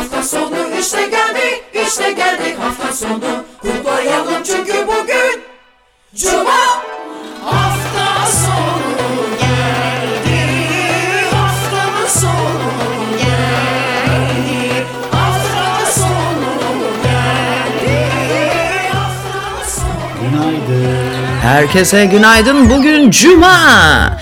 Hafta sonu işte geldi, işte geldik hafta sonu. Kutlayalım çünkü bugün Cuma. Hafta sonu geldi, haftanın sonu geldi. Hafta sonu geldi, haftanın sonu. Günaydın. Herkese günaydın. Bugün Cuma.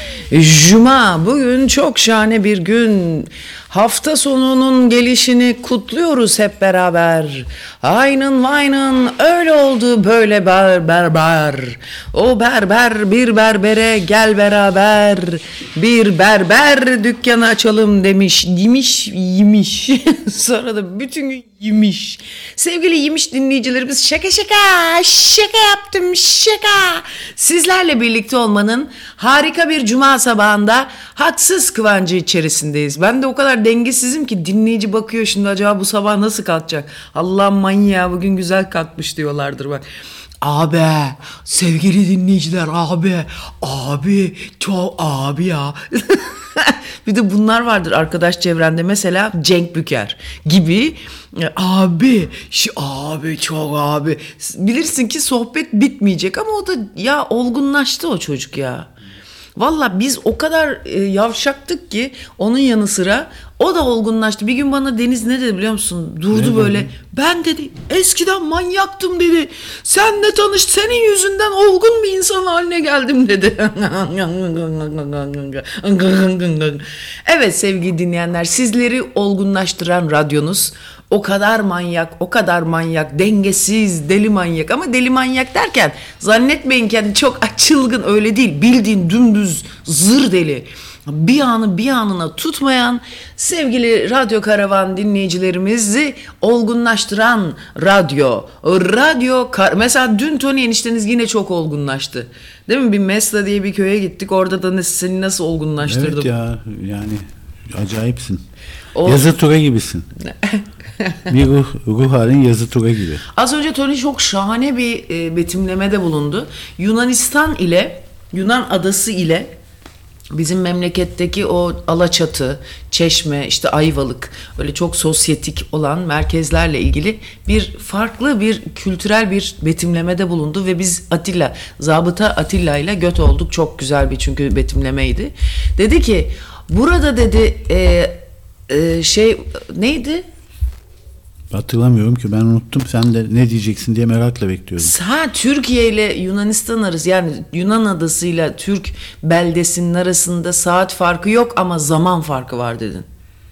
Bugün çok şahane bir gün. Hafta sonunun gelişini kutluyoruz hep beraber. Aynen öyle oldu böyle berber. O berber bir berbere gel beraber bir berber dükkanı açalım demiş. Sonra da bütün gün yemiş. Sevgili yemiş dinleyicilerimiz, şaka yaptım şaka. Sizlerle birlikte olmanın harika bir cuma sabahında hadsiz kıvancı içerisindeyiz. Ben de o kadar dengesizim ki dinleyici bakıyor şimdi, acaba bu sabah nasıl kalkacak? Allah manyağı bugün güzel kalkmış diyorlardır bak. Sevgili dinleyiciler abi ya. Bir de bunlar vardır arkadaş çevrende, mesela Cenk Büker gibi abi. Bilirsin ki sohbet bitmeyecek ama o da ya olgunlaştı o çocuk ya. Valla biz o kadar yavşaktık ki onun yanı sıra o da olgunlaştı. Bir gün bana Deniz ne dedi biliyor musun? Durdu ne böyle. Ben dedi eskiden manyaktım dedi. Senle tanış, senin yüzünden olgun bir insan haline geldim dedi. Evet sevgili dinleyenler, sizleri olgunlaştıran radyonuz. O kadar manyak, dengesiz, deli manyak. Ama deli manyak derken zannetmeyin kendi çok çılgın, öyle değil. Bildiğin dümdüz zır deli. Bir anı bir anına tutmayan sevgili Radyo Karavan dinleyicilerimizi olgunlaştıran radyo. Mesela dün Tony enişteniz yine çok olgunlaştı. Değil mi? Bir Mesta diye bir köye gittik. Orada da seni nasıl olgunlaştırdım? Evet ya, yani acayipsin. Yazı tura gibisin. Bir ruh halin yazı tura gibi. Az önce Tony çok şahane bir betimlemede bulundu. Yunan adası ile bizim memleketteki o Alaçatı, Çeşme, işte Ayvalık, böyle çok sosyetik olan merkezlerle ilgili bir farklı bir kültürel bir betimlemede bulundu ve biz Zabıta Atilla ile göt olduk. Çok güzel bir çünkü betimlemeydi. Dedi ki burada dedi neydi? Hatırlamıyorum ki, ben unuttum. Sen de ne diyeceksin diye merakla bekliyorum. Türkiye ile Yunanistan arası, yani Yunan adasıyla Türk beldesinin arasında saat farkı yok ama zaman farkı var dedin.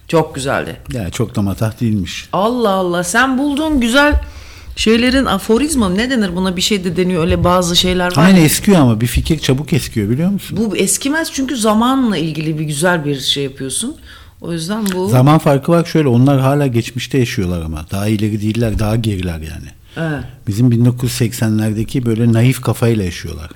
Çok güzeldi. Ya çok da matah değilmiş. Allah Allah, sen bulduğun güzel şeylerin aforizmı ne denir buna, bir şey de deniyor öyle bazı şeyler var. Aynı eskiyor ama bir fikir çabuk eskiyor, biliyor musun? Bu eskimez çünkü zamanla ilgili bir güzel bir şey yapıyorsun. O yüzden bu... Zaman farkı var şöyle, onlar hala geçmişte yaşıyorlar ama daha ileri değiller, daha geriler yani. Evet. Bizim 1980'lerdeki böyle naif kafayla yaşıyorlar.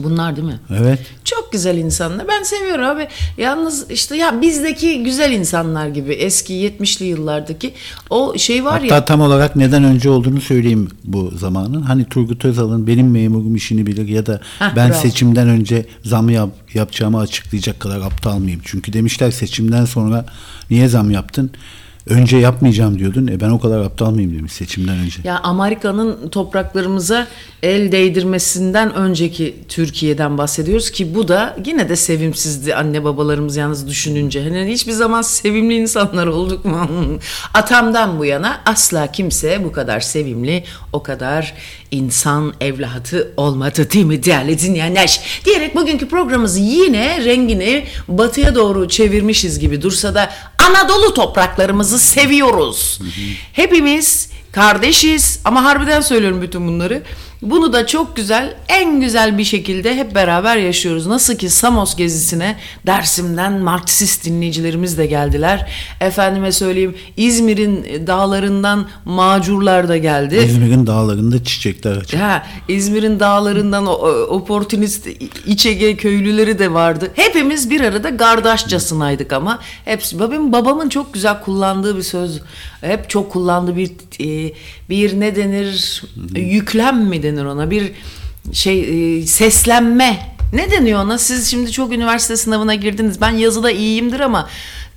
Bunlar değil mi? Evet. Çok güzel insanlar. Ben seviyorum abi. Yalnız işte ya bizdeki güzel insanlar gibi eski 70'li yıllardaki o şey var. Hatta tam olarak neden önce olduğunu söyleyeyim bu zamanın. Hani Turgut Özal'ın benim memurum işini bilir ya da ben bravo. Seçimden önce zam yapacağımı açıklayacak kadar aptal mıyım? Çünkü demişler seçimden sonra niye zam yaptın? Önce yapmayacağım diyordun. Ben o kadar aptal mıyım demiş seçimden önce. Ya Amerika'nın topraklarımıza el değdirmesinden önceki Türkiye'den bahsediyoruz ki bu da yine de sevimsizdi anne babalarımız yalnız düşününce. Hani hiçbir zaman sevimli insanlar olduk mu? Atamdan bu yana asla kimse bu kadar sevimli, o kadar insan evlatı olmadı değil mi değerli dinleyenler? Diyerek bugünkü programımız yine rengini batıya doğru çevirmişiz gibi dursa da Anadolu topraklarımızı seviyoruz. Hı hı. Hepimiz kardeşiz ama harbiden söylüyorum bütün bunları. Bunu da çok güzel, en güzel bir şekilde hep beraber yaşıyoruz. Nasıl ki Samos gezisine Dersim'den Marksist dinleyicilerimiz de geldiler. Efendime söyleyeyim, İzmir'in dağlarından macurlar da geldi. İzmir'in dağlarında çiçekler açıyor. İzmir'in dağlarından oportunist iç Ege köylüleri de vardı. Hepimiz bir arada kardeşçasinaydık ama hepsi babamın çok güzel kullandığı bir söz. Hep çok kullandığı bir ne denir? Yüklem mi denir ona? Bir seslenme. Ne deniyor ona? Siz şimdi çok üniversite sınavına girdiniz. Ben yazıda iyiyimdir ama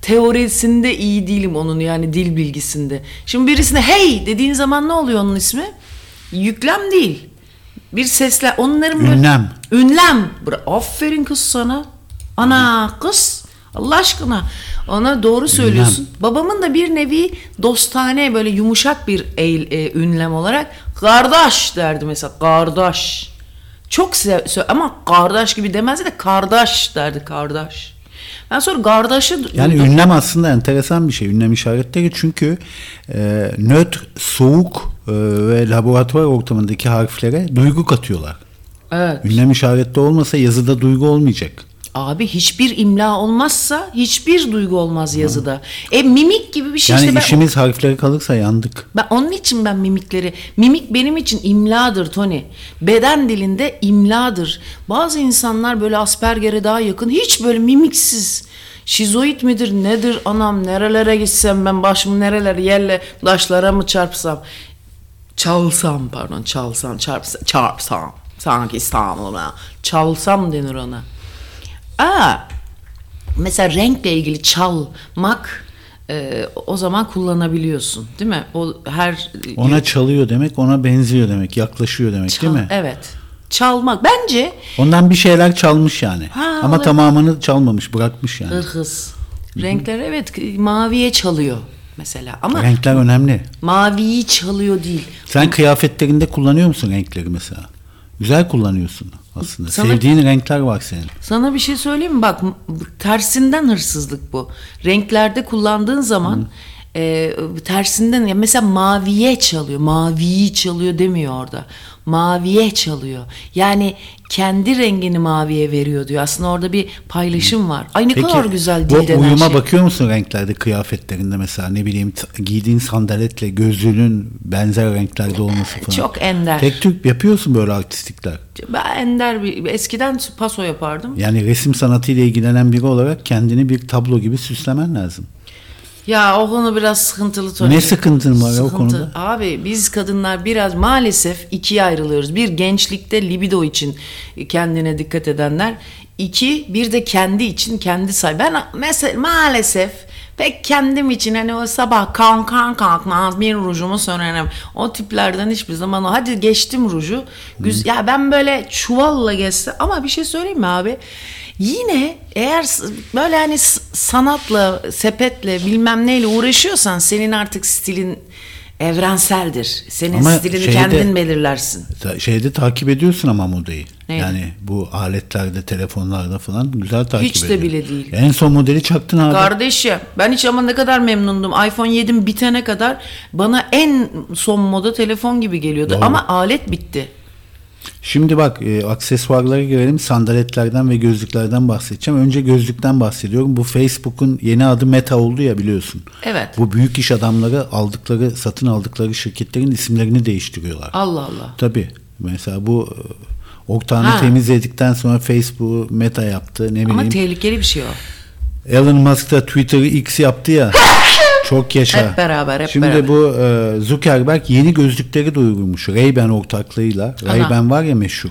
teorisinde iyi değilim onun, yani dil bilgisinde. Şimdi birisine hey dediğin zaman ne oluyor onun ismi? Yüklem değil. Bir sesle onların böyle... Ünlem. Ünlem. Aferin kız sana. Ana kız. Allah aşkına. Ona doğru söylüyorsun. Ünlem. Babamın da bir nevi dostane böyle yumuşak bir ünlem olarak kardeş derdi mesela. Kardeş. Çok ama kardeş gibi demezdi de kardeş derdi, kardeş. Ben sonra kardeşi... Yani ünlem aslında enteresan bir şey. Ünlem işaretleri çünkü nötr, soğuk ve laboratuvar ortamındaki harflere duygu katıyorlar. Evet. Ünlem işareti olmasa yazıda duygu olmayacak. Abi hiçbir imla olmazsa hiçbir duygu olmaz yazıda. Mimik gibi bir şey yani işte. Yani işimiz harfleri kalırsa yandık. Onun için ben mimikleri... Mimik benim için imladır Tony. Beden dilinde imladır. Bazı insanlar böyle Asperger'e daha yakın. Hiç böyle mimiksiz. Şizoid midir nedir anam, nerelere gitsem ben, başımı nerelere yerle, taşlara mı çarpsam? Çarpsam. Sanki İstanbul'a. Çalsam denir ona. Mesela renkle ilgili çalmak o zaman kullanabiliyorsun değil mi? O her ona çalıyor demek, ona benziyor demek, yaklaşıyor demek değil mi? Evet. Çalmak bence. Ondan bir şeyler çalmış yani. Ama olabilir. Tamamını çalmamış, bırakmış yani. Irkız. Renkler evet, maviye çalıyor mesela ama renkler önemli. Maviyi çalıyor değil. Sen kıyafetlerinde kullanıyor musun renkleri mesela? Güzel kullanıyorsun aslında. Sevdiğin renkler var senin. Sana bir şey söyleyeyim mi? Bak, tersinden hırsızlık bu. Renklerde kullandığın zaman tersinden, mesela maviye çalıyor. Maviyi çalıyor demiyor orada. Maviye çalıyor. Yani kendi rengini maviye veriyor diyor. Aslında orada bir paylaşım var. Ay ne kadar güzel dilden her şey. Peki uyuma bakıyor musun renklerde, kıyafetlerinde mesela? Ne bileyim, giydiğin sandaletle gözlüğünün benzer renklerde olması falan. Çok ender. Tek tük yapıyorsun böyle artistikler. Ben ender bir... Eskiden paso yapardım. Yani resim sanatıyla ilgilenen biri olarak kendini bir tablo gibi süslemen lazım. Ya o konu biraz sıkıntılı. Ne sıkıntın var o konuda? Abi biz kadınlar biraz maalesef ikiye ayrılıyoruz. Bir, gençlikte libido için kendine dikkat edenler. İki, bir de kendi için kendi say. Ben mesela maalesef pek kendim için hani o sabah kalkmaz bir rujumu sönerim. O tiplerden hiçbir zaman hadi geçtim ruju. Ya ben böyle çuvalla geçsem ama bir şey söyleyeyim mi abi? Yine eğer böyle hani sanatla, sepetle, bilmem neyle uğraşıyorsan senin artık stilin evrenseldir. Senin ama stilini kendin belirlersin. Şeyde takip ediyorsun ama modayı. Neydi? Yani bu aletlerde, telefonlarda falan güzel takip ediyorsun. Hiç de bile değil. En son modeli çaktın abi. Kardeşim ben hiç ama ne kadar memnundum. iPhone 7 bitene kadar bana en son moda telefon gibi geliyordu. Doğru. Ama alet bitti. Şimdi bak aksesuarlara girelim. Sandaletlerden ve gözlüklerden bahsedeceğim. Önce gözlükten bahsediyorum. Bu Facebook'un yeni adı Meta oldu ya, biliyorsun. Evet. Bu büyük iş adamları satın aldıkları şirketlerin isimlerini değiştiriyorlar. Allah Allah. Tabii. Mesela bu ortağını temizledikten sonra Facebook'u Meta yaptı. Ne bileyim. Ama tehlikeli bir şey o. Elon Musk da Twitter'ı X yaptı ya. Çok yaşa. Hep beraber. Şimdi bu Zuckerberg yeni gözlükleri duyurmuş. Ray-Ban ortaklığıyla. Ray-Ban var ya meşhur.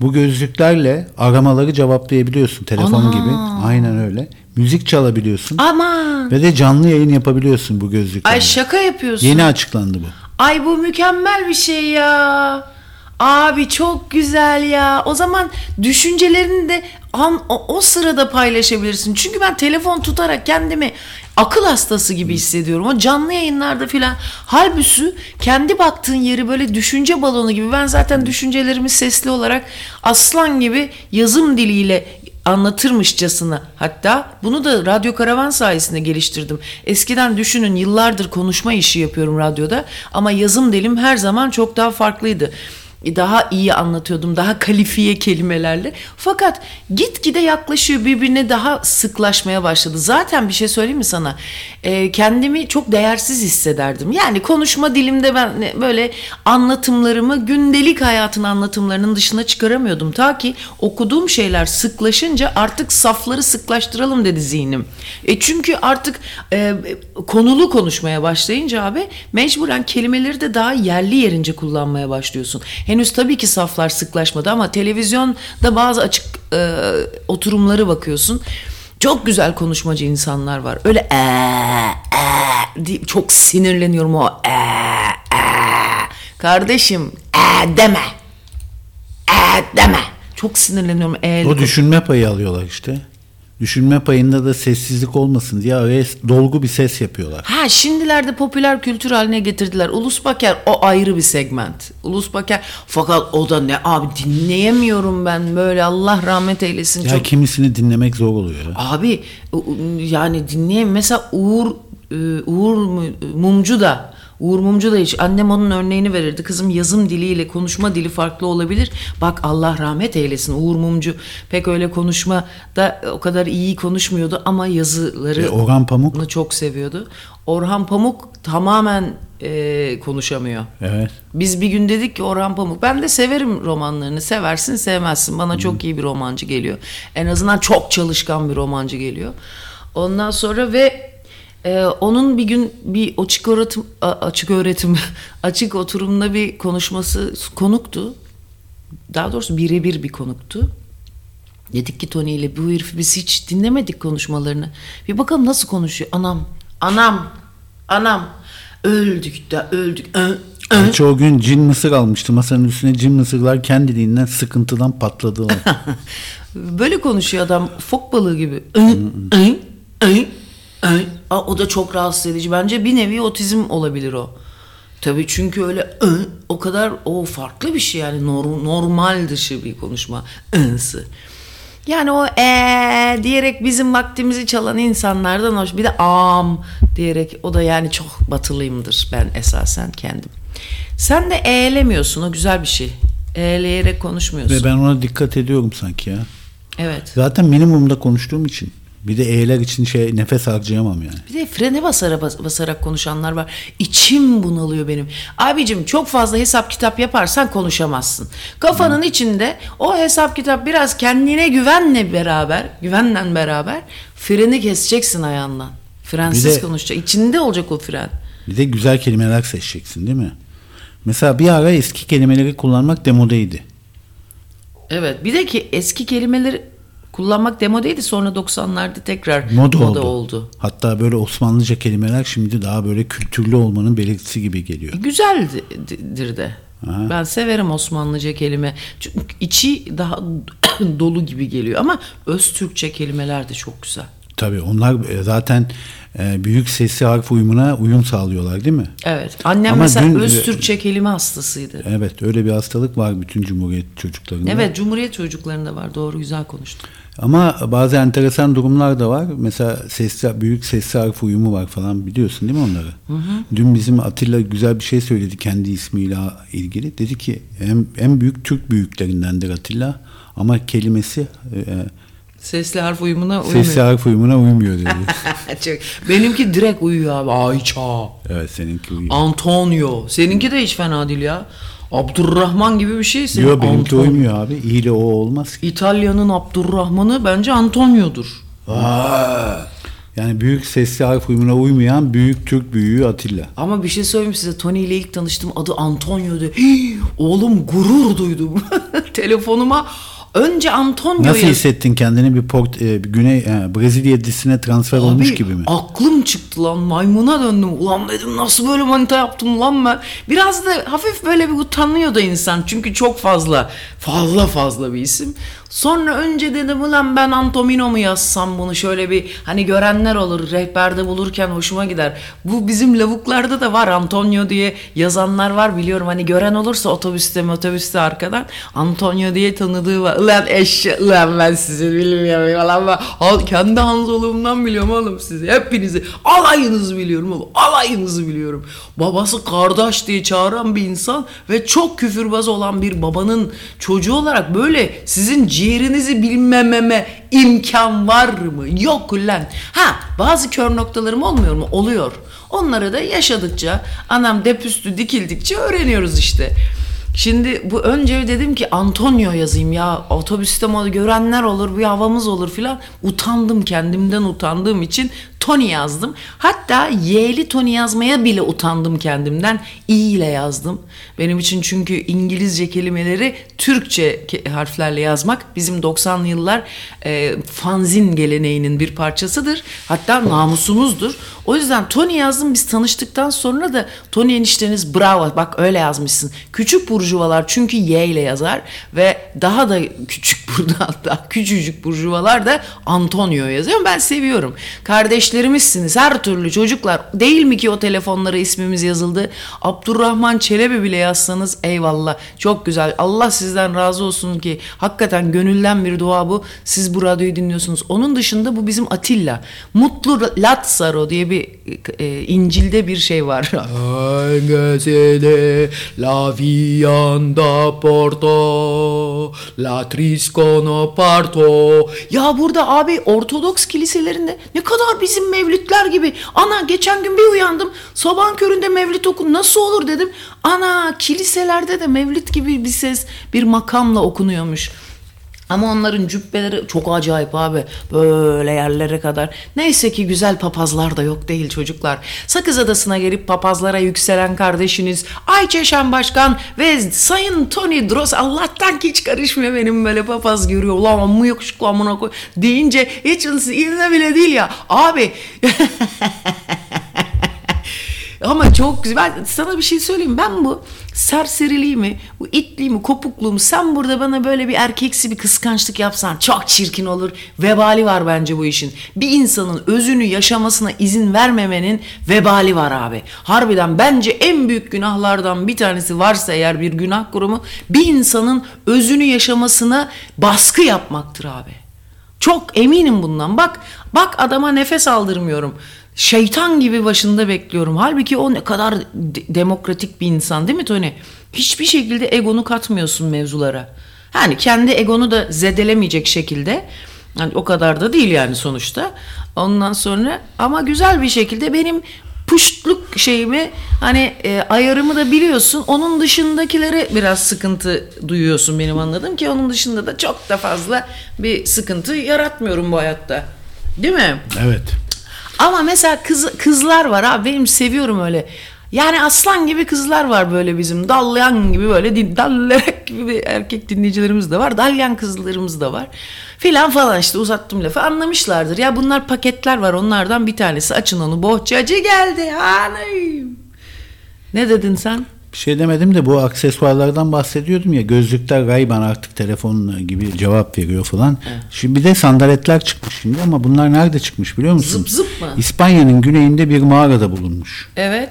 Bu gözlüklerle aramaları cevaplayabiliyorsun. Telefon gibi. Aynen öyle. Müzik çalabiliyorsun. Aman. Ve de canlı yayın yapabiliyorsun bu gözlüklerle. Ay şaka yapıyorsun. Yeni açıklandı bu. Ay bu mükemmel bir şey ya. Abi çok güzel ya. O zaman düşüncelerini de o sırada paylaşabilirsin. Çünkü ben telefon tutarak kendimi akıl hastası gibi hissediyorum. O canlı yayınlarda filan. Halbuki kendi baktığın yeri böyle düşünce balonu gibi. Ben zaten düşüncelerimi sesli olarak aslan gibi yazım diliyle anlatırmışçasına, hatta bunu da Radyo Karavan sayesinde geliştirdim. Eskiden düşünün, yıllardır konuşma işi yapıyorum radyoda ama yazım dilim her zaman çok daha farklıydı. Daha iyi anlatıyordum, daha kalifiye kelimelerle. Fakat gitgide yaklaşıyor, birbirine daha sıklaşmaya başladı. Zaten bir şey söyleyeyim mi sana? Kendimi çok değersiz hissederdim. Yani konuşma dilimde ben böyle anlatımlarımı, gündelik hayatın anlatımlarının dışına çıkaramıyordum. Ta ki okuduğum şeyler sıklaşınca artık safları sıklaştıralım dedi zihnim. Çünkü artık konulu konuşmaya başlayınca abi mecburen kelimeleri de daha yerli yerince kullanmaya başlıyorsun. Henüz tabii ki saflar sıklaşmadı ama televizyonda bazı açık oturumlara bakıyorsun. Çok güzel konuşmacı insanlar var. Öyle deyip çok sinirleniyorum o Kardeşim deme. Deme. Çok sinirleniyorum. O düşünme payı alıyorlar işte. Düşünme payında da sessizlik olmasın diye dolgu bir ses yapıyorlar. Ha, şimdilerde popüler kültür haline getirdiler. Ulusbakar o ayrı bir segment. Ulusbakar, fakat o da ne abi, dinleyemiyorum ben böyle, Allah rahmet eylesin. Ya çok... kimisini dinlemek zor oluyor. Abi yani dinleyemiyorum. Mesela Uğur Mumcu da hiç, annem onun örneğini verirdi. Kızım, yazım diliyle konuşma dili farklı olabilir. Bak Allah rahmet eylesin, Uğur Mumcu pek öyle konuşma da o kadar iyi konuşmuyordu ama yazıları Orhan Pamuk çok seviyordu. Orhan Pamuk tamamen konuşamıyor. Evet. Biz bir gün dedik ki Orhan Pamuk, ben de severim romanlarını, seversin sevmezsin, bana çok iyi bir romancı geliyor. En azından çok çalışkan bir romancı geliyor. Ondan sonra ve onun bir gün bir açık oturumda bir konuşması, konuktu. Daha doğrusu birebir bir konuktu. Dedik ki Tony ile, bu herifi biz hiç dinlemedik konuşmalarını. Bir bakalım nasıl konuşuyor. Anam. Öldük. Çoğu gün cin mısır almıştı. Masanın üstüne cin mısırlar kendiliğinden sıkıntıdan patladı. Böyle konuşuyor adam. Fok balığı gibi. O da çok rahatsız edici. Bence bir nevi otizm olabilir o. Tabii, çünkü öyle o kadar o farklı bir şey yani, normal dışı bir konuşma. Yani o diyerek bizim vaktimizi çalan insanlardan hoş. Bir de am diyerek, o da yani çok batılıyımdır ben esasen kendim. Sen de eğlemiyorsun, o güzel bir şey. Eğleyerek konuşmuyorsun. Ve ben ona dikkat ediyorum sanki ya. Evet. Zaten minimumda konuştuğum için. Bir de eğler için nefes harcayamam yani. Bir de frene basarak konuşanlar var. İçim bunalıyor benim. Abicim, çok fazla hesap kitap yaparsan konuşamazsın. Kafanın içinde o hesap kitap, biraz kendine güvenle beraber freni keseceksin ayağından. Frensiz konuşacak. İçinde olacak o fren. Bir de güzel kelimeler seçeceksin değil mi? Mesela bir ara eski kelimeleri kullanmak demodaydı. Evet, bir de ki eski kelimeleri kullanmak demodaydı, sonra 90'larda tekrar moda oldu. Hatta böyle Osmanlıca kelimeler şimdi daha böyle kültürlü olmanın belirtisi gibi geliyor. Güzeldir de. Aha. Ben severim Osmanlıca kelime. Çünkü içi daha dolu gibi geliyor, ama öz Türkçe kelimeler de çok güzel. Tabii, onlar zaten büyük sesli harf uyumuna uyum sağlıyorlar değil mi? Evet. Annem ama mesela öz Türkçe kelime hastasıydı. Evet, öyle bir hastalık var bütün Cumhuriyet çocuklarında. Evet, Cumhuriyet çocuklarında var, doğru, güzel konuştun. Ama bazı enteresan durumlar da var. Mesela büyük sesli harf uyumu var falan, biliyorsun değil mi onları? Hı-hı. Dün bizim Atilla güzel bir şey söyledi kendi ismiyle ilgili. Dedi ki en büyük Türk büyüklerindendir Atilla, ama kelimesi... Sesli harf uyumuna uymuyor dedi. Benimki direkt uyuyor abi. Ayça. Evet, seninki uyuyor. Antonio. Seninki de hiç fena değil ya. Abdurrahman gibi bir şey. Yok, benimki uymuyor abi. İyi ile o olmaz ki. İtalya'nın Abdurrahman'ı bence Antonio'dur. Yani büyük sesli harf uyumuna uymayan büyük Türk büyüğü Atilla. Ama bir şey söyleyeyim size. Tony ile ilk tanıştım. Adı Antonio'du. Oğlum, gurur duydum. Telefonuma önce Antonio'yu... Nasıl hissettin kendini? Bir Brezilya dizisine transfer olmuş gibi mi? Aklım çıktı lan, maymuna döndüm. Ulan dedim, nasıl böyle manita yaptım lan ben? Biraz da hafif böyle bir utanıyor da insan. Çünkü çok fazla bir isim. Sonra önce dedim, ulan ben Antomino mu yazsam bunu? Şöyle bir hani görenler olur, rehberde bulurken hoşuma gider. Bu bizim lavuklarda da var, Antonio diye yazanlar var biliyorum. Hani gören olursa otobüste arkadan Antonio diye tanıdığı var. Ulan ulan ben sizi bilmiyorum. Ulan ben kendi Hanzoluğumdan biliyorum oğlum sizi. Hepinizi, alayınızı biliyorum oğlum. Alayınızı biliyorum. Babası kardeş diye çağıran bir insan ve çok küfürbaz olan bir babanın çocuğu olarak böyle sizin ciğerinizi bilmememe imkan var mı? Yok lan. Ha, bazı kör noktalarım olmuyor mu? Oluyor. Onları da yaşadıkça, anam depüstü dikildikçe öğreniyoruz işte. Şimdi bu önce dedim ki Antonio yazayım ya, otobüste görenler olur, bir havamız olur filan. Utandım, kendimden utandığım için Tony yazdım. Hatta Y'li Tony yazmaya bile utandım kendimden. İ ile yazdım. Benim için çünkü İngilizce kelimeleri Türkçe harflerle yazmak bizim 90'lı yıllar fanzin geleneğinin bir parçasıdır. Hatta namusumuzdur. O yüzden Tony yazdım. Biz tanıştıktan sonra da Tony enişteniz bravo bak öyle yazmışsın. Küçük burjuvalar çünkü Y ile yazar ve daha da küçük daha küçücük burjuvalar da Antonio yazıyor. Ben seviyorum. Kardeşlerimizsiniz her türlü çocuklar. Değil mi ki o telefonlara ismimiz yazıldı? Abdurrahman Çelebi bile yazsanız eyvallah. Çok güzel. Allah sizden razı olsun ki hakikaten gönülden bir dua bu. Siz bu radyoyu dinliyorsunuz. Onun dışında bu bizim Atilla. Mutlu Lazzaro diye bir İncil'de bir şey var. Hangisine la vianda porto la triscono parto. Ya burada abi Ortodoks kiliselerinde ne kadar bizim mevlütler gibi. Ana geçen gün bir uyandım. Sabahın köründe mevlüt okun. Nasıl olur dedim. Ana kiliselerde de mevlüt gibi bir ses bir makamla okunuyormuş. Ama onların cübbeleri çok acayip abi. Böyle yerlere kadar. Neyse ki güzel papazlar da yok değil çocuklar. Sakız Adası'na gelip papazlara yükselen kardeşiniz Ayça Şenbaşkan ve Sayın Tony Dros, Allah'tan ki hiç karışmıyor benim böyle papaz görüyor. Ulan amma yakışıklı amına koy deyince hiç inine bile değil ya. Abi ama çok güzel. Ben sana bir şey söyleyeyim. Ben bu serseriliğimi, bu itliğimi, kopukluğumu sen burada bana böyle bir erkeksi bir kıskançlık yapsan çok çirkin olur. Vebali var bence bu işin. Bir insanın özünü yaşamasına izin vermemenin vebali var abi. Harbiden bence en büyük günahlardan bir tanesi varsa eğer bir günah kurumu bir insanın özünü yaşamasına baskı yapmaktır abi. Çok eminim bundan. Bak adama nefes aldırmıyorum. Şeytan gibi başında bekliyorum. Halbuki o ne kadar demokratik bir insan değil mi Tony? Hiçbir şekilde egonu katmıyorsun mevzulara. Yani kendi egonu da zedelemeyecek şekilde. Yani o kadar da değil yani sonuçta. Ondan sonra ama güzel bir şekilde benim puştluk şeyimi hani ayarımı da biliyorsun. Onun dışındakilere biraz sıkıntı duyuyorsun benim anladığım ki. Onun dışında da çok da fazla bir sıkıntı yaratmıyorum bu hayatta. Değil mi? Evet. Ama mesela kızlar var abi benim seviyorum öyle. Yani aslan gibi kızlar var böyle bizim. Dalyan gibi böyle dallarak gibi erkek dinleyicilerimiz de var. Dalyan kızlarımız da var. Filan falan işte uzattım lafı anlamışlardır. Ya bunlar paketler var onlardan bir tanesi. Açın onu bohçacı geldi hanım. Ne dedin sen? Bir şey demedim de bu aksesuarlardan bahsediyordum ya. Gözlükler Ray-Ban artık telefon gibi cevap veriyor falan. Evet. Şimdi bir de sandaletler çıkmış şimdi ama bunlar nerede çıkmış biliyor musun? Zıp zıp mı? İspanya'nın güneyinde bir mağarada bulunmuş. Evet.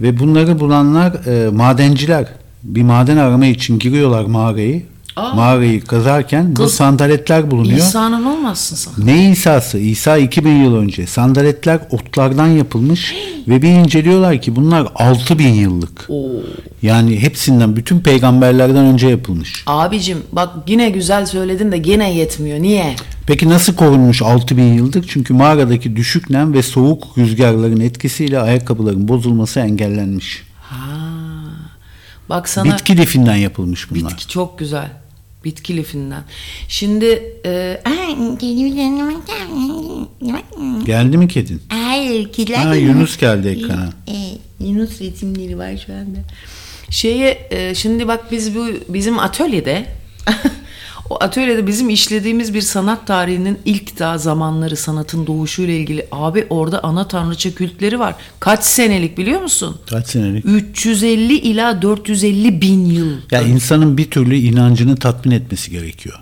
Ve bunları bulanlar madenciler. Bir maden arama için giriyorlar mağarayı. Aa. Mağarayı kazarken bu sandaletler bulunuyor. İsa'nın olmazsın sana. Ne İsa'sı? İsa 2000 yıl önce. Sandaletler otlardan yapılmış. Ve bir inceliyorlar ki bunlar 6000 yıllık. Oo. Yani hepsinden bütün peygamberlerden önce yapılmış. Abicim bak yine güzel söyledin de gene yetmiyor. Niye? Peki nasıl korunmuş 6000 yıldır? Çünkü mağaradaki düşük nem ve soğuk rüzgarların etkisiyle ayakkabıların bozulması engellenmiş. Ha. Bak sana, bitki lifinden yapılmış bunlar. Bitki çok güzel. Bitki lifinden. Şimdi geldi mi kedin? Hayır, kediler. Yunus geldi ekrana. Yunus resimleri var şu anda. Şimdi bak bizim atölyede o atölyede bizim işlediğimiz bir sanat tarihinin ilk daha zamanları, sanatın doğuşuyla ilgili abi orada ana tanrıça kültleri var. Kaç senelik biliyor musun? Kaç senelik? 350 ila 450 bin yıl. Ya insanın bir türlü inancını tatmin etmesi gerekiyor.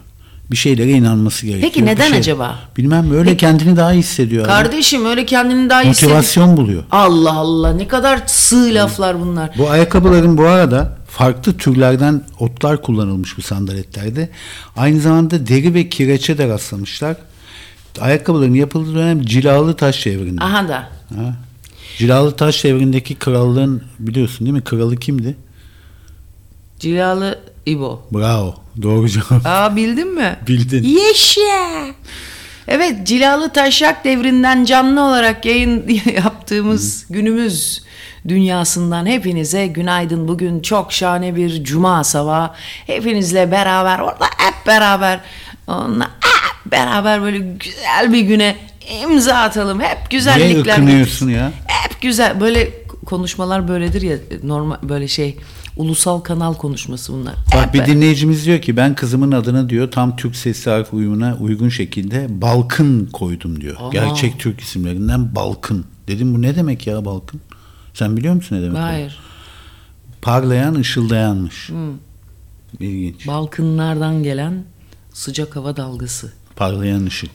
Bir şeylere inanması gerekiyor. Peki neden acaba? Bilmem öyle. Peki, kendini daha iyi hissediyor. Kardeşim abi, öyle kendini daha iyi hissediyor. Motivasyon buluyor. Allah Allah ne kadar sığ laflar bunlar. Bu ayakkabıların bu arada farklı türlerden otlar kullanılmış bu sandaletlerde. Aynı zamanda deri ve kireçe de rastlamışlar. Ayakkabıların yapıldığı dönem cilalı taş devrinde. Aha da. Ha. Cilalı taş devrindeki krallığın biliyorsun değil mi? Kralı kimdi? Cilalı İbo. Bravo. Doğru cevap. Aa bildin mi? Bildin. Yeşe. Evet, cilalı taşrak devrinden canlı olarak yayın yaptığımız günümüz dünyasından hepinize günaydın. Bugün çok şahane bir cuma sabahı. Hepinizle beraber orada hep beraber onunla hep beraber böyle güzel bir güne imza atalım. Hep güzellikler. Niye ırkınıyorsun ya? Hep güzel. Böyle konuşmalar böyledir ya, normal böyle şey. Ulusal kanal konuşması bunlar. Bak, bir dinleyicimiz diyor ki ben kızımın adını diyor tam Türk sesli harf uyumuna uygun şekilde Balkın koydum diyor. Aha. Gerçek Türk isimlerinden Balkın. Dedim bu ne demek ya Balkın? Sen biliyor musun ne demek? Hayır. O? Parlayan, ışıldayanmış. İlginç. Balkınlardan gelen sıcak hava dalgası. Parlayan ışık.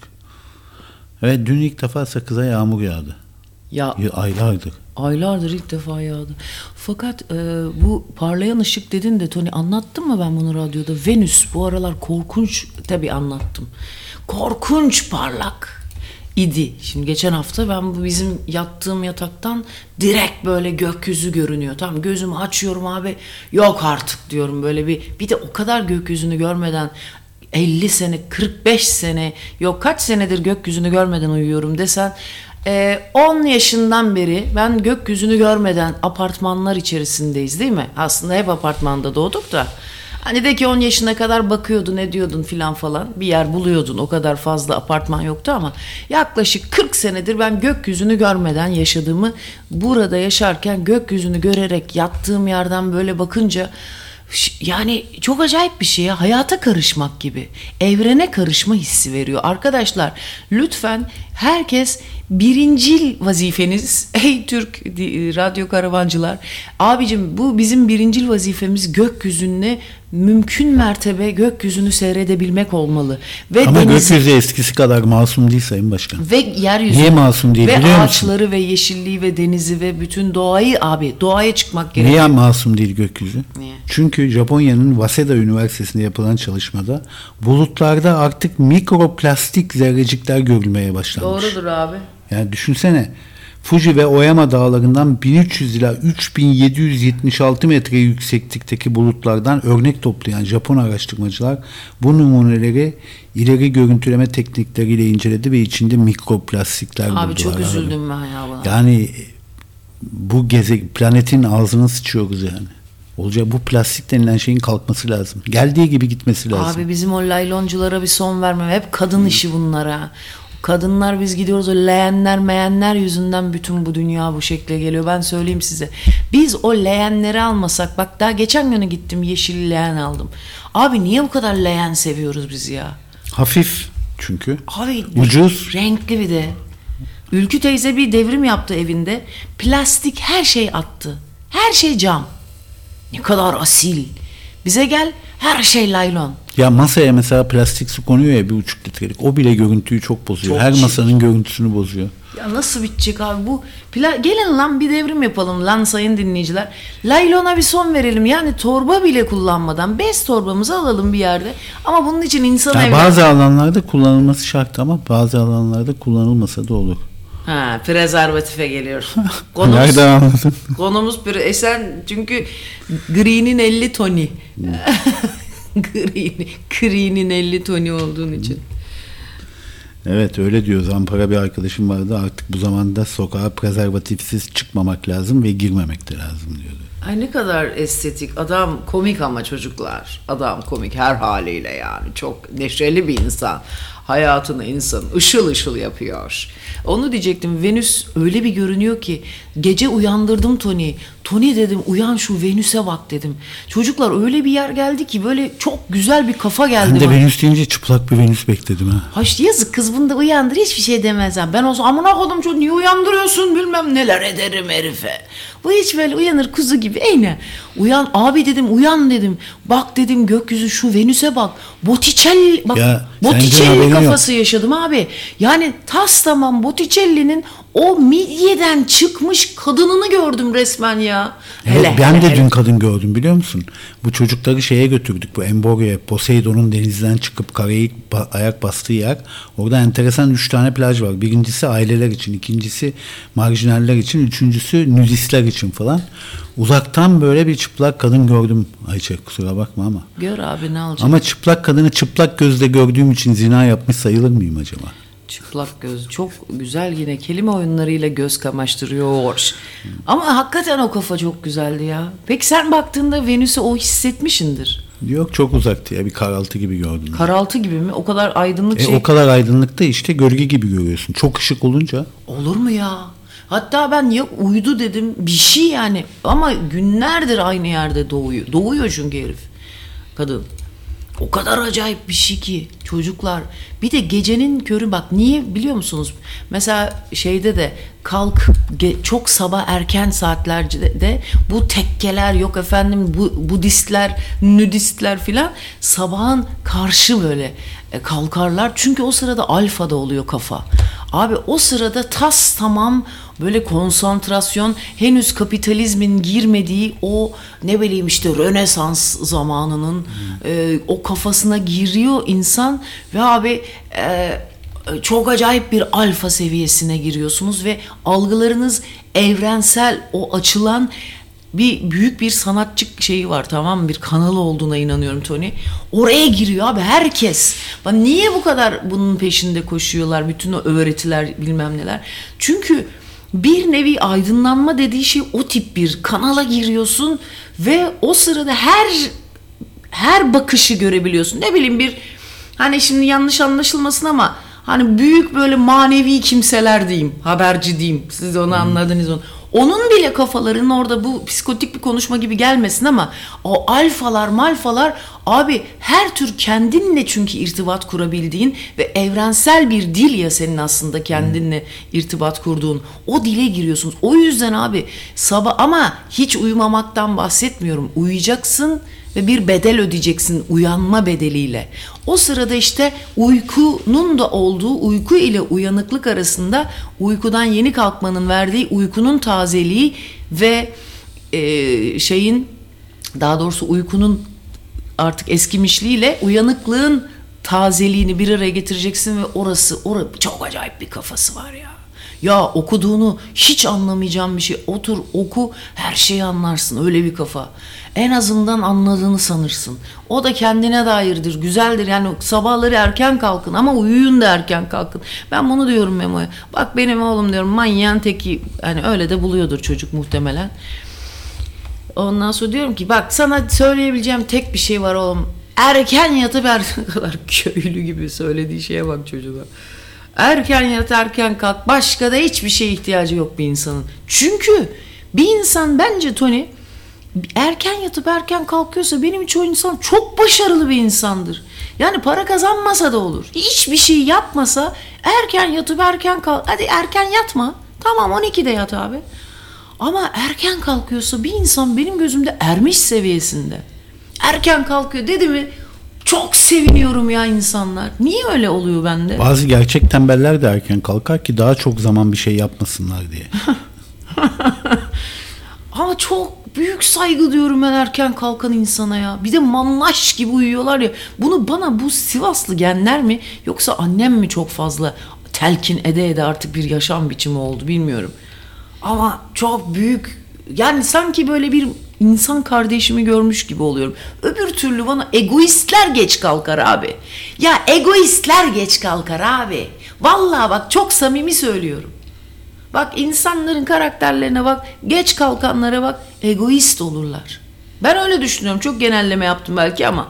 Evet, dün ilk defa Sakız'a yağmur yağdı. Ya aylardır. Aylardır ilk defa yağdı. Fakat bu parlayan ışık dedin de Tony, anlattım mı ben bunu radyoda? Venüs bu aralar korkunç, tabii anlattım. Korkunç parlak idi. Şimdi geçen hafta ben bu bizim yattığım yataktan direkt böyle gökyüzü görünüyor. Tamam, gözümü açıyorum abi. Yok artık diyorum, böyle bir de o kadar gökyüzünü görmeden 50 sene, 45 sene, yok kaç senedir gökyüzünü görmeden uyuyorum desen 10 yaşından beri ben gökyüzünü görmeden apartmanlar içerisindeyiz değil mi? Aslında hep apartmanda doğduk da. Hani de ki 10 yaşına kadar bakıyordun, ediyordun filan falan. Bir yer buluyordun. O kadar fazla apartman yoktu ama yaklaşık 40 senedir ben gökyüzünü görmeden yaşadığımı, burada yaşarken gökyüzünü görerek yattığım yerden böyle bakınca yani çok acayip bir şey ya. Hayata karışmak gibi. Evrene karışma hissi veriyor. Arkadaşlar lütfen herkes, birincil vazifeniz ey Türk radyo karavancılar, abicim bu bizim birincil vazifemiz gökyüzünü mümkün mertebe gökyüzünü seyredebilmek olmalı. Ve ama gökyüzü eskisi kadar masum değil Sayın Başkan. Ve yeryüzü. Niye masum değil biliyor musun? Ve ağaçları ve yeşilliği ve denizi ve bütün doğayı, abi doğaya çıkmak gerekiyor. Niye masum değil gökyüzü? Niye? Çünkü Japonya'nın Waseda Üniversitesi'nde yapılan çalışmada bulutlarda artık mikroplastik zerrecikler görülmeye başlanmış. Doğrudur abi. Yani düşünsene, Fuji ve Oyama dağlarından 1300 ila 3776 metre yükseklikteki bulutlardan örnek toplayan Japon araştırmacılar bu numuneleri ileri görüntüleme teknikleriyle inceledi ve içinde mikroplastikler buldular. Abi çok üzüldüm ben ya bana. Yani bu planetin ağzına sıçıyoruz yani. Olacak, bu plastik denilen şeyin kalkması lazım. Geldiği gibi gitmesi lazım. Abi bizim o laylonculara bir son vermem. Hep kadın işi bunlara. Kadınlar, biz gidiyoruz o leğenler meyenler yüzünden bütün bu dünya bu şekle geliyor. Ben söyleyeyim size. Biz o leğenleri almasak, bak daha geçen gün gittim yeşil leğen aldım. Abi niye bu kadar leğen seviyoruz biz ya? Hafif çünkü. Abi ucuz. Renkli bir de. Ülkü teyze bir devrim yaptı evinde. Plastik her şey attı. Her şey cam. Ne kadar asil. Bize gel, her şey laylon. Ya masaya mesela plastik su konuyor ya, 1,5 litrelik. O bile görüntüyü çok bozuyor. Çok her ciddi. Masanın görüntüsünü bozuyor. Ya nasıl bitecek abi bu? Gelin lan bir devrim yapalım lan sayın dinleyiciler. Laylona bir son verelim. Yani torba bile kullanmadan bez torbamızı alalım bir yerde. Ama bunun için insan evladı. Bazı alanlarda kullanılması şart ama bazı alanlarda kullanılmasa da olur. Ha, prezervatife geliyor. Nereden anladın? Konumuz sen çünkü Green'in 50 toni. Green'in 50 toni olduğun için. Evet öyle diyor. Zampara bir arkadaşım vardı. Artık bu zamanda sokağa prezervatifsiz çıkmamak lazım ve girmemek de lazım diyordu. Ay ne kadar estetik. Adam komik ama çocuklar. Adam komik her haliyle yani. Çok neşeli bir insan. Hayatını insan ışıl ışıl yapıyor. Onu diyecektim. Venüs öyle bir görünüyor ki gece uyandırdım Tony. Tony dedim, uyan şu Venüs'e bak dedim. Çocuklar öyle bir yer geldi ki böyle çok güzel bir kafa geldi. Ben de Venüs deyince çıplak bir Venüs bekledim ha. Haş yazık kız, bunu da uyandır hiçbir şey demez ha. Ben olsam amına kodum çocuğu niye uyandırıyorsun bilmem neler ederim herife. Bu hiç böyle uyanır kuzu gibi eyne. Uyan abi dedim, uyan dedim. Bak dedim gökyüzü, şu Venüs'e bak. Botticelli bak. Ya, Botticelli kafası yok. Yaşadım abi. Yani tas tamam Botticelli'nin o midyeden çıkmış kadınını gördüm resmen ya. Evet, hele, ben de dün kadın gördüm biliyor musun? Bu çocukları şeye götürdük, bu Emborya'ya, Poseidon'un denizden çıkıp karaya ayak bastığı yer. Orada enteresan 3 tane plaj var. Birincisi aileler için, ikincisi marjinaller için, üçüncüsü nudistler için falan. Uzaktan böyle bir çıplak kadın gördüm. Ayça kusura bakma ama. Gör abi ne olacak? Ama çıplak kadını çıplak gözle gördüğüm için zina yapmış sayılır mıyım acaba? Çıplak göz. Çok güzel, yine kelime oyunlarıyla göz kamaştırıyor. Ama hakikaten o kafa çok güzeldi ya. Peki sen baktığında Venüs'ü o hissetmişindir. Yok, çok uzaktı ya, bir karaltı gibi gördüm. Karaltı gibi mi? O kadar aydınlık şey. O kadar aydınlıkta işte gölge gibi görüyorsun. Çok ışık olunca. Olur mu ya? Hatta ben ya uyudu dedim bir şey yani. Ama günlerdir aynı yerde doğuyor. Doğuyor çünkü herif. Kadın. O kadar acayip bir şey ki çocuklar. Bir de gecenin körü, bak niye biliyor musunuz? Mesela şeyde de kalk çok sabah erken saatlerde de bu tekkeler, yok efendim bu Budistler, nudistler filan sabahın karşı böyle kalkarlar. Çünkü o sırada alfada oluyor kafa. Abi o sırada tas tamam böyle konsantrasyon, henüz kapitalizmin girmediği o ne bileyim işte Rönesans zamanının o kafasına giriyor insan ve abi çok acayip bir alfa seviyesine giriyorsunuz ve algılarınız evrensel, o açılan bir büyük bir sanatçı şeyi var, tamam mı? Bir kanalı olduğuna inanıyorum Tony. Oraya giriyor abi herkes. Ben niye bu kadar bunun peşinde koşuyorlar? Bütün o öğretiler bilmem neler. Çünkü bir nevi aydınlanma dediği şey o tip bir kanala giriyorsun ve o sırada her bakışı görebiliyorsun. Ne bileyim bir hani şimdi yanlış anlaşılmasın ama hani büyük böyle manevi kimseler diyeyim, haberci diyeyim. Siz onu anladınız onu. Onun bile kafalarının orada bu psikotik bir konuşma gibi gelmesin ama o alfalar malfalar abi her tür kendinle çünkü irtibat kurabildiğin ve evrensel bir dil ya senin aslında kendinle irtibat kurduğun, o dile giriyorsunuz. O yüzden abi sabah, ama hiç uyumamaktan bahsetmiyorum, uyuyacaksın ve bir bedel ödeyeceksin uyanma bedeliyle. O sırada işte uykunun da olduğu, uyku ile uyanıklık arasında uykudan yeni kalkmanın verdiği uykunun tazeliği ve daha doğrusu uykunun artık eskimişliğiyle uyanıklığın tazeliğini bir araya getireceksin ve orası çok acayip bir kafası var ya. Ya okuduğunu hiç anlamayacağım bir şey. Otur oku, her şeyi anlarsın, öyle bir kafa. En azından anladığını sanırsın. O da kendine dairdir, güzeldir. Yani sabahları erken kalkın ama uyuyun da erken kalkın. Ben bunu diyorum Memo'ya. Bak benim oğlum diyorum manyağın teki. Yani öyle de buluyordur çocuk muhtemelen. Ondan sonra diyorum ki bak sana söyleyebileceğim tek bir şey var oğlum. Erken yatıp erken kadar köylü gibi söylediği şeye bak çocuğa. Erken yat, erken kalk. Başka da hiçbir şeye ihtiyacı yok bir insanın. Çünkü bir insan bence Tony erken yatıp erken kalkıyorsa benim için o insan çok başarılı bir insandır. Yani para kazanmasa da olur. Hiçbir şey yapmasa erken yatıp erken kalk. Hadi erken yatma. Tamam 12'de yat abi. Ama erken kalkıyorsa bir insan benim gözümde ermiş seviyesinde. Erken kalkıyor dedi mi? Çok seviniyorum ya insanlar. Niye öyle oluyor bende? Bazı gerçek tembeller de erken kalkar ki daha çok zaman bir şey yapmasınlar diye. Ama çok büyük saygı diyorum ben erken kalkan insana ya. Bir de manlaş gibi uyuyorlar ya. Bunu bana bu Sivaslı genler mi yoksa annem mi çok fazla telkin ede artık bir yaşam biçimi oldu bilmiyorum. Ama çok büyük yani sanki böyle bir İnsan kardeşimi görmüş gibi oluyorum. Öbür türlü bana egoistler geç kalkar abi. Ya egoistler geç kalkar abi. Vallahi bak çok samimi söylüyorum. Bak insanların karakterlerine bak, geç kalkanlara bak, egoist olurlar. Ben öyle düşünüyorum. Çok genelleme yaptım belki ama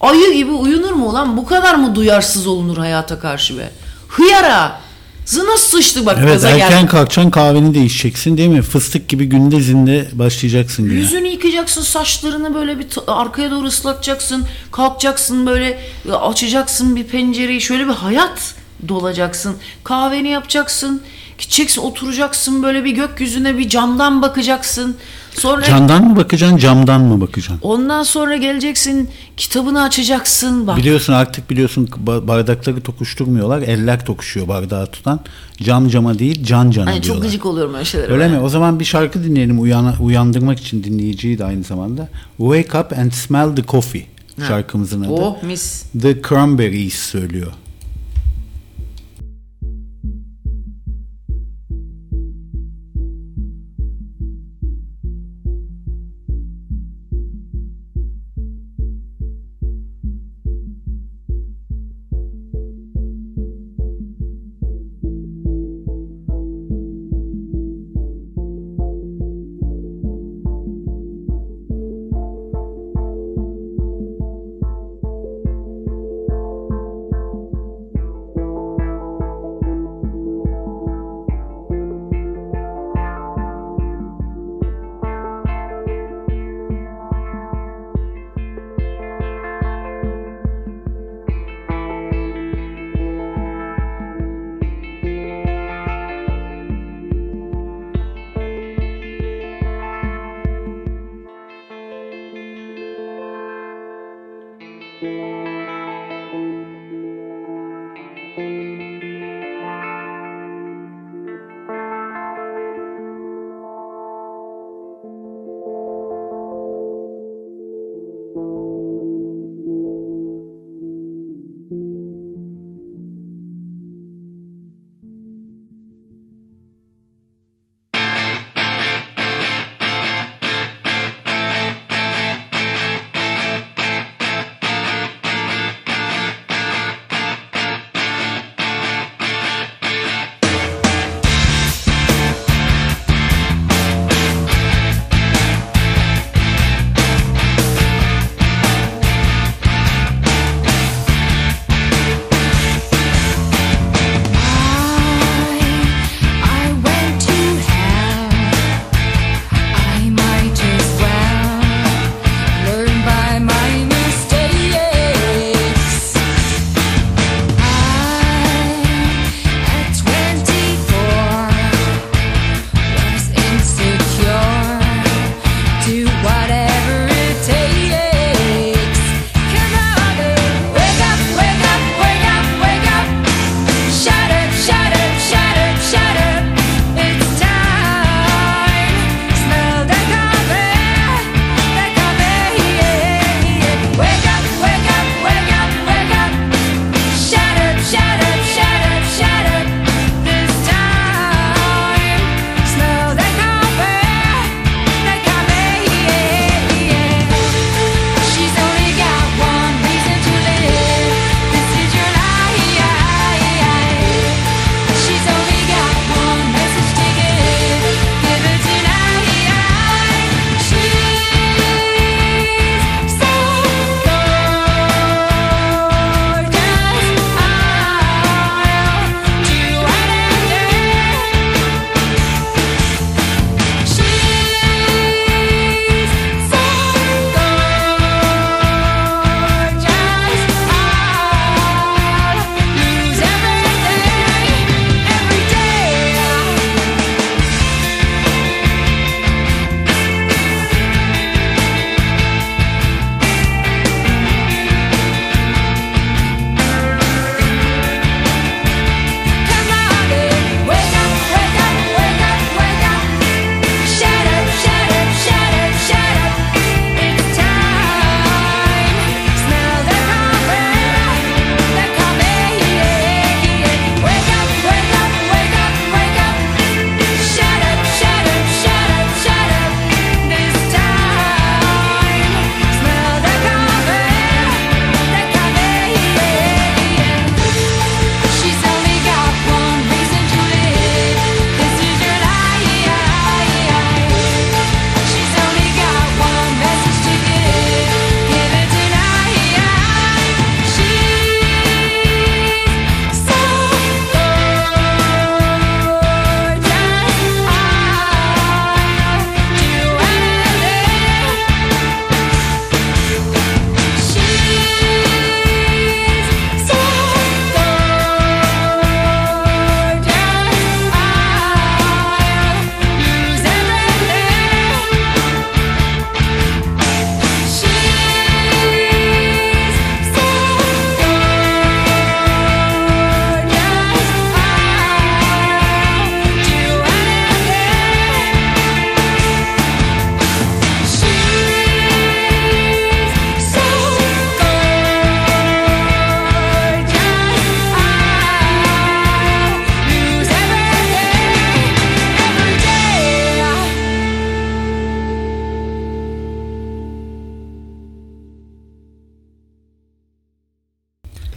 ayı gibi uyunur mu ulan? Bu kadar mı duyarsız olunur hayata karşı be? Hıyara! Zına sıçtı bak. Evet, erken geldim. Kalkacaksın, kahveni değişeceksin değil mi? Fıstık gibi günde zinde başlayacaksın. Yüzünü yıkayacaksın, saçlarını böyle bir arkaya doğru ıslatacaksın. Kalkacaksın böyle açacaksın bir pencereyi. Şöyle bir hayat dolacaksın. Kahveni yapacaksın. Gideceksin oturacaksın böyle bir gökyüzüne bir camdan bakacaksın. Sonra camdan mı bakacaksın, camdan mı bakacaksın? Ondan sonra geleceksin, kitabını açacaksın. Bak. Biliyorsun artık bardakları tokuşturmuyorlar. Eller tokuşuyor bardağı tutan. Cam cama değil, can cana yani diyorlar. Çok gıcık oluyorum öyle şeylere. Öyle mi? O zaman bir şarkı dinleyelim uyandırmak için dinleyiciyi de aynı zamanda. Wake Up and Smell the Coffee şarkımızın adı. Oh mis. The Cranberries söylüyor.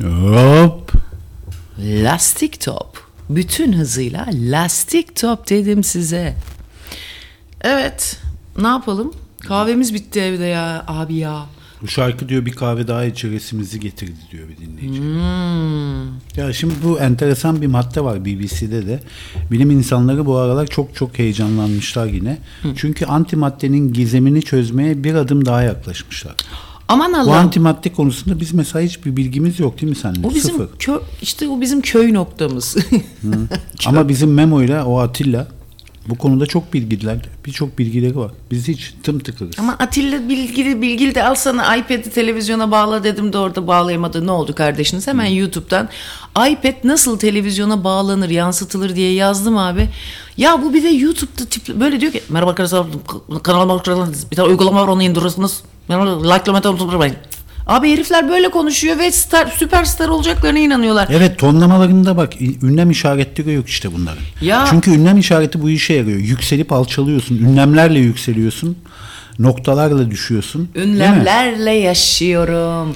Hop. Lastik top. Bütün hızıyla lastik top dedim size. Evet. Ne yapalım? Kahvemiz bitti evde ya abi ya. Bu şarkı diyor bir kahve daha içerisimizi getirdi diyor bir dinleyici. Hmm. Ya şimdi bu enteresan bir madde var BBC'de de. Bilim insanları bu aralar çok çok heyecanlanmışlar yine. Hmm. Çünkü antimaddenin gizemini çözmeye bir adım daha yaklaşmışlar. Aman Allah. Bu antimadde konusunda biz mesela hiçbir bilgimiz yok değil mi seninle? O bizim o bizim köy noktamız. Ama bizim Memo ile o Atilla bu konuda çok bilgiler, birçok bilgileri var. Biz hiç tımtıkırız. Ama Atilla bilgili de al sana iPad'i televizyona bağla dedim de orada bağlayamadı. Ne oldu kardeşiniz? Hemen YouTube'dan iPad nasıl televizyona bağlanır, yansıtılır diye yazdım abi. Ya bu bir de YouTube'da tipli, böyle diyor ki merhaba arkadaşlar kanalıma bir tane uygulama var onu indirirsiniz. Abi herifler böyle konuşuyor ve süperstar olacaklarına inanıyorlar. Evet, tonlamalarında bak ünlem işaretleri yok işte bunların. Ya. Çünkü ünlem işareti bu işe yarıyor. Yükselip alçalıyorsun. Ünlemlerle yükseliyorsun. Noktalarla düşüyorsun. Ünlemlerle yaşıyorum.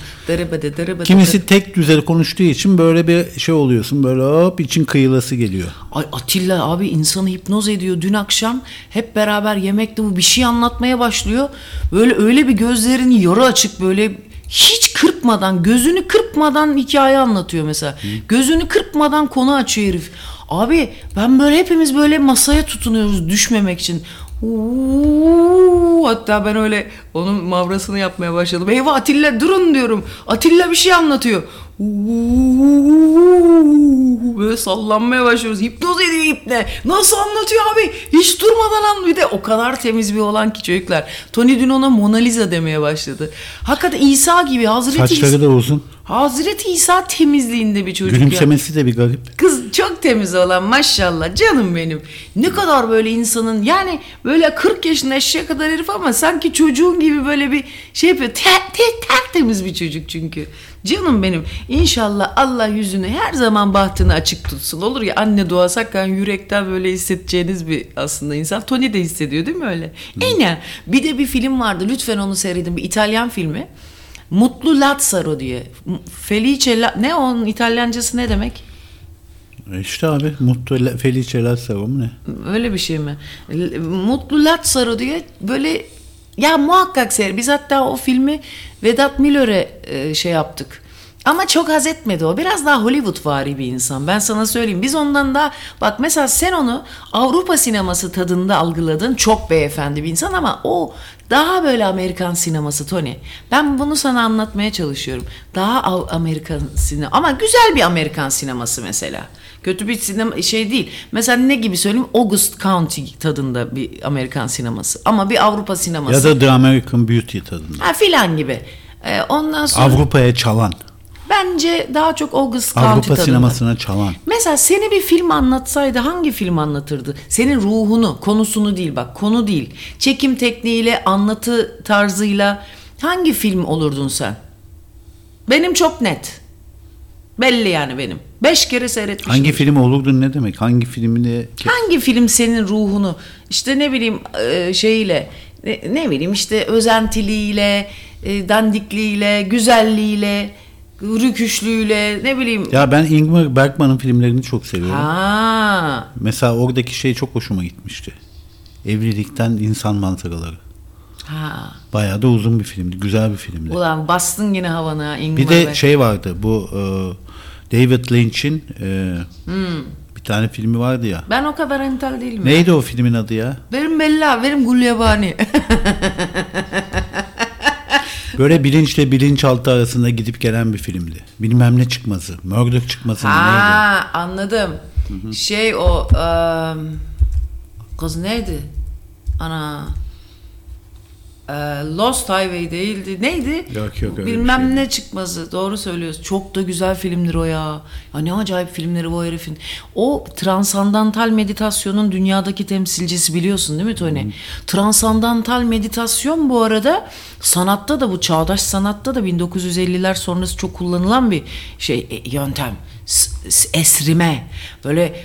Kimisi tek düzeli konuştuğu için böyle bir şey oluyorsun. Böyle hop için kıyılası geliyor. Ay Atilla abi insanı hipnoz ediyor. Dün akşam hep beraber yemekte bu bir şey anlatmaya başlıyor. Böyle öyle bir gözlerini yarı açık böyle hiç kırpmadan, gözünü kırpmadan hikaye anlatıyor mesela. Hı. Gözünü kırpmadan konu açıyor herif. Abi ben böyle hepimiz böyle masaya tutunuyoruz düşmemek için. Hatta ben öyle onun mavrasını yapmaya başladım. Eyvah Atilla durun diyorum. Atilla bir şey anlatıyor. Böyle sallanmaya başlıyoruz. Hipnoz ediyor ipne. Nasıl anlatıyor abi? Hiç durmadan anlıyor. Bir de o kadar temiz bir olan ki çocuklar. Tony dün ona Mona Lisa demeye başladı. Hakikaten İsa gibi. Saçları da uzun. Hazreti İsa temizliğinde bir çocuk. Gülümsemesi de bir garip. Kız çok temiz olan maşallah canım benim. Ne kadar böyle insanın yani böyle 40 yaşında eşeğe kadar herif ama sanki çocuğun gibi böyle bir şey yapıyor. Tertemiz bir çocuk çünkü. Canım benim inşallah Allah yüzünü her zaman bahtını açık tutsun. Olur ya anne duası hakikaten yürekten böyle hissedeceğiniz bir aslında insan. Tony de hissediyor değil mi öyle? Aynen. Bir de bir film vardı lütfen onu seyredin bir İtalyan filmi. Mutlu Lazzaro diye. Felice ne onun İtalyancası ne demek? İşte abi Mutlu Felice Lazzaro mu ne? Öyle bir şey mi? Mutlu Lazzaro diye böyle ya muhakkak seyir. Biz hatta o filmi Vedat Milor'e şey yaptık. Ama çok haz etmedi o. Biraz daha Hollywoodvari bir insan. Ben sana söyleyeyim. Biz ondan daha bak mesela sen onu Avrupa sineması tadında algıladın. Çok beyefendi bir insan ama o daha böyle Amerikan sineması Tony. Ben bunu sana anlatmaya çalışıyorum. Daha Amerikan sineması ama güzel bir Amerikan sineması mesela. Kötü bir sinema şey değil. Mesela ne gibi söyleyeyim? August County tadında bir Amerikan sineması. Ama bir Avrupa sineması. Ya da The American Beauty tadında. Ha filan gibi. Ondan sonra Avrupa'ya çalan. Bence daha çok August County Avrupa tadında. Sinemasına çalan. Mesela seni bir film anlatsaydı hangi film anlatırdı? Senin ruhunu, konusunu değil bak, konu değil. Çekim tekniğiyle, anlatı tarzıyla hangi film olurdun sen? Benim çok net. Belli yani benim. 5 kere seyretmiştim. Hangi film olurdun ne demek? Hangi filmini? Hangi film senin ruhunu? İşte ne bileyim şeyle, ne bileyim işte özentiliğiyle, dandikliğiyle, güzelliğiyle, rüküşlüğüyle ne bileyim. Ya ben Ingmar Bergman'ın filmlerini çok seviyorum. Ha. Mesela oradaki şey çok hoşuma gitmişti. Evlilikten insan manzaraları. Ha. Bayağı da uzun bir filmdi. Güzel bir filmdi. Ulan bastın yine havana Ingmar. Bir de şey vardı bu David Lynch'in bir tane filmi vardı ya. Ben o kadar entel değilim. Neydi ya o filmin adı ya? Verim Bella, Verim Gulyabani. Böyle bilinçle bilinçaltı arasında gidip gelen bir filmdi. Bilmem ne çıkması. Murdoch çıkması neydi? Ha anladım. Hı-hı. Şey o kız neydi? Ana Lost Highway değildi. Neydi? Yok, bilmem şey ne çıkması. Doğru söylüyorsun. Çok da güzel filmdir o ya. Ya ne acayip filmleri bu herifin. O transandantal meditasyonun dünyadaki temsilcisi biliyorsun değil mi Tony? Hmm. Transandantal meditasyon bu arada sanatta da bu çağdaş sanatta da 1950'ler sonrası çok kullanılan bir şey yöntem. esrime, böyle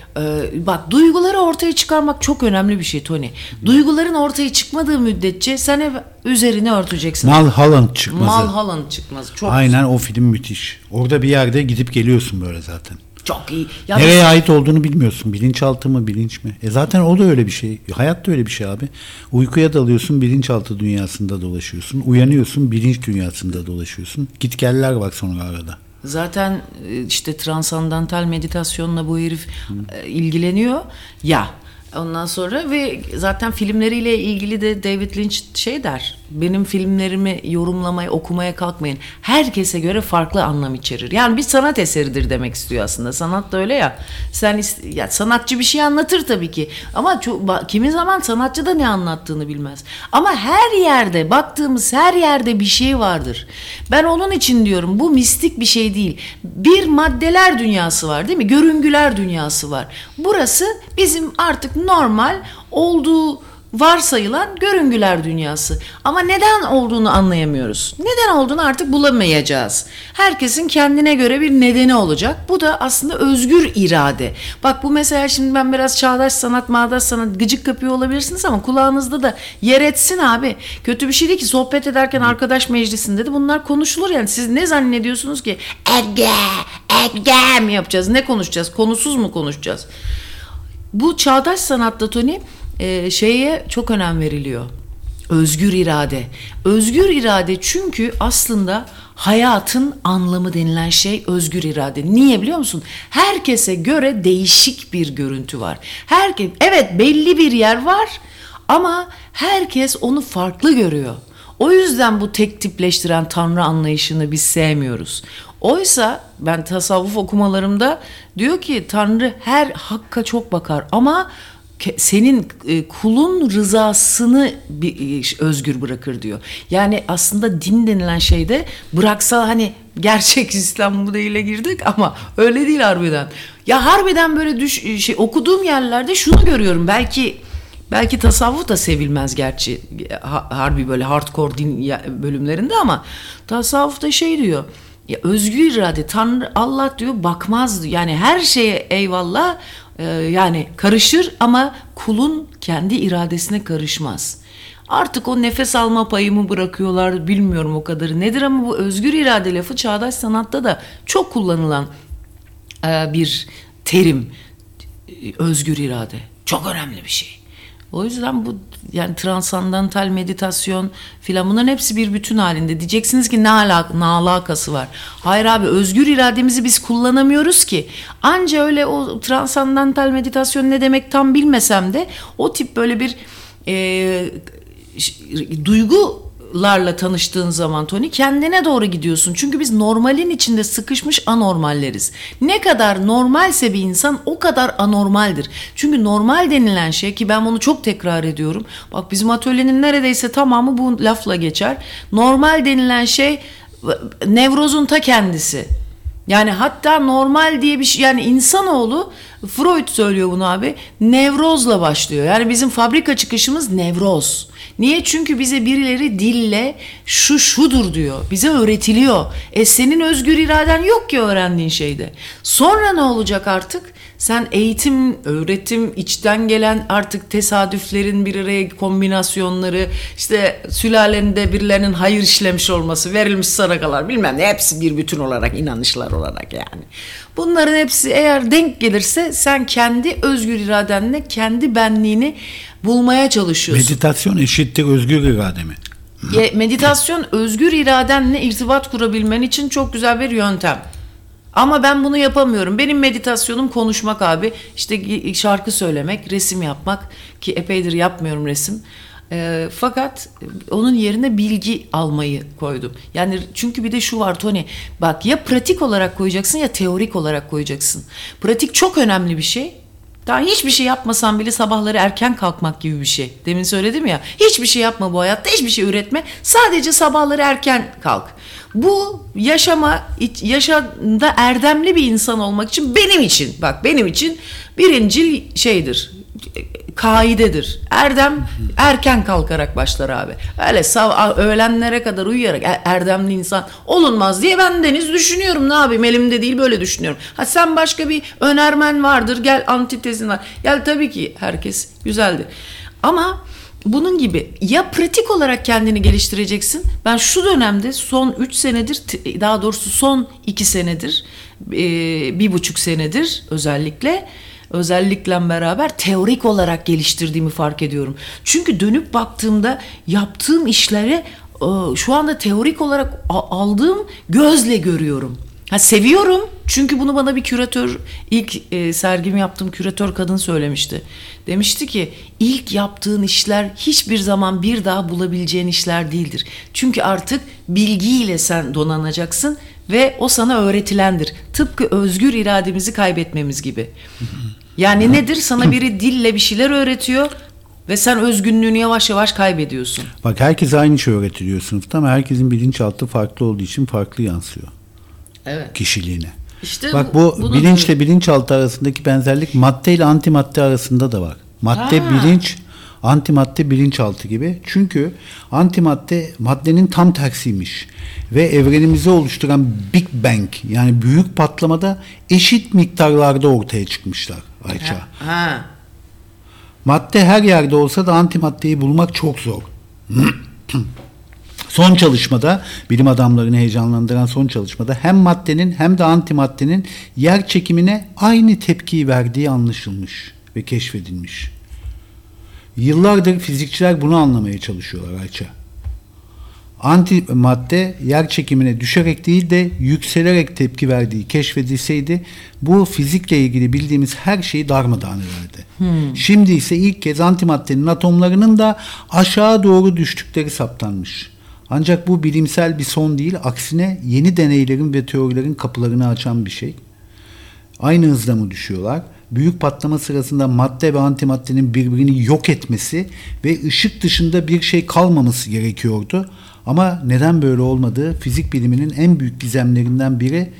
bak, duyguları ortaya çıkarmak çok önemli bir şey Tony. Duyguların ortaya çıkmadığı müddetçe sen üzerine örteceksin. Mulholland çıkmazı. Mulholland çıkmazı. Çok aynen güzel. O film müthiş. Orada bir yerde gidip geliyorsun böyle zaten. Çok iyi. Yani nereye ait olduğunu bilmiyorsun. Bilinçaltı mı, bilinç mi? Zaten o da öyle bir şey. Hayat da öyle bir şey abi. Uykuya dalıyorsun, bilinçaltı dünyasında dolaşıyorsun. Uyanıyorsun, bilinç dünyasında dolaşıyorsun. Gitgeller bak sonra arada. Zaten işte transandantal meditasyonla bu herif ilgileniyor ya. Ondan sonra ve zaten filmleriyle ilgili de David Lynch şey der. Benim filmlerimi yorumlamaya, okumaya kalkmayın. Herkese göre farklı anlam içerir. Yani bir sanat eseridir demek istiyor aslında. Sanat da öyle ya. Sen ya sanatçı bir şey anlatır tabii ki. Ama kimi zaman sanatçı da ne anlattığını bilmez. Ama her yerde, baktığımız her yerde bir şey vardır. Ben onun için diyorum bu mistik bir şey değil. Bir maddeler dünyası var değil mi? Görüngüler dünyası var. Burası bizim artık normal olduğu varsayılan görüngüler dünyası. Ama neden olduğunu anlayamıyoruz. Neden olduğunu artık bulamayacağız. Herkesin kendine göre bir nedeni olacak. Bu da aslında özgür irade. Bak bu mesela şimdi ben biraz çağdaş sanat, mağdaş sanat gıcık kapıyor olabilirsiniz ama kulağınızda da yer etsin abi. Kötü bir şey değil ki, sohbet ederken arkadaş meclisinde de bunlar konuşulur yani. Siz ne zannediyorsunuz ki? Ege mi yapacağız? Ne konuşacağız? Konusuz mu konuşacağız? Bu çağdaş sanatta Tony şeye çok önem veriliyor. Özgür irade. Özgür irade çünkü aslında hayatın anlamı denilen şey özgür irade. Niye biliyor musun? Herkese göre değişik bir görüntü var. Evet belli bir yer var ama herkes onu farklı görüyor. O yüzden bu tek tipleştiren tanrı anlayışını biz sevmiyoruz. Oysa ben tasavvuf okumalarımda diyor ki tanrı her hakka çok bakar ama senin kulun rızasını özgür bırakır diyor. Yani aslında din denilen şeyde bıraksa hani gerçek İslam modeliyle girdik ama öyle değil harbiden. Ya harbiden böyle okuduğum yerlerde şunu görüyorum. Belki tasavvuf da sevilmez gerçi harbi böyle hardcore din bölümlerinde ama tasavvufta şey diyor. Ya özgür irade, Tanrı Allah diyor bakmaz diyor. Yani her şeye eyvallah yani karışır ama kulun kendi iradesine karışmaz. Artık o nefes alma payımı bırakıyorlar bilmiyorum o kadarı nedir ama bu özgür irade lafı çağdaş sanatta da çok kullanılan bir terim. Özgür irade çok önemli bir şey. O yüzden bu yani transandantal meditasyon filan bunların hepsi bir bütün halinde. Diyeceksiniz ki ne alakası var? Hayır abi, özgür irademizi biz kullanamıyoruz ki. Anca öyle o transandantal meditasyon ne demek tam bilmesem de o tip böyle bir duygularla tanıştığın zaman Tony kendine doğru gidiyorsun. Çünkü biz normalin içinde sıkışmış anormalleriz. Ne kadar normalse bir insan o kadar anormaldir. Çünkü normal denilen şey ki ben bunu çok tekrar ediyorum. Bak bizim atölyenin neredeyse tamamı bu lafla geçer. Normal denilen şey nevrozun ta kendisi. Yani hatta normal diye bir şey yani insanoğlu Freud söylüyor bunu abi. Nevrozla başlıyor. Yani bizim fabrika çıkışımız nevroz. Niye? Çünkü bize birileri dille şu şudur diyor. Bize öğretiliyor. Senin özgür iraden yok ki öğrendiğin şeyde. Sonra ne olacak artık? Sen eğitim, öğretim, içten gelen artık tesadüflerin bir araya kombinasyonları, işte sülalende birilerinin hayır işlemiş olması, verilmiş sadakalar bilmem ne hepsi bir bütün olarak, inanışlar olarak yani. Bunların hepsi eğer denk gelirse sen kendi özgür iradenle kendi benliğini bulmaya çalışıyorsun. Meditasyon eşittir özgür irade mi? Meditasyon özgür iradenle irtibat kurabilmen için çok güzel bir yöntem. Ama ben bunu yapamıyorum. Benim meditasyonum konuşmak abi. İşte şarkı söylemek, resim yapmak ki epeydir yapmıyorum resim. Fakat onun yerine bilgi almayı koydum. Yani çünkü bir de şu var Tony. Bak ya pratik olarak koyacaksın ya teorik olarak koyacaksın. Pratik çok önemli bir şey. Daha hiçbir şey yapmasan bile sabahları erken kalkmak gibi bir şey. Demin söyledim ya. Hiçbir şey yapma bu hayatta. Hiçbir şey üretme. Sadece sabahları erken kalk. Bu yaşamda erdemli bir insan olmak için benim için birincil şeydir. kaidedir. Erdem erken kalkarak başlar abi. Öyle öğlenlere kadar uyuyarak erdemli insan olunmaz diye ben Deniz düşünüyorum. Ne yapayım, elimde değil, böyle düşünüyorum. Ha sen başka bir önermen vardır, gel antitezin var. Gel, tabii ki herkes güzeldir. Ama bunun gibi ya pratik olarak kendini geliştireceksin. Ben şu dönemde son 3 senedir, daha doğrusu son 2 senedir, 1,5 senedir özellikle beraber teorik olarak geliştirdiğimi fark ediyorum. Çünkü dönüp baktığımda yaptığım işleri şu anda teorik olarak aldığım gözle görüyorum. Ha, seviyorum. Çünkü bunu bana bir küratör, ilk sergimi yaptığım küratör kadın söylemişti. Demişti ki ilk yaptığın işler hiçbir zaman bir daha bulabileceğin işler değildir. Çünkü artık bilgiyle sen donanacaksın ve o sana öğretilendir. Tıpkı özgür irademizi kaybetmemiz gibi. Yani nedir? Sana biri dille bir şeyler öğretiyor ve sen özgünlüğünü yavaş yavaş kaybediyorsun. Bak, herkes aynı şey öğretiliyor sınıfta ama herkesin bilinçaltı farklı olduğu için farklı yansıyor. Evet. Kişiliğine. İşte bak, bu bilinçle bilinçaltı arasındaki benzerlik madde ile antimadde arasında da var. Madde bilinç, antimadde bilinçaltı gibi. Çünkü antimadde maddenin tam tersiymiş. Ve evrenimizi oluşturan Big Bang, yani büyük patlamada eşit miktarlarda ortaya çıkmışlar Ayça. Madde her yerde olsa da antimaddeyi bulmak çok zor. Son çalışmada, bilim adamlarını heyecanlandıran son çalışmada hem maddenin hem de antimaddenin yer çekimine aynı tepkiyi verdiği anlaşılmış ve keşfedilmiş. Yıllardır fizikçiler bunu anlamaya çalışıyorlar Ayça. Antimadde yer çekimine düşerek değil de yükselerek tepki verdiği keşfedilseydi bu fizikle ilgili bildiğimiz her şeyi darmadağın ederdi. Şimdi ise ilk kez antimaddenin atomlarının da aşağı doğru düştükleri saptanmış. Ancak bu bilimsel bir son değil, aksine yeni deneylerin ve teorilerin kapılarını açan bir şey. Aynı hızda mı düşüyorlar? Büyük patlama sırasında madde ve antimaddenin birbirini yok etmesi ve ışık dışında bir şey kalmaması gerekiyordu. Ama neden böyle olmadığı fizik biliminin en büyük gizemlerinden biri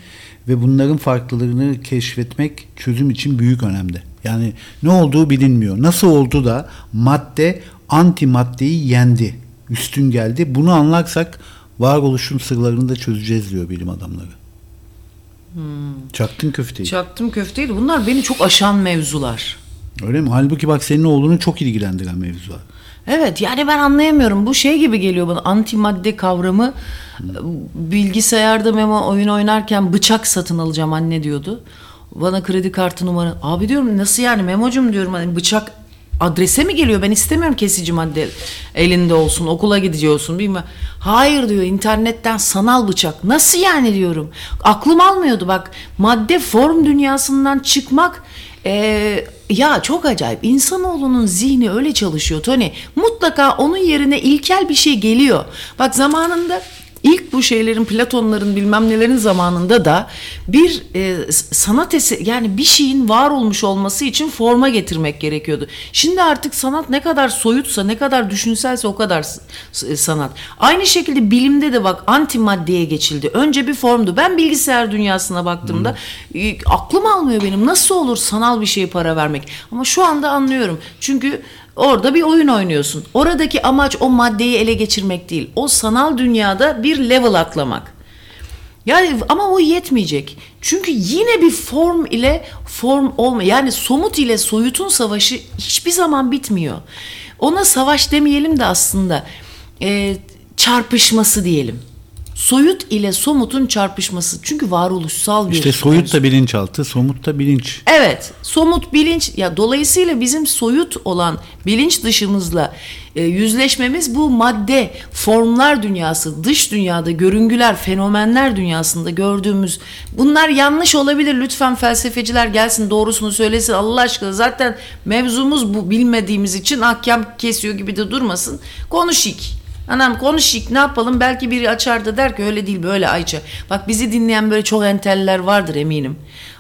ve bunların farklılığını keşfetmek çözüm için büyük önemde. Yani ne olduğu bilinmiyor. Nasıl oldu da madde antimaddeyi yendi, üstün geldi? Bunu anlarsak varoluşun sırlarını da çözeceğiz diyor bilim adamları. Çaktın köfteyi. Çaktım köfteyi de bunlar beni çok aşan mevzular. Öyle mi? Halbuki bak, senin oğlunu çok ilgilendiren mevzular. Evet, yani ben anlayamıyorum. Bu şey gibi geliyor bana, antimadde kavramı. Bilgisayarda Memo oyun oynarken bıçak satın alacağım anne diyordu. Bana kredi kartı numara. Abi diyorum, nasıl yani Memocum diyorum, hani bıçak adrese mi geliyor? Ben istemiyorum kesici madde elinde olsun, okula gideceğiyorsun bilmem. Hayır diyor, internetten sanal bıçak. Nasıl yani diyorum. Aklım almıyordu bak. Madde form dünyasından çıkmak ya çok acayip. İnsanoğlunun zihni öyle çalışıyor Tony. Mutlaka onun yerine ilkel bir şey geliyor. Bak, zamanında İlk bu şeylerin, Platonların bilmem nelerin zamanında da bir sanat eseri, yani bir şeyin var olmuş olması için forma getirmek gerekiyordu. Şimdi artık sanat ne kadar soyutsa, ne kadar düşünselse o kadar sanat. Aynı şekilde bilimde de bak, antimaddeye geçildi. Önce bir formdu. Ben bilgisayar dünyasına baktığımda aklım almıyor benim. Nasıl olur sanal bir şeye para vermek? Ama şu anda anlıyorum. Çünkü orada bir oyun oynuyorsun. Oradaki amaç o maddeyi ele geçirmek değil. O sanal dünyada bir level atlamak. Yani ama o yetmeyecek. Çünkü yine bir form ile form olma. Yani somut ile soyutun savaşı hiçbir zaman bitmiyor. Ona savaş demeyelim de aslında çarpışması diyelim. Soyut ile somutun çarpışması. Çünkü varoluşsal bir... İşte soyut da bilinçaltı, somut da bilinç. Evet, somut bilinç. Ya dolayısıyla bizim soyut olan bilinç dışımızla yüzleşmemiz bu madde, formlar dünyası, dış dünyada görüngüler, fenomenler dünyasında gördüğümüz... Bunlar yanlış olabilir. Lütfen felsefeciler gelsin, doğrusunu söylesin. Allah aşkına, zaten mevzumuz bu, bilmediğimiz için ahkam kesiyor gibi de durmasın. Konuşik. Anam konuşik, ne yapalım, belki biri açar da der ki öyle değil böyle Ayça. Bak, bizi dinleyen böyle çok enteller vardır eminim.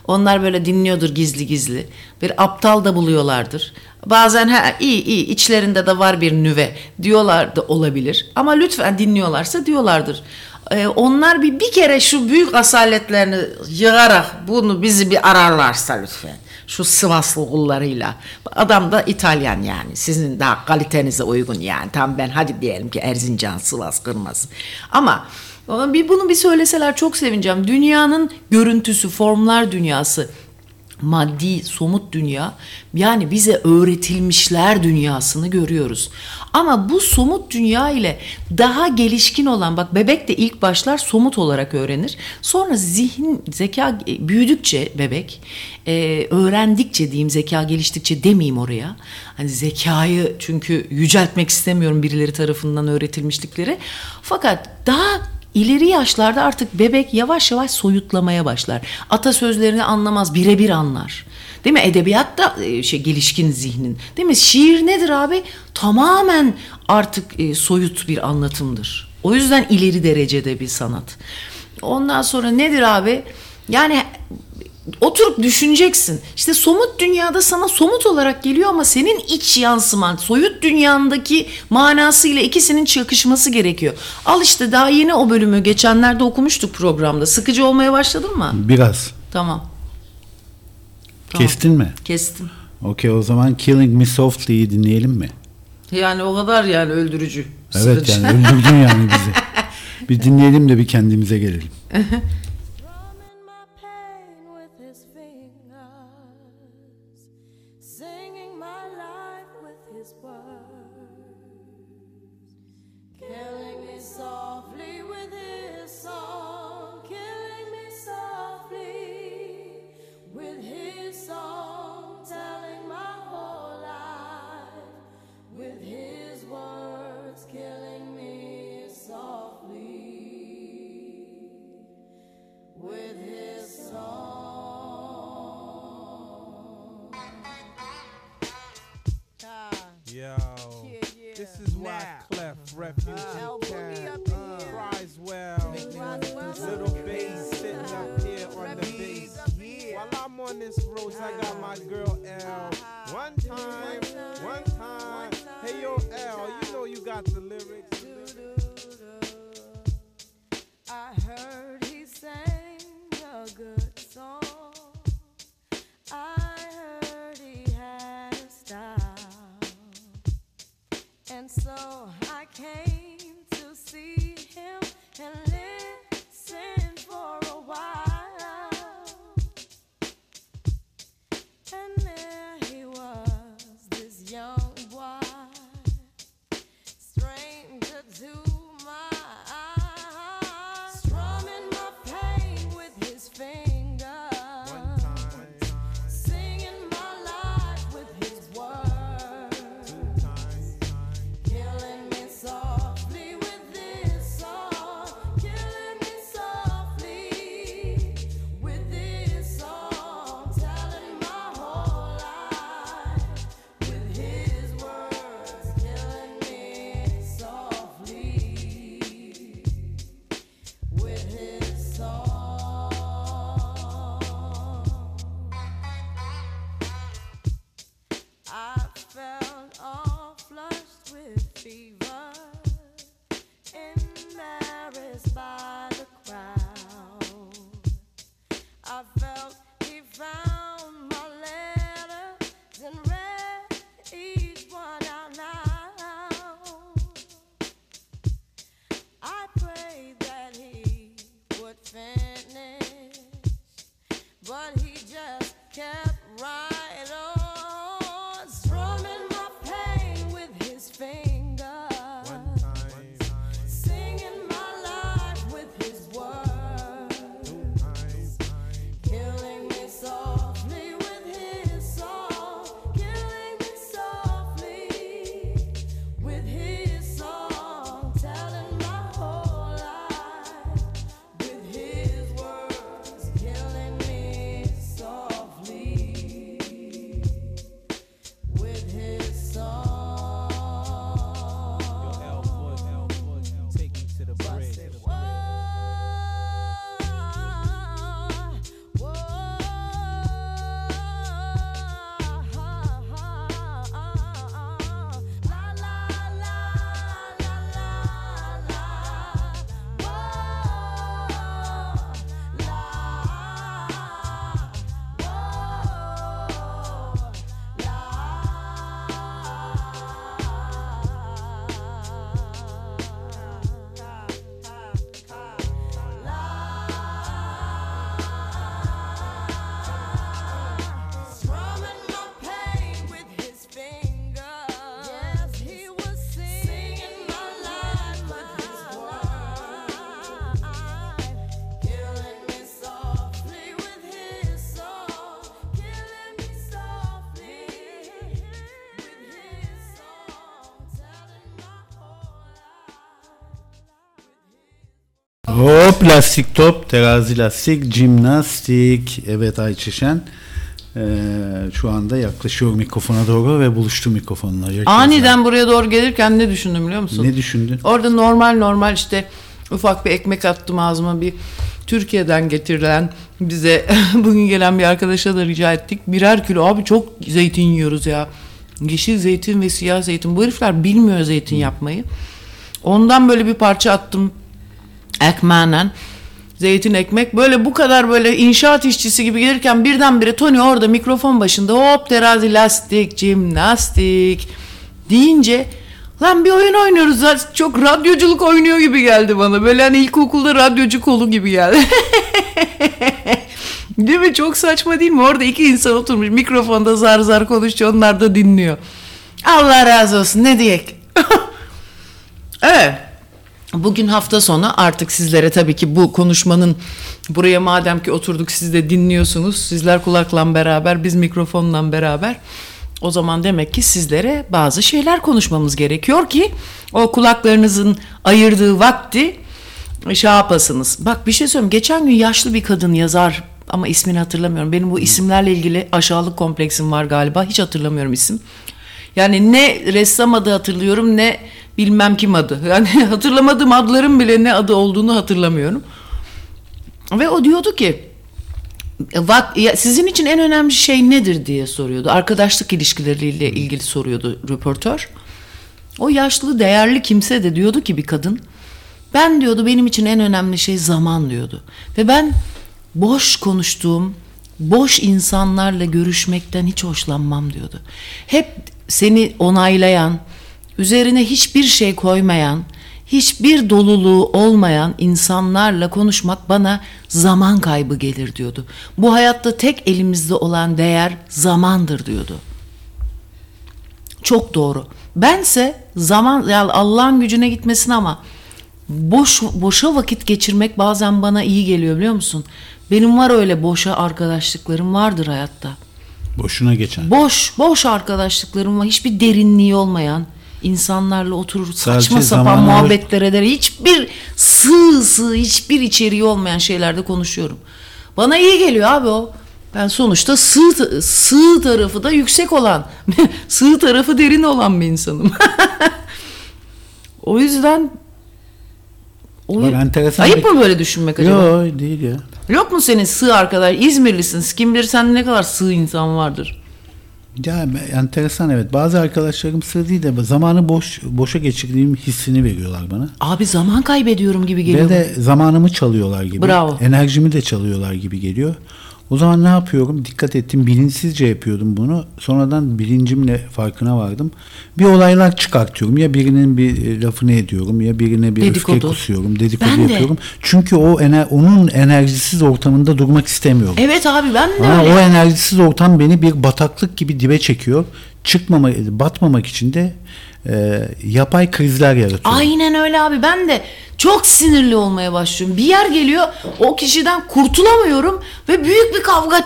Onlar böyle dinliyordur gizli gizli. Bir aptal da buluyorlardır. Bazen iyi içlerinde de var bir nüve diyorlar da olabilir. Ama lütfen dinliyorlarsa diyorlardır. Onlar bir kere şu büyük asaletlerini yığarak bunu bizi bir ararlarsa lütfen. şu Sivaslı oğullarıyla. Adam da İtalyan yani. Sizin daha kalitenize uygun yani. Tam ben hadi diyelim ki Erzincan, Sivas, Kırmızı. Ama bunu bir söyleseler çok sevineceğim. Dünyanın görüntüsü, formlar dünyası, maddi, somut dünya, yani bize öğretilmişler dünyasını görüyoruz. Ama bu somut dünya ile daha gelişkin olan, bak bebek de ilk başlar somut olarak öğrenir. Sonra zihin, zeka büyüdükçe bebek, öğrendikçe diyeyim, zeka geliştikçe demeyeyim oraya. Hani zekayı çünkü yüceltmek istemiyorum birileri tarafından öğretilmişlikleri. Fakat daha İleri yaşlarda artık bebek yavaş yavaş soyutlamaya başlar. Atasözlerini anlamaz, birebir anlar. Değil mi? Edebiyat da gelişkin zihnin. Değil mi? Şiir nedir abi? Tamamen artık soyut bir anlatımdır. O yüzden ileri derecede bir sanat. Ondan sonra nedir abi? Yani oturup düşüneceksin. İşte somut dünyada sana somut olarak geliyor ama senin iç yansıman, soyut dünyandaki manasıyla ikisinin çakışması gerekiyor. Al işte daha yeni o bölümü geçenlerde okumuştuk programda. Sıkıcı olmaya başladın mı? Biraz. Tamam. Kestin mi? Kestim. Okey, o zaman Killing Me Softly'yi dinleyelim mi? Yani o kadar yani öldürücü. Evet sıkıcı. Yani öldürdün yani bizi. Bir dinleyelim de bir kendimize gelelim. There he was, this young boy, strange. Hop lastik top, terazi lastik, jimnastik. Evet Ayça Şen. Şu anda yaklaşıyor mikrofona doğru ve buluştu mikrofonla. Aniden buraya doğru gelirken ne düşündüm biliyor musun? Ne düşündün? Orada normal işte ufak bir ekmek attım ağzıma, bir Türkiye'den getirilen, bize bugün gelen bir arkadaşa da rica ettik. Birer kilo abi, çok zeytin yiyoruz ya. Yeşil zeytin ve siyah zeytin. Bu herifler bilmiyor zeytin yapmayı. Ondan böyle bir parça attım ekmeğinden. Zeytin ekmek. Böyle bu kadar böyle inşaat işçisi gibi gelirken birdenbire Tony orada mikrofon başında hop terazi lastik, jimnastik deyince lan bir oyun oynuyoruz. Çok radyoculuk oynuyor gibi geldi bana. Böyle hani ilkokulda radyocu kolu gibi geldi. Değil mi? Çok saçma değil mi? Orada iki insan oturmuş mikrofonda zar zar konuşuyor. Onlar da dinliyor. Allah razı olsun. Ne diyek? Evet. Bugün hafta sonu, artık sizlere tabii ki bu konuşmanın buraya madem ki oturduk, siz de dinliyorsunuz. Sizler kulakla beraber, biz mikrofonla beraber. O zaman demek ki sizlere bazı şeyler konuşmamız gerekiyor ki o kulaklarınızın ayırdığı vakti şey yapasınız. Bak bir şey söyleyeyim. Geçen gün yaşlı bir kadın yazar ama ismini hatırlamıyorum. Benim bu isimlerle ilgili aşağılık kompleksim var galiba. Hiç hatırlamıyorum isim. Yani ne ressam adı hatırlıyorum, ne bilmem kim adı. Yani hatırlamadığım adların bile ne adı olduğunu hatırlamıyorum. Ve o diyordu ki sizin için en önemli şey nedir diye soruyordu. Arkadaşlık ilişkileriyle ilgili soruyordu röportör. O yaşlı değerli kimse de diyordu ki bir kadın, ben diyordu benim için en önemli şey zaman diyordu. Ve ben boş konuştuğum, boş insanlarla görüşmekten hiç hoşlanmam diyordu. Hep seni onaylayan, üzerine hiçbir şey koymayan, hiçbir doluluğu olmayan insanlarla konuşmak bana zaman kaybı gelir diyordu. Bu hayatta tek elimizde olan değer zamandır diyordu. Çok doğru. Bense zaman, yani Allah'ın gücüne gitmesin ama boşa vakit geçirmek bazen bana iyi geliyor biliyor musun? Benim var öyle boşa arkadaşlıklarım vardır hayatta. Boşuna geçen. Boş arkadaşlıklarım var. Hiçbir derinliği olmayan insanlarla oturur saçma sapan muhabbetler eder. Hiçbir sığ hiçbir içeriği olmayan şeylerde konuşuyorum. Bana iyi geliyor abi o. Ben sonuçta sığ tarafı da yüksek olan, sığ tarafı derin olan bir insanım. O yüzden ayıp mı böyle düşünmek acaba? Yok değil ya. Yok mu senin sığ arkadaş? İzmirlisin. Kim bilir sende ne kadar sığ insan vardır. Ya enteresan evet. Bazı arkadaşlarım sığ değil de zamanı boşa geçirdiğim hissini veriyorlar bana. Abi zaman kaybediyorum gibi geliyor. Ve de zamanımı çalıyorlar gibi. Bravo. Enerjimi de çalıyorlar gibi geliyor. O zaman ne yapıyorum? Dikkat ettim. Bilinçsizce yapıyordum bunu. Sonradan bilincimle farkına vardım. Bir olaylar çıkartıyorum. Ya birinin bir lafını ediyorum. Ya birine bir öfke kusuyorum. Dedikodu yapıyorum. De. Çünkü onun enerjisiz ortamında durmak istemiyorum. Evet abi ben de öyle. O enerjisiz ortam beni bir bataklık gibi dibe çekiyor. Batmamak için de yapay krizler yaratıyor. Aynen öyle abi. Ben de çok sinirli olmaya başlıyorum. Bir yer geliyor, o kişiden kurtulamıyorum ve büyük bir kavga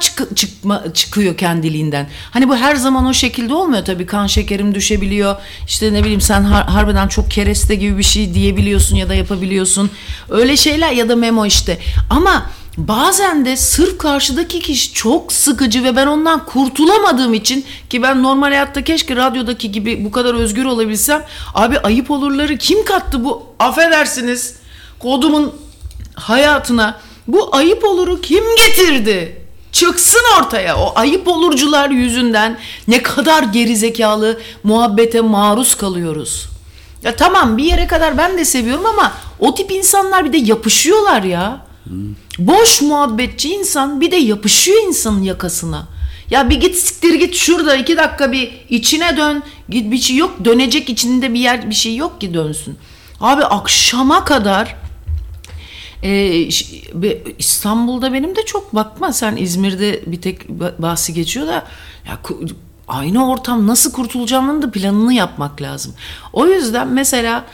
çıkıyor kendiliğinden. Hani bu her zaman o şekilde olmuyor tabii. Kan şekerim düşebiliyor. İşte ne bileyim sen harbiden çok kereste gibi bir şey diyebiliyorsun ya da yapabiliyorsun. Öyle şeyler ya da memo işte. Ama bazen de sırf karşıdaki kişi çok sıkıcı ve ben ondan kurtulamadığım için, ki ben normal hayatta keşke radyodaki gibi bu kadar özgür olabilsem. Abi ayıp olurları kim kattı bu? Affedersiniz kodumun hayatına bu ayıp oluru kim getirdi? Çıksın ortaya. O ayıp olurcular yüzünden ne kadar gerizekalı muhabbete maruz kalıyoruz. Ya tamam bir yere kadar ben de seviyorum ama o tip insanlar bir de yapışıyorlar ya. Boş muhabbetçi insan bir de yapışıyor insanın yakasına. Ya bir git siktir git şurada 2 dakika bir içine dön. Git bir şey yok, dönecek içinde bir yer, bir şey yok ki dönsün. Abi akşama kadar İstanbul'da benim de çok, bakma sen İzmir'de bir tek bahsi geçiyor da ya, aynı ortam nasıl kurtulacağımın da planını yapmak lazım. O yüzden mesela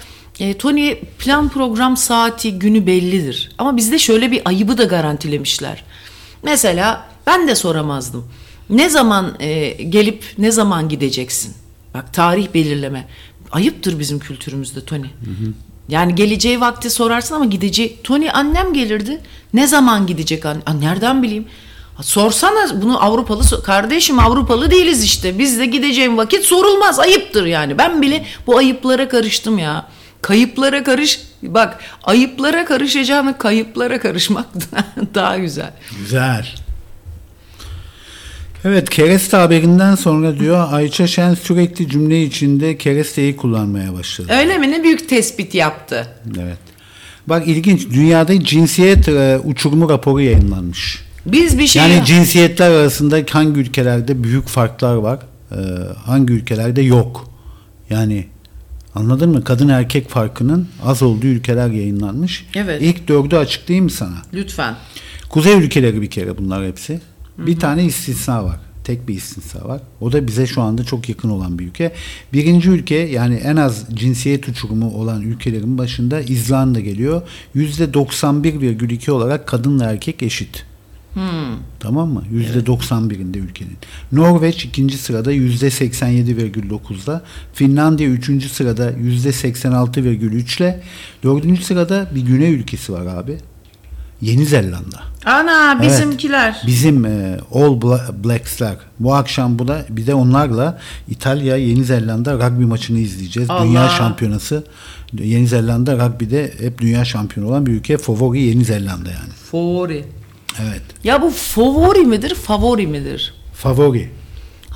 Tony plan program saati günü bellidir. Ama bizde şöyle bir ayıbı da garantilemişler. Mesela ben de soramazdım. Ne zaman gelip ne zaman gideceksin? Bak tarih belirleme. Ayıptır bizim kültürümüzde Tony. Hı hı. Yani geleceği vakti sorarsın ama gideceği... Tony annem gelirdi. Ne zaman gidecek anne? Nereden bileyim? Sorsana bunu Avrupalı... Kardeşim Avrupalı değiliz işte. Biz de gideceğim vakit sorulmaz. Ayıptır yani. Ben bile bu ayıplara karıştım ya. Kayıplara karış... Bak ayıplara karışacağını kayıplara karışmak daha güzel. Güzel. Evet, kereste haberinden sonra diyor Ayça Şen sürekli cümle içinde keresteyi kullanmaya başladı. Öyle mi? Ne büyük tespit yaptı. Evet. Bak ilginç, dünyada cinsiyet uçurumu raporu yayınlanmış. Biz bir şey... Yani cinsiyetler arasında hangi ülkelerde büyük farklar var, hangi ülkelerde yok. Yani anladın mı? Kadın erkek farkının az olduğu ülkeler yayınlanmış. Evet. İlk 4'ü açıklayayım mı sana? Lütfen. Kuzey ülkeleri bir kere bunlar hepsi. Bir tane istisna var. Tek bir istisna var. O da bize şu anda çok yakın olan bir ülke. Birinci ülke, yani en az cinsiyet uçurumu olan ülkelerin başında İzlanda geliyor. %91,2 olarak kadınla erkek eşit. Hmm. Tamam mı? %91'inde ülkenin. Norveç ikinci sırada %87,9'da. Finlandiya üçüncü sırada %86,3'le. Dördüncü sırada bir güney ülkesi var abi. Yeni Zelanda. Ana bizimkiler. Evet, bizim All Blacks'lar. Bu akşam bu da bir de onlarla İtalya Yeni Zelanda rugby maçını izleyeceğiz. Allah. Dünya şampiyonası. Yeni Zelanda rugby'de hep dünya şampiyonu olan bir ülke. Favori Yeni Zelanda yani. Favori. Evet. Ya bu favori midir, favori midir? Favori.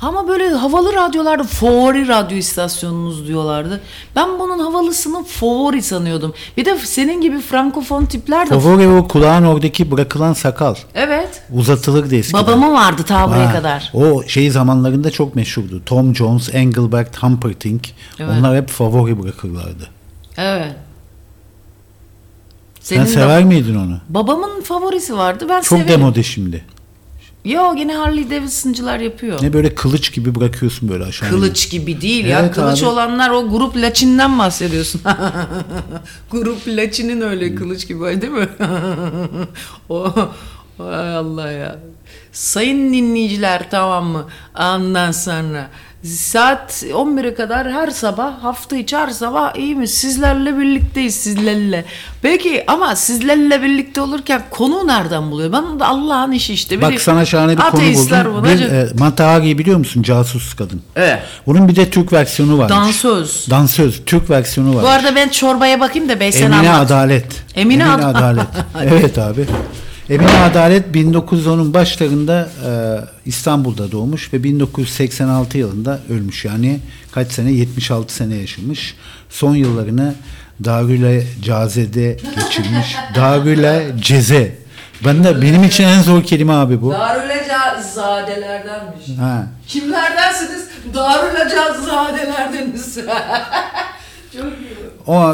Ama böyle havalı radyolarda favori radyo istasyonunuz diyorlardı. Ben bunun havalısını favori sanıyordum. Bir de senin gibi frankofon tipler de... Favori o kulağın oradaki bırakılan sakal. Evet. Uzatılırdı eskiden. Babamı vardı ta buraya kadar. O şey zamanlarında çok meşhurdu. Tom Jones, Engelbert, Humperdinck. Evet. Onlar hep favori bırakırlardı. Evet. Sen sever miydin onu? Babamın favorisi vardı. Ben çok severim. Demode şimdi. Yo, gene Harley Davidson'cılar yapıyor. Ne böyle kılıç gibi bırakıyorsun böyle aşağıya. Kılıç gibi değil evet ya. Kılıç abi. Olanlar o grup Laçin'den bahsediyorsun. Grup Laçin'in öyle kılıç gibi değil mi? Ay Allah ya. Sayın dinleyiciler, tamam mı? Ondan sonra saat 11'e kadar her sabah, hafta içi her sabah iyi mi? Sizlerle birlikteyiz, sizlerle. Peki ama sizlerle birlikte olurken konu nereden buluyor? Ben de Allah'ın işi işte. Bak sana şahane bir konu buldum. Bir, Meta Ağa'yı biliyor musun? Casus kadın. Evet. Bunun bir de Türk versiyonu var. Dansöz. Dansöz. Türk versiyonu var. Bu arada ben çorbaya bakayım da Beysen anlat. Emine Adalet. Emine Adalet. Evet abi. Emine Adalet 1910'un başlarında İstanbul'da doğmuş ve 1986 yılında ölmüş. Yani kaç sene? 76 sene yaşamış. Son yıllarını Darülaceze'de geçirmiş. Darülaceze. Benim için en zor kelime abi bu. Darülacezadelerdenmiş. Ha. Kimlerdensiniz? Darülacezadelerdeniz. Çok iyi. O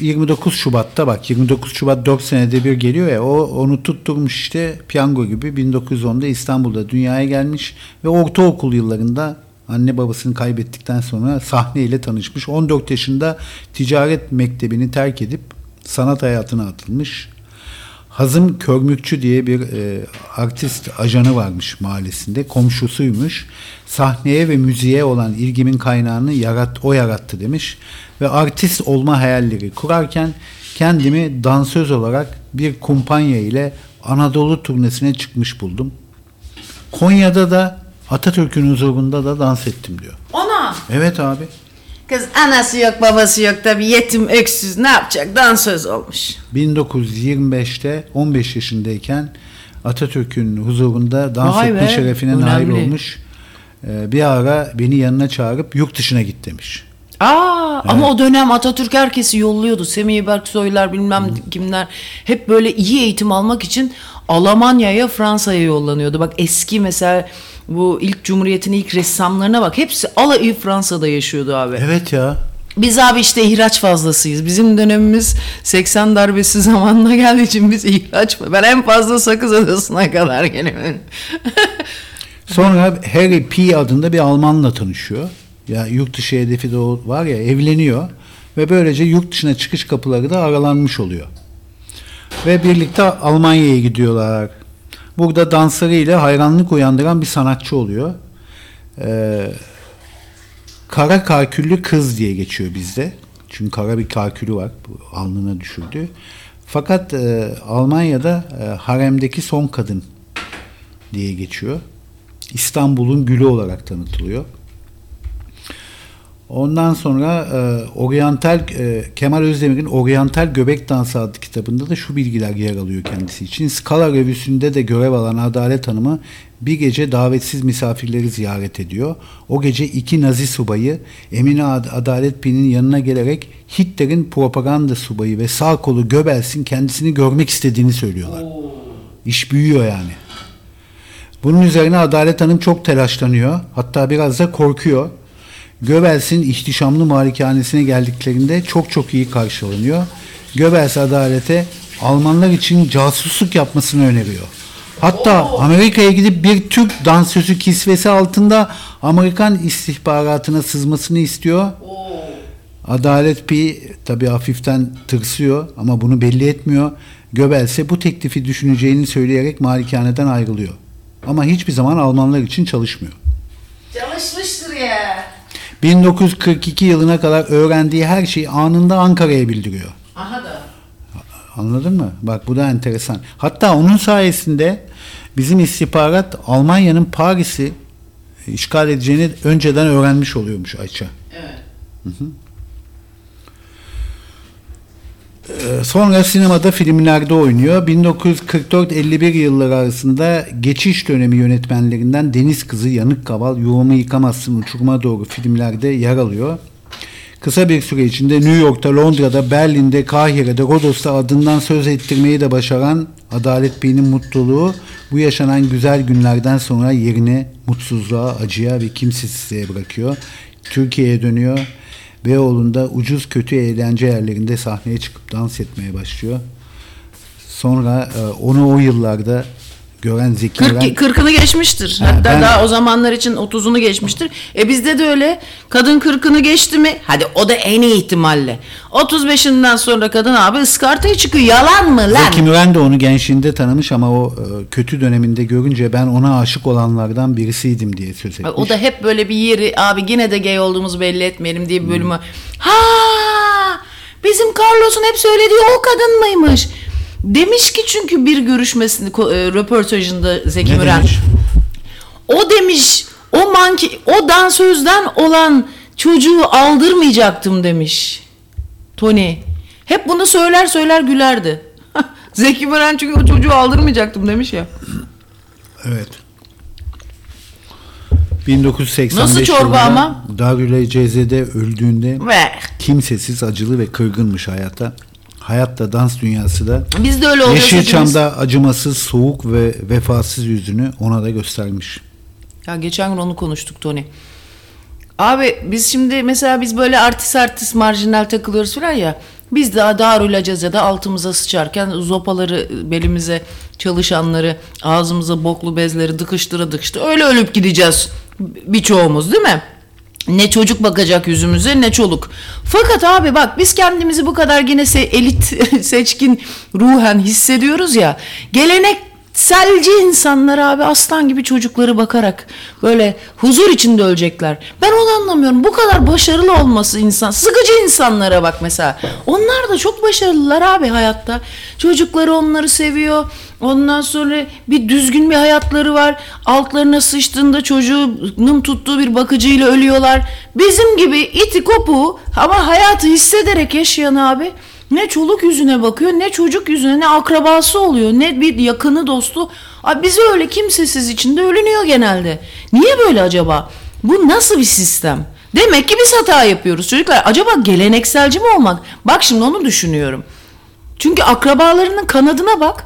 29 Şubat'ta, bak 29 Şubat 4 senede bir geliyor ya, onu tutturmuş işte piyango gibi. 1910'da İstanbul'da dünyaya gelmiş ve ortaokul yıllarında anne babasını kaybettikten sonra sahneyle tanışmış. 14 yaşında ticaret mektebini terk edip sanat hayatına atılmış. Hazım Körmükçü diye bir artist ajanı varmış mahallesinde. Komşusuymuş. Sahneye ve müziğe olan ilgimin kaynağını o yarattı demiş. Ve artist olma hayalleri kurarken kendimi dansöz olarak bir kumpanya ile Anadolu turnesine çıkmış buldum. Konya'da da Atatürk'ün huzurunda da dans ettim diyor. Ona? Evet abi. Kız anası yok, babası yok tabii, yetim öksüz, ne yapacak, dansöz olmuş. 1925'te 15 yaşındayken Atatürk'ün huzurunda dans etme şerefine nail olmuş. Bir ara beni yanına çağırıp yurt dışına git demiş. Evet. Ama o dönem Atatürk herkesi yolluyordu. Semih Berksoylar bilmem kimler hep böyle iyi eğitim almak için Almanya'ya, Fransa'ya yollanıyordu. Bak eski mesela bu ilk Cumhuriyet'in ilk ressamlarına bak. Hepsi alayı Fransa'da yaşıyordu abi. Evet ya. Biz abi işte ihraç fazlasıyız. Bizim dönemimiz 80 darbesi zamanına geldiği için biz ihraç mı? Ben en fazla Sakız Adası'na kadar geliyorum. Sonra Harry P. adında bir Almanla tanışıyor. Ya yurt dışı hedefi de var ya, evleniyor ve böylece yurt dışına çıkış kapıları da aralanmış oluyor. Ve birlikte Almanya'ya gidiyorlar. Burada danslarıyla hayranlık uyandıran bir sanatçı oluyor. Kara Karküllü Kız diye geçiyor bizde. Çünkü kara bir kalkülü var. Alnına düşürdü. Fakat Almanya'da haremdeki son kadın diye geçiyor. İstanbul'un gülü olarak tanıtılıyor. Ondan sonra Kemal Özdemir'in Oryantal Göbek Dansı adlı kitabında da şu bilgiler yer alıyor kendisi için. Skala revüsünde de görev alan Adalet Hanım'ı bir gece davetsiz misafirleri ziyaret ediyor. O gece iki Nazi subayı Emine Adalet Bey'in yanına gelerek Hitler'in propaganda subayı ve sağ kolu Goebbels'in kendisini görmek istediğini söylüyorlar. İş büyüyor yani. Bunun üzerine Adalet Hanım çok telaşlanıyor. Hatta biraz da korkuyor. Goebbels'in ihtişamlı malikanesine geldiklerinde çok iyi karşılanıyor. Goebbels Adalet'e Almanlar için casusluk yapmasını öneriyor. Hatta Amerika'ya gidip bir Türk dansözü kisvesi altında Amerikan istihbaratına sızmasını istiyor. Adalet Bey tabii hafiften tırsıyor ama bunu belli etmiyor. Goebbels'e bu teklifi düşüneceğini söyleyerek malikaneden ayrılıyor. Ama hiçbir zaman Almanlar için çalışmıyor. Çalışmıştır ya. 1942 yılına kadar öğrendiği her şeyi anında Ankara'ya bildiriyor. Aha da. Anladın mı? Bak bu da enteresan. Hatta onun sayesinde bizim istihbarat Almanya'nın Paris'i işgal edeceğini önceden öğrenmiş oluyormuş Ayça. Evet. Hı hı. Sonra sinemada, filmlerde oynuyor. 1944-51 yılları arasında geçiş dönemi yönetmenlerinden Deniz Kızı, Yanık Kaval, Yuvamı Yıkamazsın, Uçurma Doğru filmlerde yer alıyor. Kısa bir süre içinde New York'ta, Londra'da, Berlin'de, Kahire'de, Rodos'ta adından söz ettirmeyi de başaran Adalet Bey'in mutluluğu bu yaşanan güzel günlerden sonra yerini mutsuzluğa, acıya ve kimsesizliğe bırakıyor. Türkiye'ye dönüyor. Beyoğlu'nda ucuz kötü eğlence yerlerinde sahneye çıkıp dans etmeye başlıyor. Sonra onu o yıllarda gören Zeki Müren... 40'ını geçmiştir. Hatta daha o zamanlar için 30'unu geçmiştir. Bizde de öyle. Kadın 40'ını geçti mi? Hadi o da en iyi ihtimalle. 35'inden sonra kadın abi ıskartaya çıkıyor. Yalan mı lan? Zeki Müren de onu gençliğinde tanımış ama o kötü döneminde görünce ben ona aşık olanlardan birisiydim diye söz etmiş. O da hep böyle bir yeri abi yine de gay olduğumuzu belli etmeyelim diye bir bölümü. Ha, bizim Carlos'un hep söylediği o kadın mıymış? Demiş ki çünkü bir görüşmesinde röportajında Zeki Müren o demiş o dansözden olan çocuğu aldırmayacaktım demiş Tony. Hep bunu söyler gülerdi. Zeki Müren çünkü o çocuğu aldırmayacaktım demiş ya. Evet. 1985 nasıl çorba ama? Darülaceze'de öldüğünde kimsesiz, acılı ve kırgınmış hayata. Hayatta, dans dünyası da Yeşilçam'da acımasız, soğuk ve vefasız yüzünü ona da göstermiş. Ya geçen gün onu konuştuk Tony. Abi biz şimdi mesela biz böyle artist marjinal takılıyoruz falan ya. Biz de Darülaceze'de altımıza sıçarken zopaları belimize çalışanları ağzımıza boklu bezleri dıkıştıra öyle ölüp gideceğiz birçoğumuz değil mi? Ne çocuk bakacak yüzümüze ne çoluk. Fakat abi bak biz kendimizi bu kadar yine elit seçkin ruhen hissediyoruz ya. Gelenekselci insanlar abi aslan gibi çocukları bakarak böyle huzur içinde ölecekler. Ben onu anlamıyorum. Bu kadar başarılı olması sıkıcı insanlara bak mesela. Onlar da çok başarılılar abi hayatta. Çocukları onları seviyor. Ondan sonra bir düzgün bir hayatları var. Altlarına sıçtığında çocuğunun tuttuğu bir bakıcıyla ölüyorlar. Bizim gibi iti kopuğu ama hayatı hissederek yaşayan abi ne çoluk yüzüne bakıyor ne çocuk yüzüne ne akrabası oluyor ne bir yakını dostu. Abi bizi öyle kimsesiz içinde ölünüyor genelde. Niye böyle acaba? Bu nasıl bir sistem? Demek ki biz hata yapıyoruz çocuklar. Acaba gelenekselci mi olmak? Bak şimdi onu düşünüyorum. Çünkü akrabalarının kanadına bak.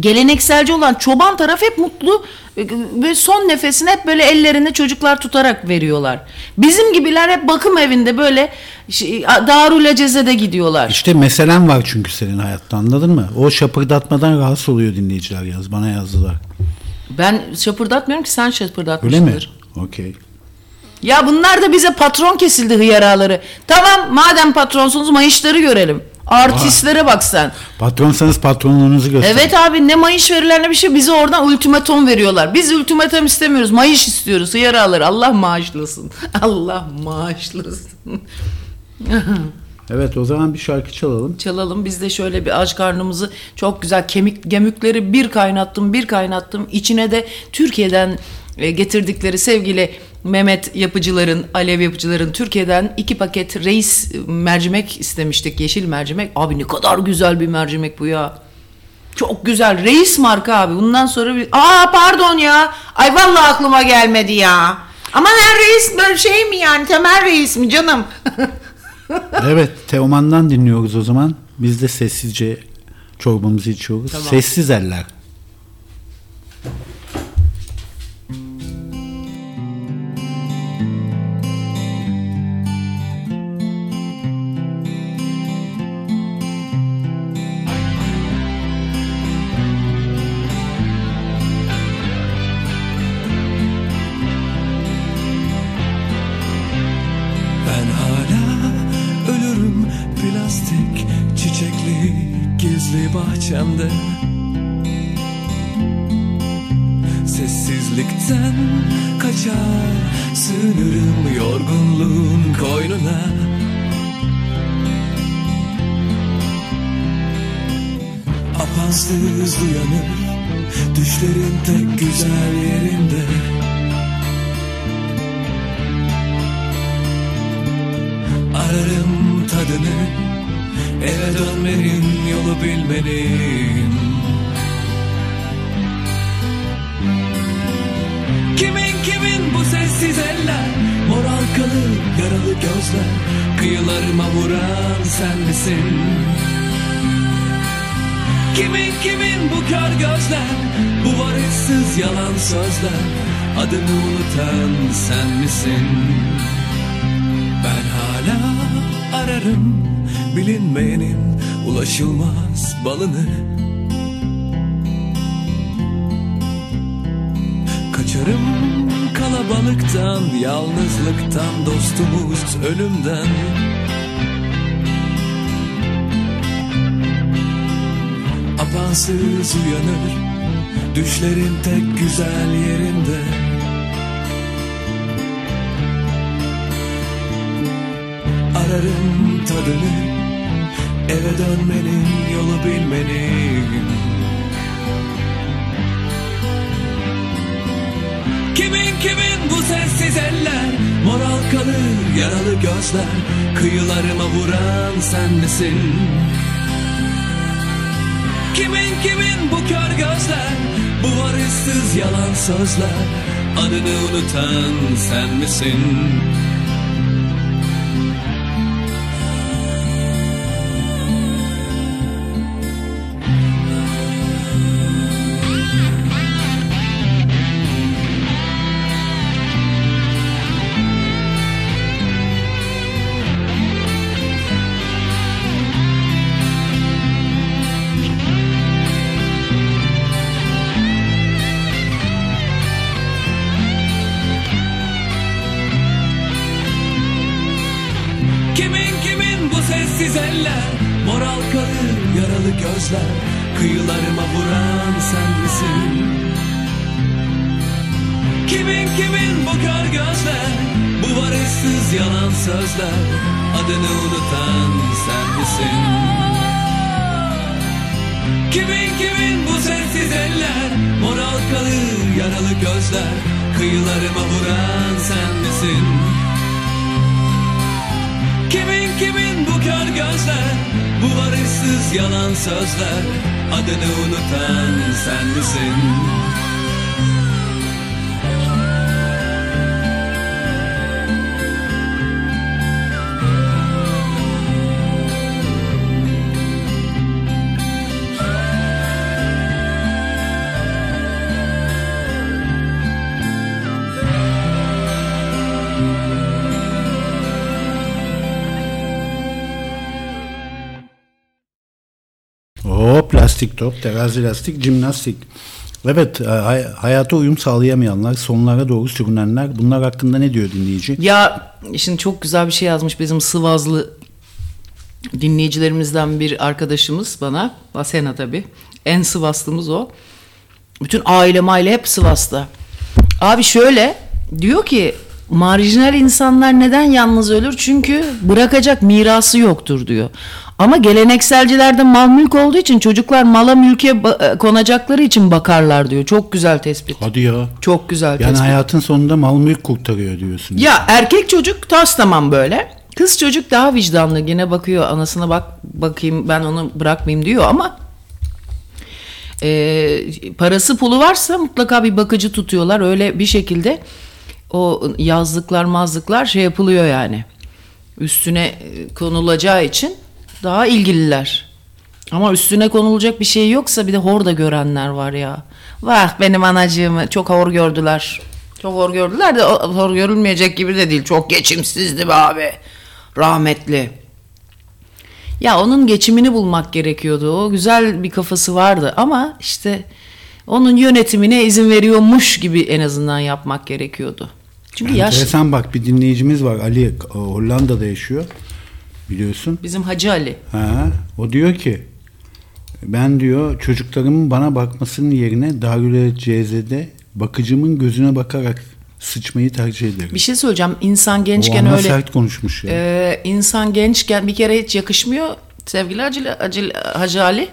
Gelenekselci olan çoban taraf hep mutlu ve son nefesini hep böyle ellerinde çocuklar tutarak veriyorlar. Bizim gibiler hep bakım evinde böyle Darülaceze'de gidiyorlar. İşte meselen var çünkü senin hayatta anladın mı? O şapırdatmadan rahatsız oluyor dinleyiciler bana yazdılar. Ben şapırdatmıyorum ki sen şapırdatmışsındır. Öyle mi? Okey. Ya bunlar da bize patron kesildi hıyaraları. Tamam madem patronsunuz mayışları görelim. Artistlere bak sen. Patronsanız patronluğunuzu gösterin. Evet abi ne mayış verilen ne bir şey bize oradan ultimatom veriyorlar. Biz ultimatom istemiyoruz. Mayış istiyoruz. Yaralar. Allah maaşlasın. Allah maaşlasın. Evet, o zaman bir şarkı çalalım. Çalalım. Biz de şöyle bir aç karnımızı çok güzel gemükleri bir kaynattım. İçine de Türkiye'den getirdikleri sevgili Mehmet yapıcıların, Alev yapıcıların Türkiye'den 2 paket reis mercimek istemiştik. Yeşil mercimek. Abi ne kadar güzel bir mercimek bu ya. Çok güzel. Reis marka abi. Bundan sonra bir... pardon ya. Ay vallahi aklıma gelmedi ya. Aman her reis böyle şey mi yani? Temel reis mi canım? Evet. Teoman'dan dinliyoruz o zaman. Biz de sessizce çorbamızı içiyoruz. Tamam. Sessiz eller. Bahçemde sessizlikten kaçar sığınırım yorgunluğun koynuna. Apansız uyanır düşlerin tek güzel yerinde. Ararım tadını eve dönmenin yolu bilmenin. Kimin bu sessiz eller, mor halkalı yaralı gözler, kıyılarıma vuran sen misin? Kimin bu kör gözler, bu varışsız yalan sözler, adımı unutan sen misin? Ben hala ararım bilinmeyenin ulaşılmaz balını. Kaçarım kalabalıktan, yalnızlıktan, dostumuz ölümden. Apansız uyanır düşlerin tek güzel yerinde. Ararım tadını eve dönmenin yolu bilmenin. Kimin bu sessiz eller, mor halkalı yaralı gözler, kıyılarıma vuran sen misin? Kimin bu kör gözler, bu varışsız yalan sözler, adını unutan sen misin? Kıyılarıma vuran sen misin? Kimin bu kör gözler, bu varışsız yalan sözler, adını unutan sen misin? Kimin bu sensiz eller, mor halkalı yaralı gözler, kıyılarıma vuran sen misin? Kimin bu kör gözler, bu varışsız yalan sözler, adını unutan sen misin? Lastik top, terazi lastik, jimnastik. Evet, hayata uyum sağlayamayanlar, sonlara doğru sürünenler. Bunlar hakkında ne diyor dinleyici? Ya şimdi çok güzel bir şey yazmış bizim Sivaslı dinleyicilerimizden bir arkadaşımız bana. Vasena tabii. En Sivaslımız o. Bütün aile hep Sivas'ta. Abi şöyle diyor ki marjinal insanlar neden yalnız ölür? Çünkü bırakacak mirası yoktur diyor. Ama gelenekselcilerde mal mülk olduğu için çocuklar mala mülke konacakları için bakarlar diyor. Çok güzel tespit. Hadi ya. Çok güzel yani tespit. Yani hayatın sonunda mal mülk kurtarıyor diyorsun. Ya yani. Erkek çocuk tas tamam böyle. Kız çocuk daha vicdanlı. Yine bakıyor anasına bakayım ben onu bırakmayayım diyor ama parası pulu varsa mutlaka bir bakıcı tutuyorlar. Öyle bir şekilde o yazlıklar mazlıklar şey yapılıyor yani. Üstüne konulacağı için daha ilgililer. Ama üstüne konulacak bir şey yoksa bir de hor da görenler var ya. Vah benim anacığımı çok hor gördüler. Çok hor gördüler de hor görülmeyecek gibi de değil. Çok geçimsizdi be abi. Rahmetli. Ya onun geçimini bulmak gerekiyordu. O güzel bir kafası vardı ama işte onun yönetimine izin veriyormuş gibi en azından yapmak gerekiyordu. Çünkü yaşlı. Enteresan bak bir dinleyicimiz var. Ali Hollanda'da yaşıyor. Biliyorsun. Bizim Hacı Ali. Ha, o diyor ki ben diyor çocuklarımın bana bakmasının yerine Darülaceze'de bakıcımın gözüne bakarak sıçmayı tercih ederim. Bir şey söyleyeceğim. İnsan gençken öyle. Sert konuşmuş ya. Yani. İnsan gençken bir kere hiç yakışmıyor. Sevgili Hacı Ali.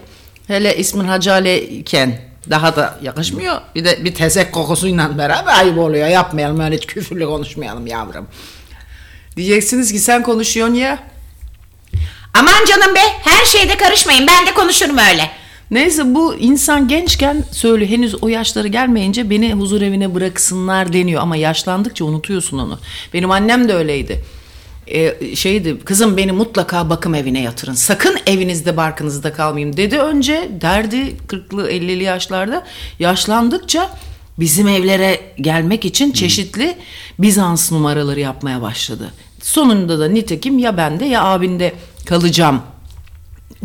Hele ismin Hacı Ali iken daha da yakışmıyor. Bir de bir tezek kokusuyla beraber ayıp oluyor. Yapmayalım öyle hiç küfürle konuşmayalım yavrum. Diyeceksiniz ki sen konuşuyorsun ya. Aman canım be her şeyde karışmayın ben de konuşurum öyle. Neyse bu insan gençken henüz o yaşları gelmeyince beni huzur evine bıraksınlar deniyor ama yaşlandıkça unutuyorsun onu. Benim annem de öyleydi. Kızım beni mutlaka bakım evine yatırın. Sakın evinizde barkınızda kalmayayım dedi önce derdi 40'lı 50'li yaşlarda. Yaşlandıkça bizim evlere gelmek için çeşitli Bizans numaraları yapmaya başladı. Sonunda da nitekim ya bende ya abinde kalacağım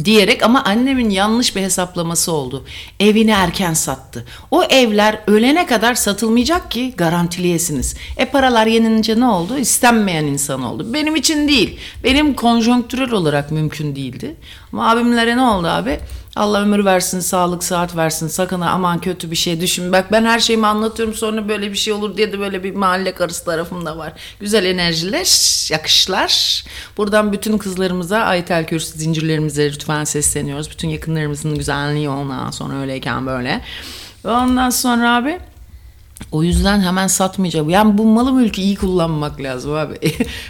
diyerek ama annemin yanlış bir hesaplaması oldu. Evini erken sattı. O evler ölene kadar satılmayacak ki garantiliyesiniz. Paralar yenince ne oldu? İstenmeyen insan oldu. Benim için değil. Benim konjonktürel olarak mümkün değildi. Ama abimlere ne oldu abi? Allah ömür versin, sağlık, sıhhat versin. Sakın aman kötü bir şey düşün. Bak ben her şeyimi anlatıyorum sonra böyle bir şey olur diye de böyle bir mahalle karısı tarafımda var. Güzel enerjiler, yakışlar. Buradan bütün kızlarımıza, Aytel Kürsü zincirlerimize lütfen sesleniyoruz. Bütün yakınlarımızın güzelliği ondan sonra öyleyken böyle. Ondan sonra abi o yüzden hemen satmayacağım. Yani bu malı mülkü iyi kullanmak lazım abi.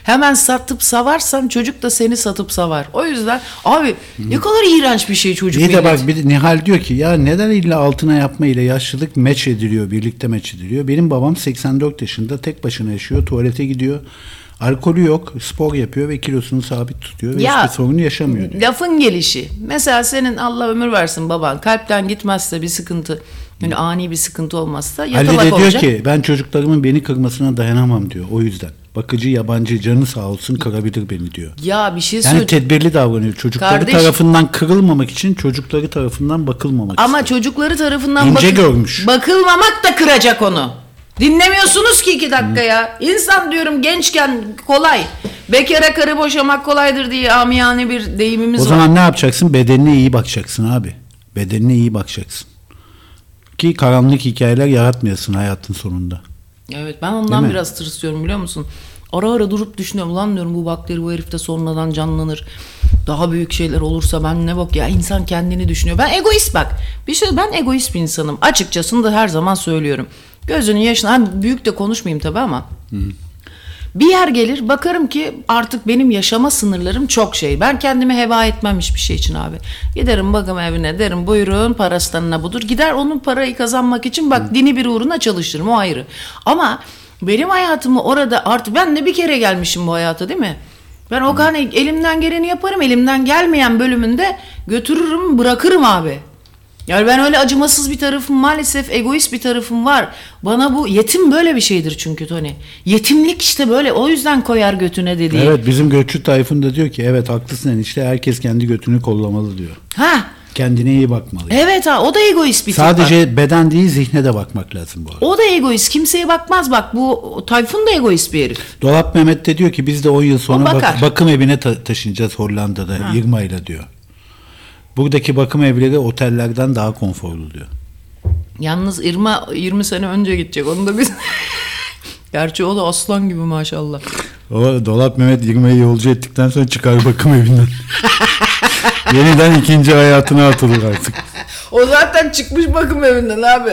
Hemen satıp savarsan çocuk da seni satıp savar. O yüzden abi ne kadar iğrenç bir şey çocuk. Bir de bak bir Nihal diyor ki ya neden illa altına yapma ile yaşlılık meç ediliyor, birlikte meç ediliyor. Benim babam 84 yaşında tek başına yaşıyor, tuvalete gidiyor. Alkolü yok, spor yapıyor ve kilosunu sabit tutuyor ve ya, hiçbir sorunu yaşamıyor diyor. Lafın gelişi. Mesela senin Allah ömür versin baban kalpten gitmezse bir sıkıntı, yani ani bir sıkıntı olmazsa yatalak olacak. Halil de diyor ki ben çocuklarımın beni kırmasına dayanamam diyor o yüzden. Bakıcı yabancı canı sağ olsun kırabilir beni diyor. Ya bir şey söyleyeyim. Yani tedbirli davranıyor. Çocukları tarafından kırılmamak için çocukları tarafından bakılmamak. Ama istiyor. Çocukları tarafından bakılmamak da kıracak onu. Dinlemiyorsunuz ki 2 dakika ya. İnsan diyorum gençken kolay. Bekara karı boşamak kolaydır diye amiyane bir deyimimiz var. O zaman ne yapacaksın? Bedenine iyi bakacaksın abi. Bedenine iyi bakacaksın. Ki karanlık hikayeler yaratmayasın hayatın sonunda. Evet ben ondan biraz tırsıyorum biliyor musun? Ara ara durup düşünüyorum. Lan diyorum bu bakteri bu herifte sonradan canlanır. Daha büyük şeyler olursa ben ne bak ya insan kendini düşünüyor. Ben egoist bak. Ben egoist bir insanım. Açıkçası da her zaman söylüyorum. Gözünün yaşına büyük de konuşmayayım tabii ama bir yer gelir bakarım ki artık benim yaşama sınırlarım çok şey. Ben kendimi heva etmem hiçbir şey için abi. Giderim bakım evine derim buyurun paraslanına budur. Gider onun parayı kazanmak için bak dini bir uğruna çalışırım o ayrı. Ama benim hayatımı orada artık ben de bir kere gelmişim bu hayata değil mi? Ben o kadar elimden geleni yaparım elimden gelmeyen bölümünde götürürüm bırakırım abi. Yani ben öyle acımasız bir tarafım maalesef egoist bir tarafım var. Bana bu yetim böyle bir şeydir çünkü Tony. Yetimlik işte böyle o yüzden koyar götüne dediği. Evet bizim Göççü Tayfun da diyor ki evet haklısın enişte herkes kendi götünü kollamalı diyor. Ha. Kendine iyi bakmalı. Evet ha o da egoist bir taraf. Sadece beden değil zihne de bakmak lazım bu arada. O da egoist kimseye bakmaz bak bu Tayfun da egoist bir herif. Dolap Mehmet de diyor ki biz de 10 yıl sonra bakım evine taşınacağız Hollanda'da Yirmayla diyor. Buradaki bakım evleri otellerden daha konforlu diyor. Yalnız Irma 20 sene önce gidecek. Onu da biz Gerçi o da aslan gibi maşallah. O Dolap Mehmet Yirme'yi yolcu ettikten sonra çıkar bakım evinden. Yeniden ikinci hayatına atılır artık. O zaten çıkmış bakım evinden abi.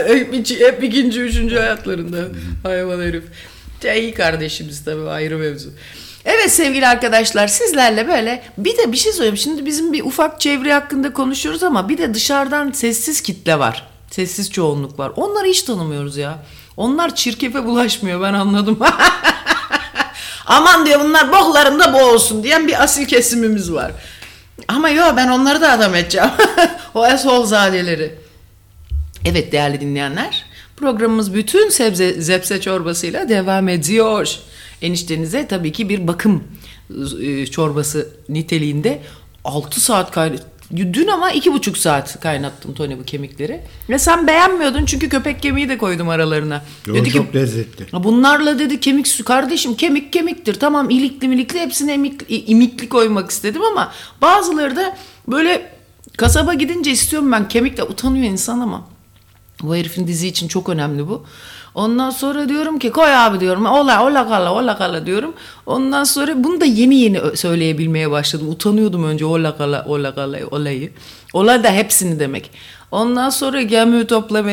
Hep ikinci, üçüncü hayatlarında hayvan herif. İyi kardeşimiz tabii, ayrı mevzu. Evet sevgili arkadaşlar, sizlerle böyle bir de bir şey söyleyeyim. Şimdi bizim bir ufak çevre hakkında konuşuyoruz ama bir de dışarıdan sessiz kitle var. Sessiz çoğunluk var. Onları hiç tanımıyoruz ya. Onlar çirkefe bulaşmıyor, ben anladım. Aman diyor bunlar boklarında boğulsun diyen bir asil kesimimiz var. Ama yo, ben onları da adam edeceğim. O esolzadeleri. Evet değerli dinleyenler, programımız bütün zepse çorbasıyla devam ediyor. Eniştenize tabii ki bir bakım çorbası niteliğinde 6 saat kaynattım. Dün ama 2,5 saat kaynattım Tony bu kemikleri. Ve sen beğenmiyordun çünkü köpek kemiği de koydum aralarına. Yo, dedi çok ki, lezzetli. Bunlarla dedi kemik su kardeşim, kemik kemiktir. Tamam ilikli milikli hepsine imikli koymak istedim ama bazıları da böyle kasaba gidince istiyorum ben kemikle, utanıyor insan ama. Bu herifin dizi için çok önemli bu. Ondan sonra diyorum ki koy abi diyorum. Ola kala diyorum. Ondan sonra bunu da yeni söyleyebilmeye başladım. Utanıyordum önce ola kala olayı. Ola da hepsini demek. Ondan sonra gemi toplama.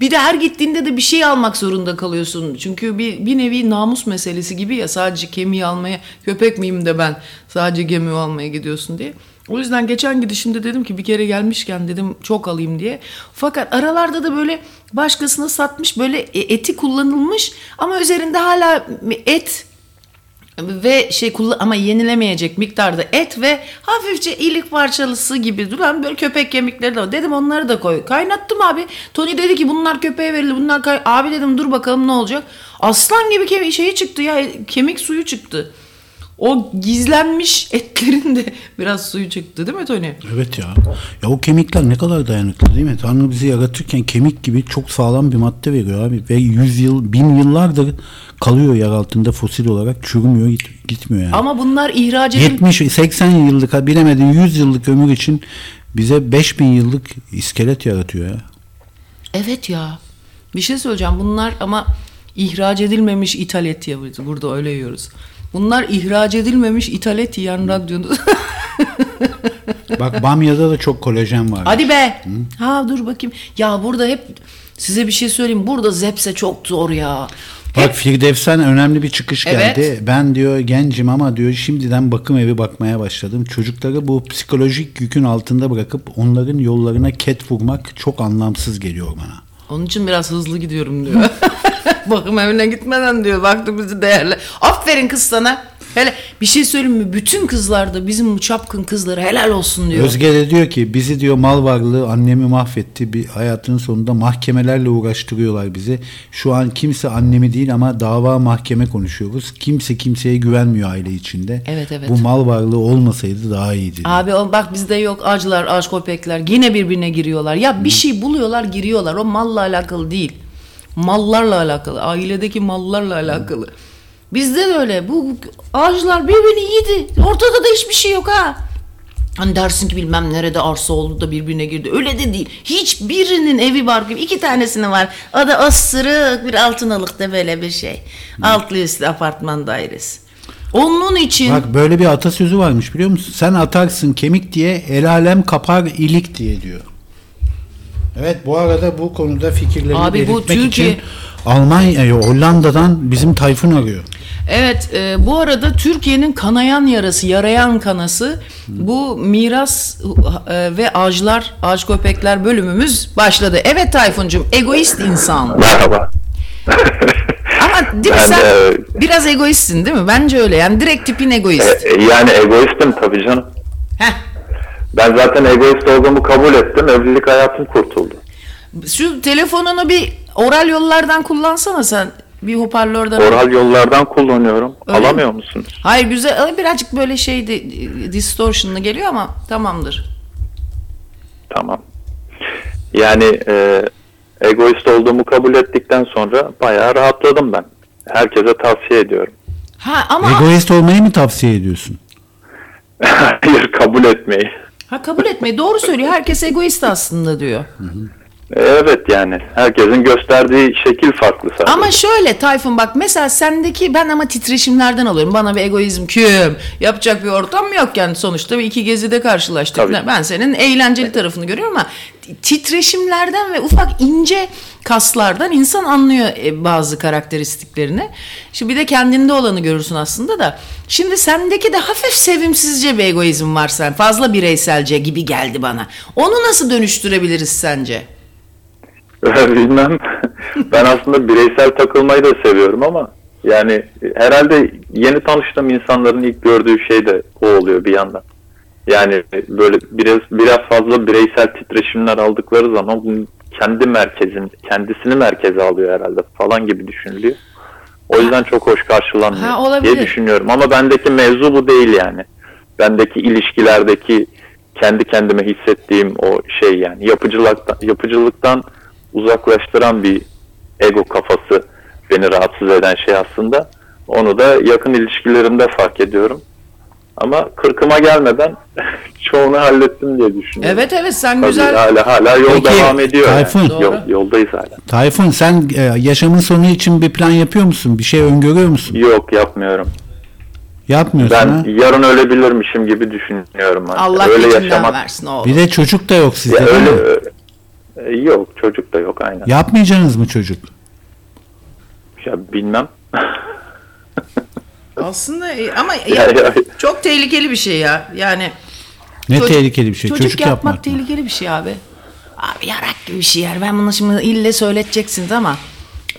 Bir de her gittiğinde de bir şey almak zorunda kalıyorsun. Çünkü bir nevi namus meselesi gibi ya, sadece kemiği almaya, köpek miyim de ben sadece gemi almaya gidiyorsun diye. O yüzden geçen gidişimde dedim ki bir kere gelmişken dedim çok alayım diye. Fakat aralarda da böyle başkasına satmış, böyle eti kullanılmış ama üzerinde hala et ve ama yenilemeyecek miktarda et ve hafifçe ilik parçalısı gibi duran böyle köpek kemikleri de var. Dedim onları da koy. Kaynattım abi. Tony dedi ki bunlar köpeğe verildi. Bunlar abi dedim dur bakalım ne olacak. Aslan gibi şeyi çıktı ya, kemik suyu çıktı. O gizlenmiş etlerin de biraz suyu çıktı değil mi Tony? Evet ya. Ya o kemikler ne kadar dayanıklı değil mi? Tanrı bizi yaratırken kemik gibi çok sağlam bir madde veriyor abi. Ve 1000 yıllardır kalıyor yer altında fosil olarak, çürümüyor, gitmiyor yani. Ama bunlar ihraç edilmiyor. 70-80 yıllık, bilemedin 100 yıllık ömür için bize 5000 yıllık iskelet yaratıyor ya. Evet ya. Bir şey söyleyeceğim. Bunlar ama ihraç edilmemiş ithal et ya, burada öyle yiyoruz. Bunlar ihraç edilmemiş ithal et yiyen radyonuz. Bak bamyada da çok kolajen var. Hadi be. Hı? Ha dur bakayım. Ya burada hep size bir şey söyleyeyim. Burada zepse çok zor ya. Bak Firdevs'ten önemli bir çıkış geldi. Ben diyor gencim ama diyor şimdiden bakım evi bakmaya başladım. Çocukları bu psikolojik yükün altında bırakıp onların yollarına ket vurmak çok anlamsız geliyor bana. Onun için biraz hızlı gidiyorum diyor. Bakım evine gitmeden diyor vaktimizi değerli. Aferin kız sana. Hele bir şey söyleyeyim mi? Bütün kızlarda, bizim çapkın kızlara helal olsun diyor. Özge de diyor ki bizi diyor mal varlığı annemi mahvetti. Bir hayatının sonunda mahkemelerle uğraştırıyorlar bizi. Şu an kimse annemi değil ama dava mahkeme konuşuyoruz. Kimse kimseye güvenmiyor aile içinde. Evet. Bu mal varlığı olmasaydı daha iyiydi. Abi bak bizde yok, acılar, aç köpekler yine birbirine giriyorlar. Ya bir şey buluyorlar, giriyorlar. O malla alakalı değil. Mallarla alakalı, ailedeki mallarla alakalı. Bizde de öyle. Bu ağaçlar birbirini yedi. Ortada da hiçbir şey yok ha. Hani dersin ki bilmem nerede arsa oldu da birbirine girdi. Öyle de değil. Hiçbirinin evi var gibi. 2 tanesini var. O da ısırık bir Altınalık'ta böyle bir şey. Altlı üstlü apartman dairesi. Onun için... Bak böyle bir atasözü varmış biliyor musun? Sen atarsın kemik diye, el alem kapar ilik diye diyor. Evet bu arada bu konuda fikirlerini belirtmek için Almanya'ya, Hollanda'dan bizim Tayfun arıyor. Evet bu arada Türkiye'nin kanayan yarası, yarayan kanası bu miras ve ağaçlar, ağaç köpekler bölümümüz başladı. Evet Tayfuncum, egoist insan. Merhaba. Ama değil mi sen biraz egoistsin değil mi? Bence öyle yani, direkt tipin egoist. Yani egoistim tabii canım. Heh. Ben zaten egoist olduğumu kabul ettim. Evlilik hayatım kurtuldu. Şu telefonunu bir oral yollardan kullansana sen. Bir hoparlörden. Oral yollardan kullanıyorum. Öyle alamıyor musunuz? Hayır güzel. Birazcık böyle şey distortion'lı geliyor ama tamamdır. Tamam. Yani egoist olduğumu kabul ettikten sonra bayağı rahatladım ben. Herkese tavsiye ediyorum. Ha, ama... Egoist olmayı mı tavsiye ediyorsun? Hayır, kabul etmeyi. Ha, kabul etmeyi, doğru söylüyor. Herkes egoist aslında diyor. Evet, yani herkesin gösterdiği şekil farklı sadece. Ama şöyle Tayfun, bak mesela sendeki ben ama titreşimlerden alıyorum. Bana bir egoizm küm yapacak bir ortam yok yani, sonuçta bir iki gezide karşılaştık. Tabii. Ben senin eğlenceli tarafını görüyorum ama titreşimlerden ve ufak ince kaslardan insan anlıyor bazı karakteristiklerini. Şimdi bir de kendinde olanı görürsün aslında da. Şimdi sendeki de hafif sevimsizce bir egoizm var, sen fazla bireyselce gibi geldi bana. Onu nasıl dönüştürebiliriz sence? Bilmem. Ben aslında bireysel takılmayı da seviyorum ama yani herhalde yeni tanıştığım insanların ilk gördüğü şey de o oluyor bir yandan. Yani böyle biraz fazla bireysel titreşimler aldıkları zaman bunu kendisini merkeze alıyor herhalde falan gibi düşünülüyor. O yüzden çok hoş karşılanmıyor diye düşünüyorum. Ama bendeki mevzu bu değil yani. Bendeki ilişkilerdeki kendi kendime hissettiğim o şey yani yapıcılıktan uzaklaştıran bir ego kafası beni rahatsız eden şey aslında. Onu da yakın ilişkilerimde fark ediyorum. Ama kırkıma gelmeden çoğunu hallettim diye düşünüyorum. Evet evet, sen tabii güzel. Hala yol peki, devam ediyor. Tayfun, yani. Yoldayız hala. Tayfun, sen yaşamın sonu için bir plan yapıyor musun? Bir şey öngörüyor musun? Yok, yapmıyorum. Yapmıyorsun ben ha? Yarın ölebilirmişim gibi düşünüyorum. Hani. Allah geçimden versin oğlum. Bir de çocuk da yok sizde. Yok, çocuk da yok, aynen. Yapmayacaksınız mı çocuk? Ya bilmem. Aslında ama ya, çok tehlikeli bir şey ya. Yani ne tehlikeli bir şey? Çocuk yapmak tehlikeli bir şey abi. Abi yarak gibi bir şey yani. Ben bunu şimdi ille söyleteceksiniz ama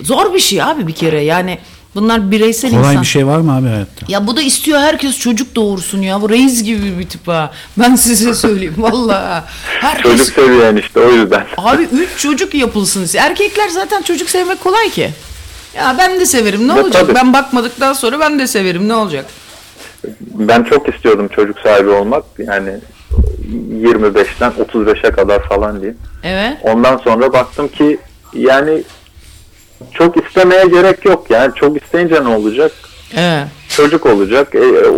zor bir şey abi bir kere. Yani bunlar bireysel kolay insan. Kolay bir şey var mı abi hayatta? Ya bu da istiyor herkes çocuk doğursun ya. Bu reis gibi bir tip ha. Ben size söyleyeyim valla. Herkes... Çocuk seviyen işte, o yüzden. Abi 3 çocuk yapılsın. Erkekler zaten çocuk sevmek kolay ki. Ya ben de severim, ne olacak? Tabii. Ben bakmadıktan sonra ben de severim, ne olacak? Ben çok istiyordum çocuk sahibi olmak. Yani 25'ten 35'e kadar falan diyeyim. Evet. Ondan sonra baktım ki yani çok istemeye gerek yok. Yani çok isteyince ne olacak? Evet. Çocuk olacak.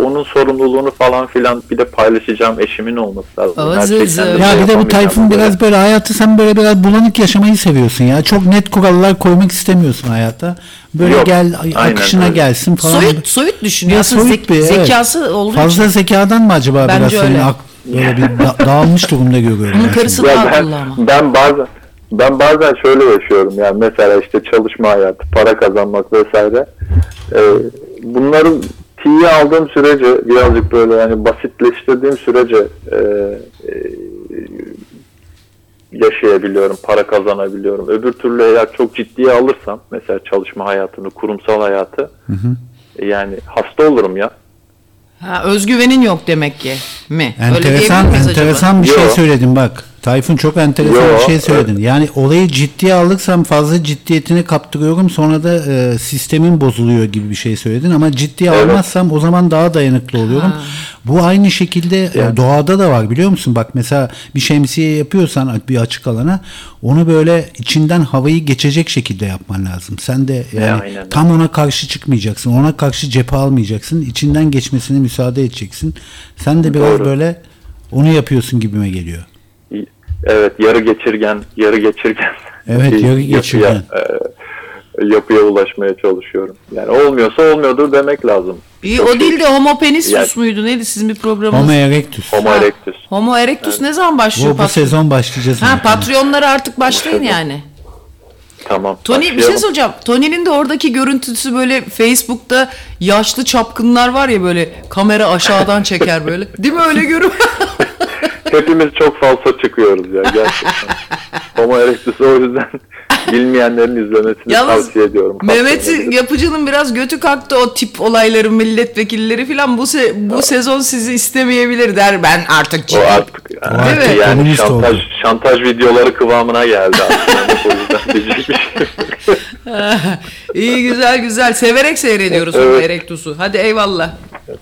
Onun sorumluluğunu falan filan bir de paylaşacağım, eşimin olması lazım. Ya bir de bu Tayfun biraz böyle hayatı sen böyle biraz bulanık yaşamayı seviyorsun ya. Çok net kurallar koymak istemiyorsun hayata. Böyle yok, gel akışına öyle gelsin falan. Soyut düşünüyorsun. Soyut bir, zekası olduğu için. Fazla zekadan mı acaba bence biraz senin böyle bir dağılmış durumda görüyorum. Bunun karısı da akıllı ama. Ben bazen şöyle yaşıyorum yani, mesela işte çalışma hayatı, para kazanmak vesaire. Bunları tiye aldığım sürece, birazcık böyle yani basitleştirdiğim sürece yaşayabiliyorum, para kazanabiliyorum. Öbür türlü eğer çok ciddiye alırsam mesela çalışma hayatını, kurumsal hayatı, yani hasta olurum ya. Özgüvenin yok demek ki mi? Enteresan bir şey söyledin bak. Tayfun, çok enteresan bir şey söyledin. Yani olayı ciddiye aldıksam fazla ciddiyetini kaptırıyorum, sonra da sistemin bozuluyor gibi bir şey söyledin. Ama ciddiye almazsam o zaman daha dayanıklı oluyorum. Bu aynı şekilde doğada da var, biliyor musun? Bak mesela bir şemsiye yapıyorsan bir açık alana, onu böyle içinden havayı geçecek şekilde yapman lazım. Sen de yani tam ona karşı çıkmayacaksın. Ona karşı cephe almayacaksın. İçinden geçmesine müsaade edeceksin. Sen de biraz böyle onu yapıyorsun gibime geliyor. Evet, yarı geçirgen. Evet, yarı geçirgen. Yapıya ulaşmaya çalışıyorum. Yani olmuyorsa olmuyordur demek lazım. O değil de homo penisus muydu? Neydi sizin bir programınız? Homo erectus. Homo erectus ne zaman başlıyor? Bu sezon başlayacağız. Patreonlara artık başlayın yani. Tamam. Tony, bir şey soracağım. Tony'nin de oradaki görüntüsü böyle Facebook'ta yaşlı çapkınlar var ya, böyle kamera aşağıdan çeker böyle. Değil mi, öyle görün? Hepimiz çok falso çıkıyoruz ya gerçekten. Homo erectus'u o yüzden bilmeyenlerin izlemesini tavsiye ediyorum. Mehmet Yapıcı'nın biraz götü kalktı o tip olayların, milletvekilleri filan bu sezon sizi istemeyebilir der, ben artık ciddi. Artık yani şantaj videoları kıvamına geldi aslında. İyi, güzel severek seyrediyoruz Homo erectus'u. Hadi eyvallah.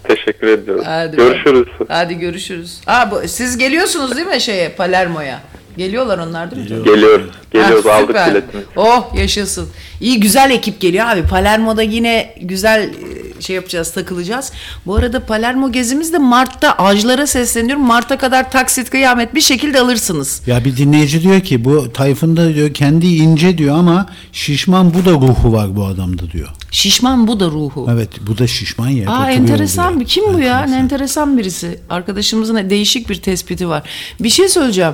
Teşekkür ediyorum. Hadi görüşürüz. Hadi görüşürüz. Siz geliyorsunuz değil mi Palermo'ya? Geliyorlar onlar değil mi? Geliyoruz. Aldık biletini. Oh, yaşasın. İyi, güzel ekip geliyor abi. Palermo'da yine güzel şey yapacağız, takılacağız. Bu arada Palermo gezimiz de Mart'ta. Ağaçlara sesleniyorum. Mart'a kadar taksit kıyamet bir şekilde alırsınız. Ya bir dinleyici diyor ki bu Tayfun da diyor kendi ince diyor ama şişman Buda ruhu var bu adamda diyor. Şişman Buda ruhu. Evet, bu da şişman ya. Aa, enteresan bir kim bu enteresan. Ya? Enteresan birisi. Arkadaşımızın değişik bir tespiti var. Bir şey söyleyeceğim.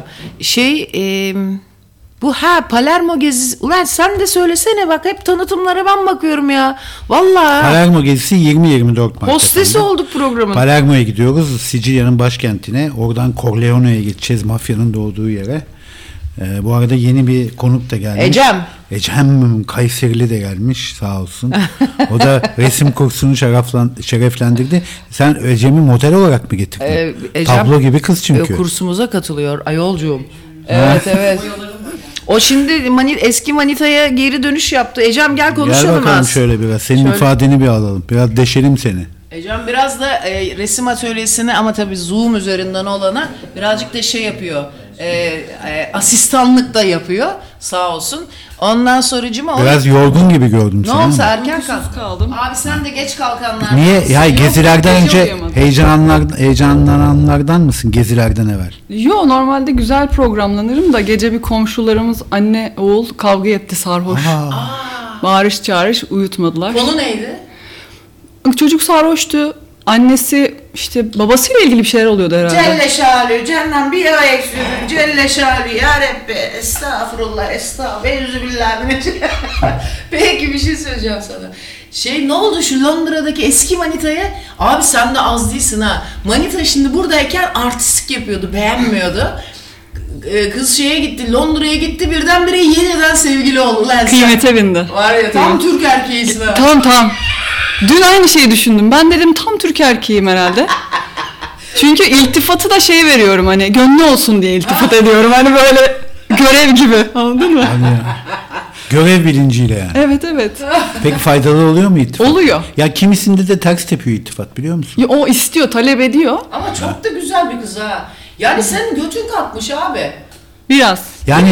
Bu Palermo gezisi. Ulan sen de söylesene, bak hep tanıtımlara ben bakıyorum ya. Vallahi. Palermo gezisi 20-24 Mart'ta. Hostesi olduk programın. Palermo'ya gidiyoruz. Sicilya'nın başkentine. Oradan Corleone'ye gideceğiz. Mafyanın doğduğu yere. Bu arada yeni bir konuk da gelmiş. Ecem Kayserili de gelmiş sağ olsun. O da resim kursunu şereflendirdi. Sen Ecem'i model olarak mı getirdin? Ecem, tablo gibi kız çünkü. Kursumuza katılıyor ayolcuğum. Evet evet. O şimdi eski manitaya geri dönüş yaptı. Ecem gel konuşalım. Gel bakalım az. Şöyle biraz. Senin şöyle ifadeni bir alalım. Biraz deşelim seni. Ecem biraz da resim atölyesini ama tabii Zoom üzerinden olana birazcık da şey yapıyor. Asistanlık da yapıyor sağ olsun. Ondan sonracıma biraz yorgun gibi gördüm seni. Ne olsa erken kaldım. Abi sen de geç kalkanlardan. Niye? Ya gezilerden önce heyecanlananlardan mısın? Gezilerden evvel. Yo, normalde güzel programlanırım da gece bir komşularımız anne oğul kavga etti sarhoş. Bağırış çağırış uyutmadılar. Konu neydi? Çocuk sarhoştu. Annesi işte babasıyla ilgili bir şeyler oluyordu herhalde. Celle şalü, cennem bir yara eksülü, celle şalü, ya Rabbi, estağfurullah, estağfurullah, elüzübillahimine. Peki bir şey söyleyeceğim sana. Ne oldu şu Londra'daki eski manitaya? Abi sen de az değilsin ha. Manita şimdi buradayken artistik yapıyordu, beğenmiyordu. Kız gitti, Londra'ya gitti, birdenbire yeniden sevgili oldu. Lan kıymete bindi. Var ya tam Türk erkeğisin ha. Tam. Dün aynı şeyi düşündüm. Ben dedim tam Türk erkeğim herhalde. Çünkü iltifatı da veriyorum hani gönlü olsun diye iltifat ediyorum. Hani böyle görev gibi. Anladın mı? Yani, görev bilinciyle yani. Evet. Peki faydalı oluyor mu iltifat? Oluyor. Ya kimisinde de ters tepiyor iltifat biliyor musun? Ya, o istiyor, talep ediyor. Ama çok da güzel bir kız ha. Yani senin götün kalkmış abi. Biraz. Yani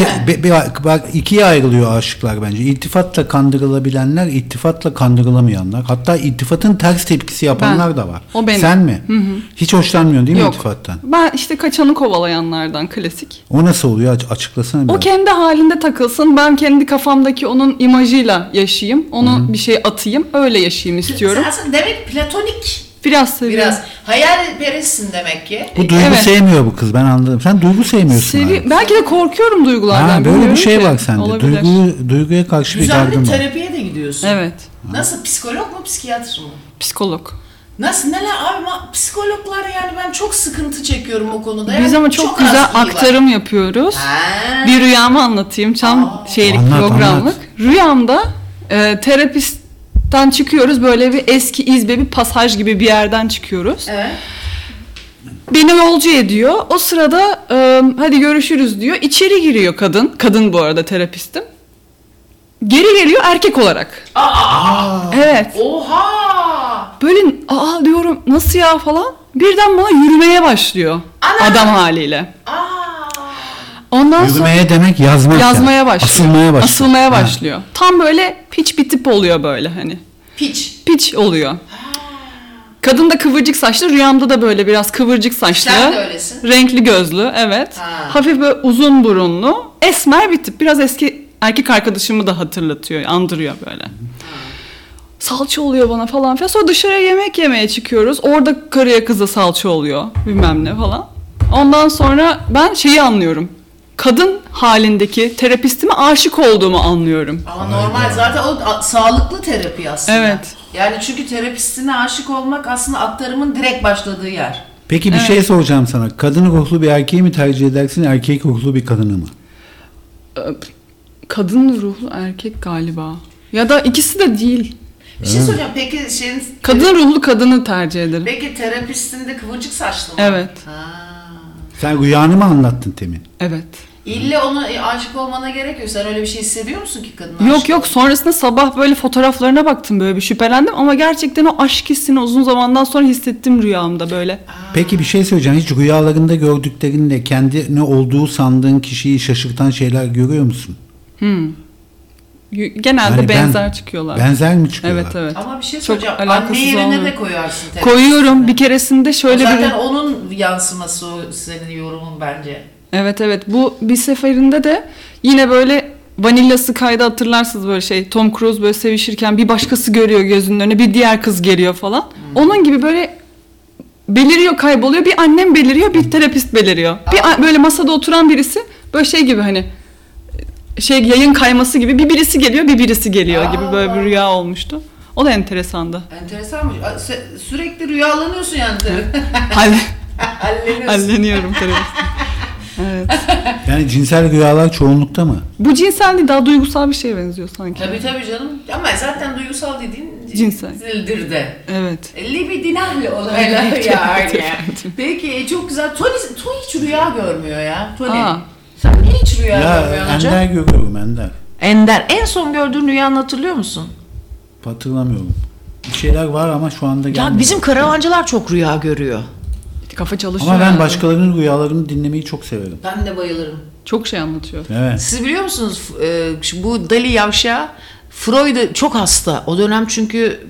bak ikiye ayrılıyor aşıklar bence. İltifatla kandırılabilenler, iltifatla kandırılamayanlar. Hatta iltifatın ters tepkisi yapanlar da var. O benim. Sen mi? Hı-hı. Hiç hoşlanmıyorsun değil mi iltifattan? Ben işte kaçanı kovalayanlardan klasik. O nasıl oluyor? Açıklasana biraz. O kendi halinde takılsın. Ben kendi kafamdaki onun imajıyla yaşayayım. Onu bir şey atayım. Öyle yaşayayım istiyorum. Aslında demek platonik. Biraz. Hayalperestsin demek ki. Bu duygu sevmiyor bu kız, ben anladım. Sen duygu sevmiyorsun. Belki de korkuyorum duygulardan. Böyle bir şey var sende. Duyguya karşı bir yardım var. Düzenli terapiye de gidiyorsun. Evet. Nasıl, psikolog mu psikiyatr mı? Psikolog. Nasıl neler abi, psikologlar yani ben çok sıkıntı çekiyorum o konuda. Biz ama çok güzel aktarım yapıyoruz. Bir rüyamı anlatayım. Tam programlık. Rüyamda terapist dan çıkıyoruz, böyle bir eski İzbe bir pasaj gibi bir yerden çıkıyoruz. Evet. Beni yolcu ediyor. O sırada hadi görüşürüz diyor. İçeri giriyor kadın. Kadın bu arada terapistim. Geri geliyor erkek olarak. Evet. Oha! Böyle diyorum nasıl ya falan. Birden bana yürümeye başlıyor. Adam haliyle. Ondan yürümeye sonra demek yazmak. Yazmaya başlıyor. Asılmaya başlıyor. Ha. Tam böyle piç bir tip oluyor böyle hani. Piç oluyor. Ha. Kadın da kıvırcık saçlı. Rüyamda da böyle biraz kıvırcık saçlı. Sen de öylesin. Renkli gözlü. Evet. Ha. Hafif böyle uzun burunlu. Esmer bir tip. Biraz eski erkek arkadaşımı da hatırlatıyor. Andırıyor böyle. Ha. Salça oluyor bana falan filan. Sonra dışarıya yemek yemeye çıkıyoruz. Orada karıya kıza salça oluyor. Bilmem ne falan. Ondan sonra ben anlıyorum. Kadın halindeki terapistime aşık olduğumu anlıyorum. Ama normal zaten o sağlıklı terapi aslında. Evet. Yani çünkü terapistine aşık olmak aslında aktarımın direkt başladığı yer. Peki bir şey soracağım sana. Kadın ruhlu bir erkeği mi tercih edersin, erkek ruhlu bir kadını mı? Kadın ruhlu erkek galiba. Ya da ikisi de değil. Bir şey soracağım. Peki kadın ruhlu kadını tercih ederim. Peki terapistin de kıvırcık saçlı mı? Evet. Sen rüyanı mı anlattın temin? Evet. İlle ona aşık olmana gerek yok. Sen öyle bir şey hissediyor musun ki kadına aşık? Yok. Sonrasında sabah böyle fotoğraflarına baktım. Böyle bir şüphelendim ama gerçekten o aşk hissini uzun zamandan sonra hissettim rüyamda böyle. Peki bir şey söyleyeceğim. Hiç rüyalarında gördüklerinle kendini olduğu sandığın kişiyi şaşırtan şeyler görüyor musun? Genelde yani benzer çıkıyorlar. Benzer mi çıkıyorlar? Evet evet. Ama bir şey söyleyeceğim. Anne yerine olmuyor. De koyarsın. Tabii. Koyuyorum. Bir keresinde şöyle zaten bir... Zaten onun yansıması o senin yorumun bence. Evet evet. Bu bir seferinde de yine böyle Vanilla Sky'da hatırlarsınız böyle şey. Tom Cruise böyle sevişirken bir başkası görüyor gözünün önüne. Bir diğer kız geliyor falan. Hmm. Onun gibi böyle beliriyor, kayboluyor. Bir annem beliriyor, bir terapist beliriyor. Bir böyle masada oturan birisi böyle şey gibi hani yayın kayması gibi bir birisi geliyor, bir birisi geliyor gibi böyle bir rüya olmuştu. O da enteresandı. Enteresanmış. Sürekli rüyalanıyorsun yani tabii. Halleniyorum tabii. Evet. Yani cinsel rüyalar çoğunlukta mı? Bu cinsel değil, daha duygusal bir şeye benziyor sanki. Tabii tabii canım. Ama zaten duygusal dediğin cinseldir de. Evet. Libidinal olaylar yani. Peki çok güzel. Tony hiç rüya görmüyor ya. Tony. Aa. Sen ne hiç rüya görmüyorsun hocam? Ender görüyorum, Ender. Ender. En son gördüğün rüyanı hatırlıyor musun? Hatırlamıyorum. Bir şeyler var ama şu anda gelmiyor. Ya bizim karavancılar çok rüya görüyor. Kafa çalışıyor. Ama ben başkalarının rüyalarını dinlemeyi çok severim. Ben de bayılırım. Çok şey anlatıyor. Evet. Siz biliyor musunuz bu Dali yavşağı Freud'a çok hasta. O dönem çünkü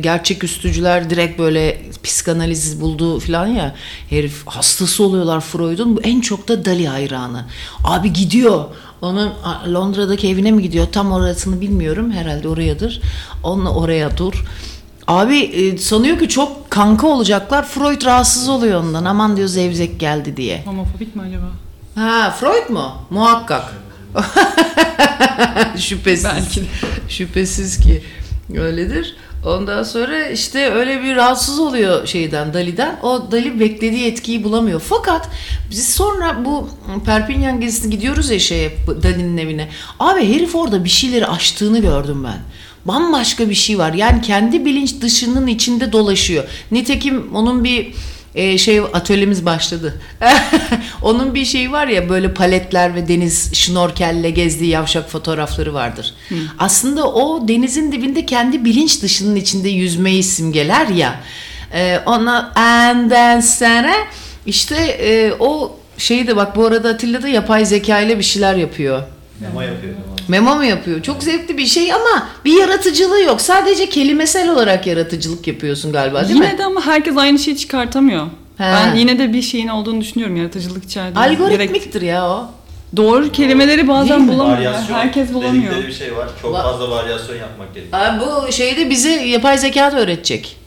gerçeküstücüler direkt böyle psikanaliz buldu falan ya. Herif hastası oluyorlar Freud'un. En çok da Dali hayranı. Abi gidiyor. Onun Londra'daki evine mi gidiyor? Tam orasını bilmiyorum. Herhalde orayadır. Onunla oraya dur. Abi sanıyor ki çok kanka olacaklar. Freud rahatsız oluyor ondan. Aman diyor zevzek geldi diye. Homofobik mi acaba? Ha, Freud mu? Muhakkak. Şüphesiz. Belki de. Şüphesiz ki öyledir. Ondan sonra işte öyle bir rahatsız oluyor Dali'den. O Dali beklediği etkiyi bulamıyor. Fakat biz sonra bu Perpignan gezisine gidiyoruz ya Dali'nin evine. Abi herif orada bir şeyleri açtığını gördüm ben. Bambaşka bir şey var. Yani kendi bilinç dışının içinde dolaşıyor. Nitekim onun bir atölyemiz başladı. Onun bir şeyi var ya böyle paletler ve deniz şnorkelle gezdiği yavşak fotoğrafları vardır. Hı. Aslında o denizin dibinde kendi bilinç dışının içinde yüzmeyi simgeler ya. Ona "Anden sana" bak bu arada Atilla da yapay zeka ile bir şeyler yapıyor. Memo yapıyor. Memo mu yapıyor? Çok zevkli bir şey ama bir yaratıcılığı yok. Sadece kelimesel olarak yaratıcılık yapıyorsun galiba değil mi? Yine de ama herkes aynı şeyi çıkartamıyor. He. Ben yine de bir şeyin olduğunu düşünüyorum yaratıcılık içeride. Algoritmiktir ya o. Doğru kelimeleri bazen bulamıyor. Herkes bulamıyor. Dedikleri bir şey var. Çok fazla varyasyon yapmak gerekiyor. Bu bize yapay zeka da öğretecek.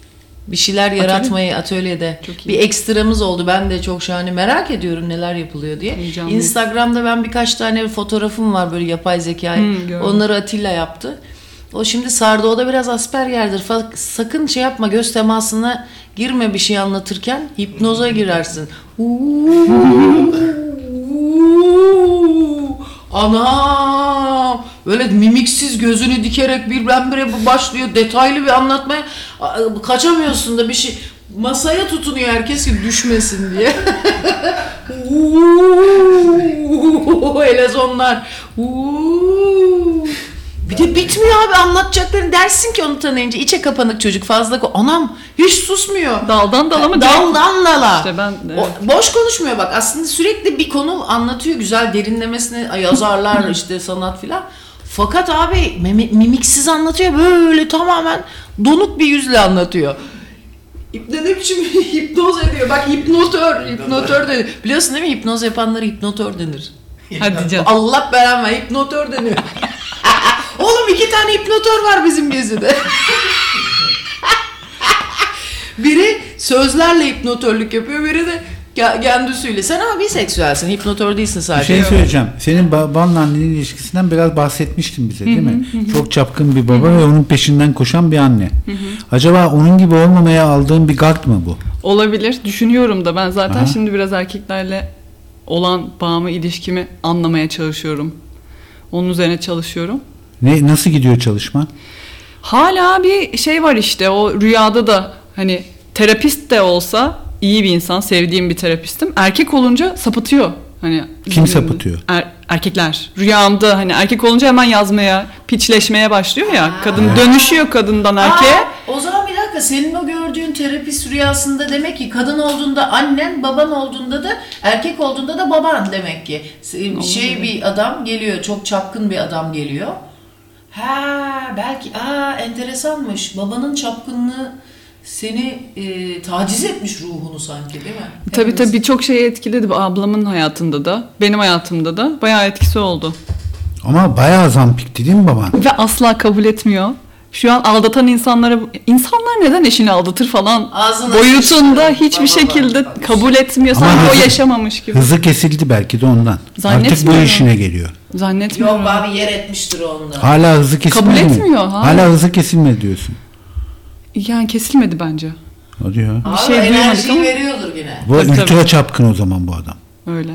Bir şeyler yaratmayı atölyede. Bir ekstramız oldu. Ben de çok şahane merak ediyorum neler yapılıyor diye. Instagram'da ben birkaç tane fotoğrafım var böyle yapay zekayı. Onları Atilla yaptı. O şimdi sardı. O da biraz Asperger'dir. Sakın yapma, göz temasına girme bir şey anlatırken. Hipnoza girersin. Ana! Böyle mimiksiz gözünü dikerek birdenbire başlıyor detaylı bir anlatmaya. Kaçamıyorsun da bir şey masaya tutunuyor herkes ki düşmesin diye. Elezonlar. Bir de bitmiyor abi anlatacaklarını dersin ki onu tanıyınca içe kapanık çocuk fazla anam hiç susmuyor. Daldan dala mı? Daldan dala. İşte ben boş konuşmuyor bak aslında sürekli bir konu anlatıyor güzel derinlemesine yazarlar sanat filan. Fakat abi mimiksiz anlatıyor böyle tamamen donuk bir yüzle anlatıyor. Ne biçim hipnoz ediyor bak hipnotör denir. Biliyorsun değil mi hipnoz yapanlara hipnotör denir. Hadi canım. Allah belanı hipnotör deniyor. Oğlum 2 tane hipnotör var bizim gezide. Biri sözlerle hipnotörlük yapıyor, biri de kendisiyle. Sen ama biseksüelsin, hipnotör değilsin sadece. Bir şey söyleyeceğim. Senin babanla annenin ilişkisinden biraz bahsetmiştin bize değil mi? Çok çapkın bir baba ve onun peşinden koşan bir anne. Acaba onun gibi olmamaya aldığın bir gard mı bu? Olabilir. Düşünüyorum da ben zaten şimdi biraz erkeklerle olan bağımı, ilişkimi anlamaya çalışıyorum. Onun üzerine çalışıyorum. Ne, nasıl gidiyor çalışma? Hala bir var o rüyada da hani terapist de olsa iyi bir insan, sevdiğim bir terapistim. Erkek olunca sapıtıyor. Hani kim sapıtıyor? Erkekler. Rüyamda erkek olunca hemen yazmaya, piçleşmeye başlıyor ya. Kadın dönüşüyor kadından erkeğe. O zaman bir dakika senin o gördüğün terapist rüyasında demek ki kadın olduğunda annen, baban olduğunda da erkek olduğunda da baban demek ki. Bir adam geliyor, çok çapkın bir adam geliyor. Ha belki, enteresanmış. Babanın çapkınlığı seni taciz etmiş ruhunu sanki, değil mi? Tabii birçok şeyi etkiledi. Ablamın hayatında da, benim hayatımda da bayağı etkisi oldu. Ama bayağı zampikti değil mi baban? Ve asla kabul etmiyor. Şu an aldatan insanlara, insanlar neden eşini aldatır falan ağzına boyutunda hiçbir şekilde kabul etmiyor. Ama sanki o yaşamamış gibi. Hızı kesildi belki de ondan. Artık bu işine geliyor. Zannetmiyorum. Yok abi, yer etmiştir ondan. Hala hızı kesilmedi. Kabul etmiyor. Hala hızı kesilmedi diyorsun. Yani kesilmedi bence. Hadi ya. Bir şey enerjiyi veriyordur yine. Bu ultra çapkın o zaman bu adam. Öyle.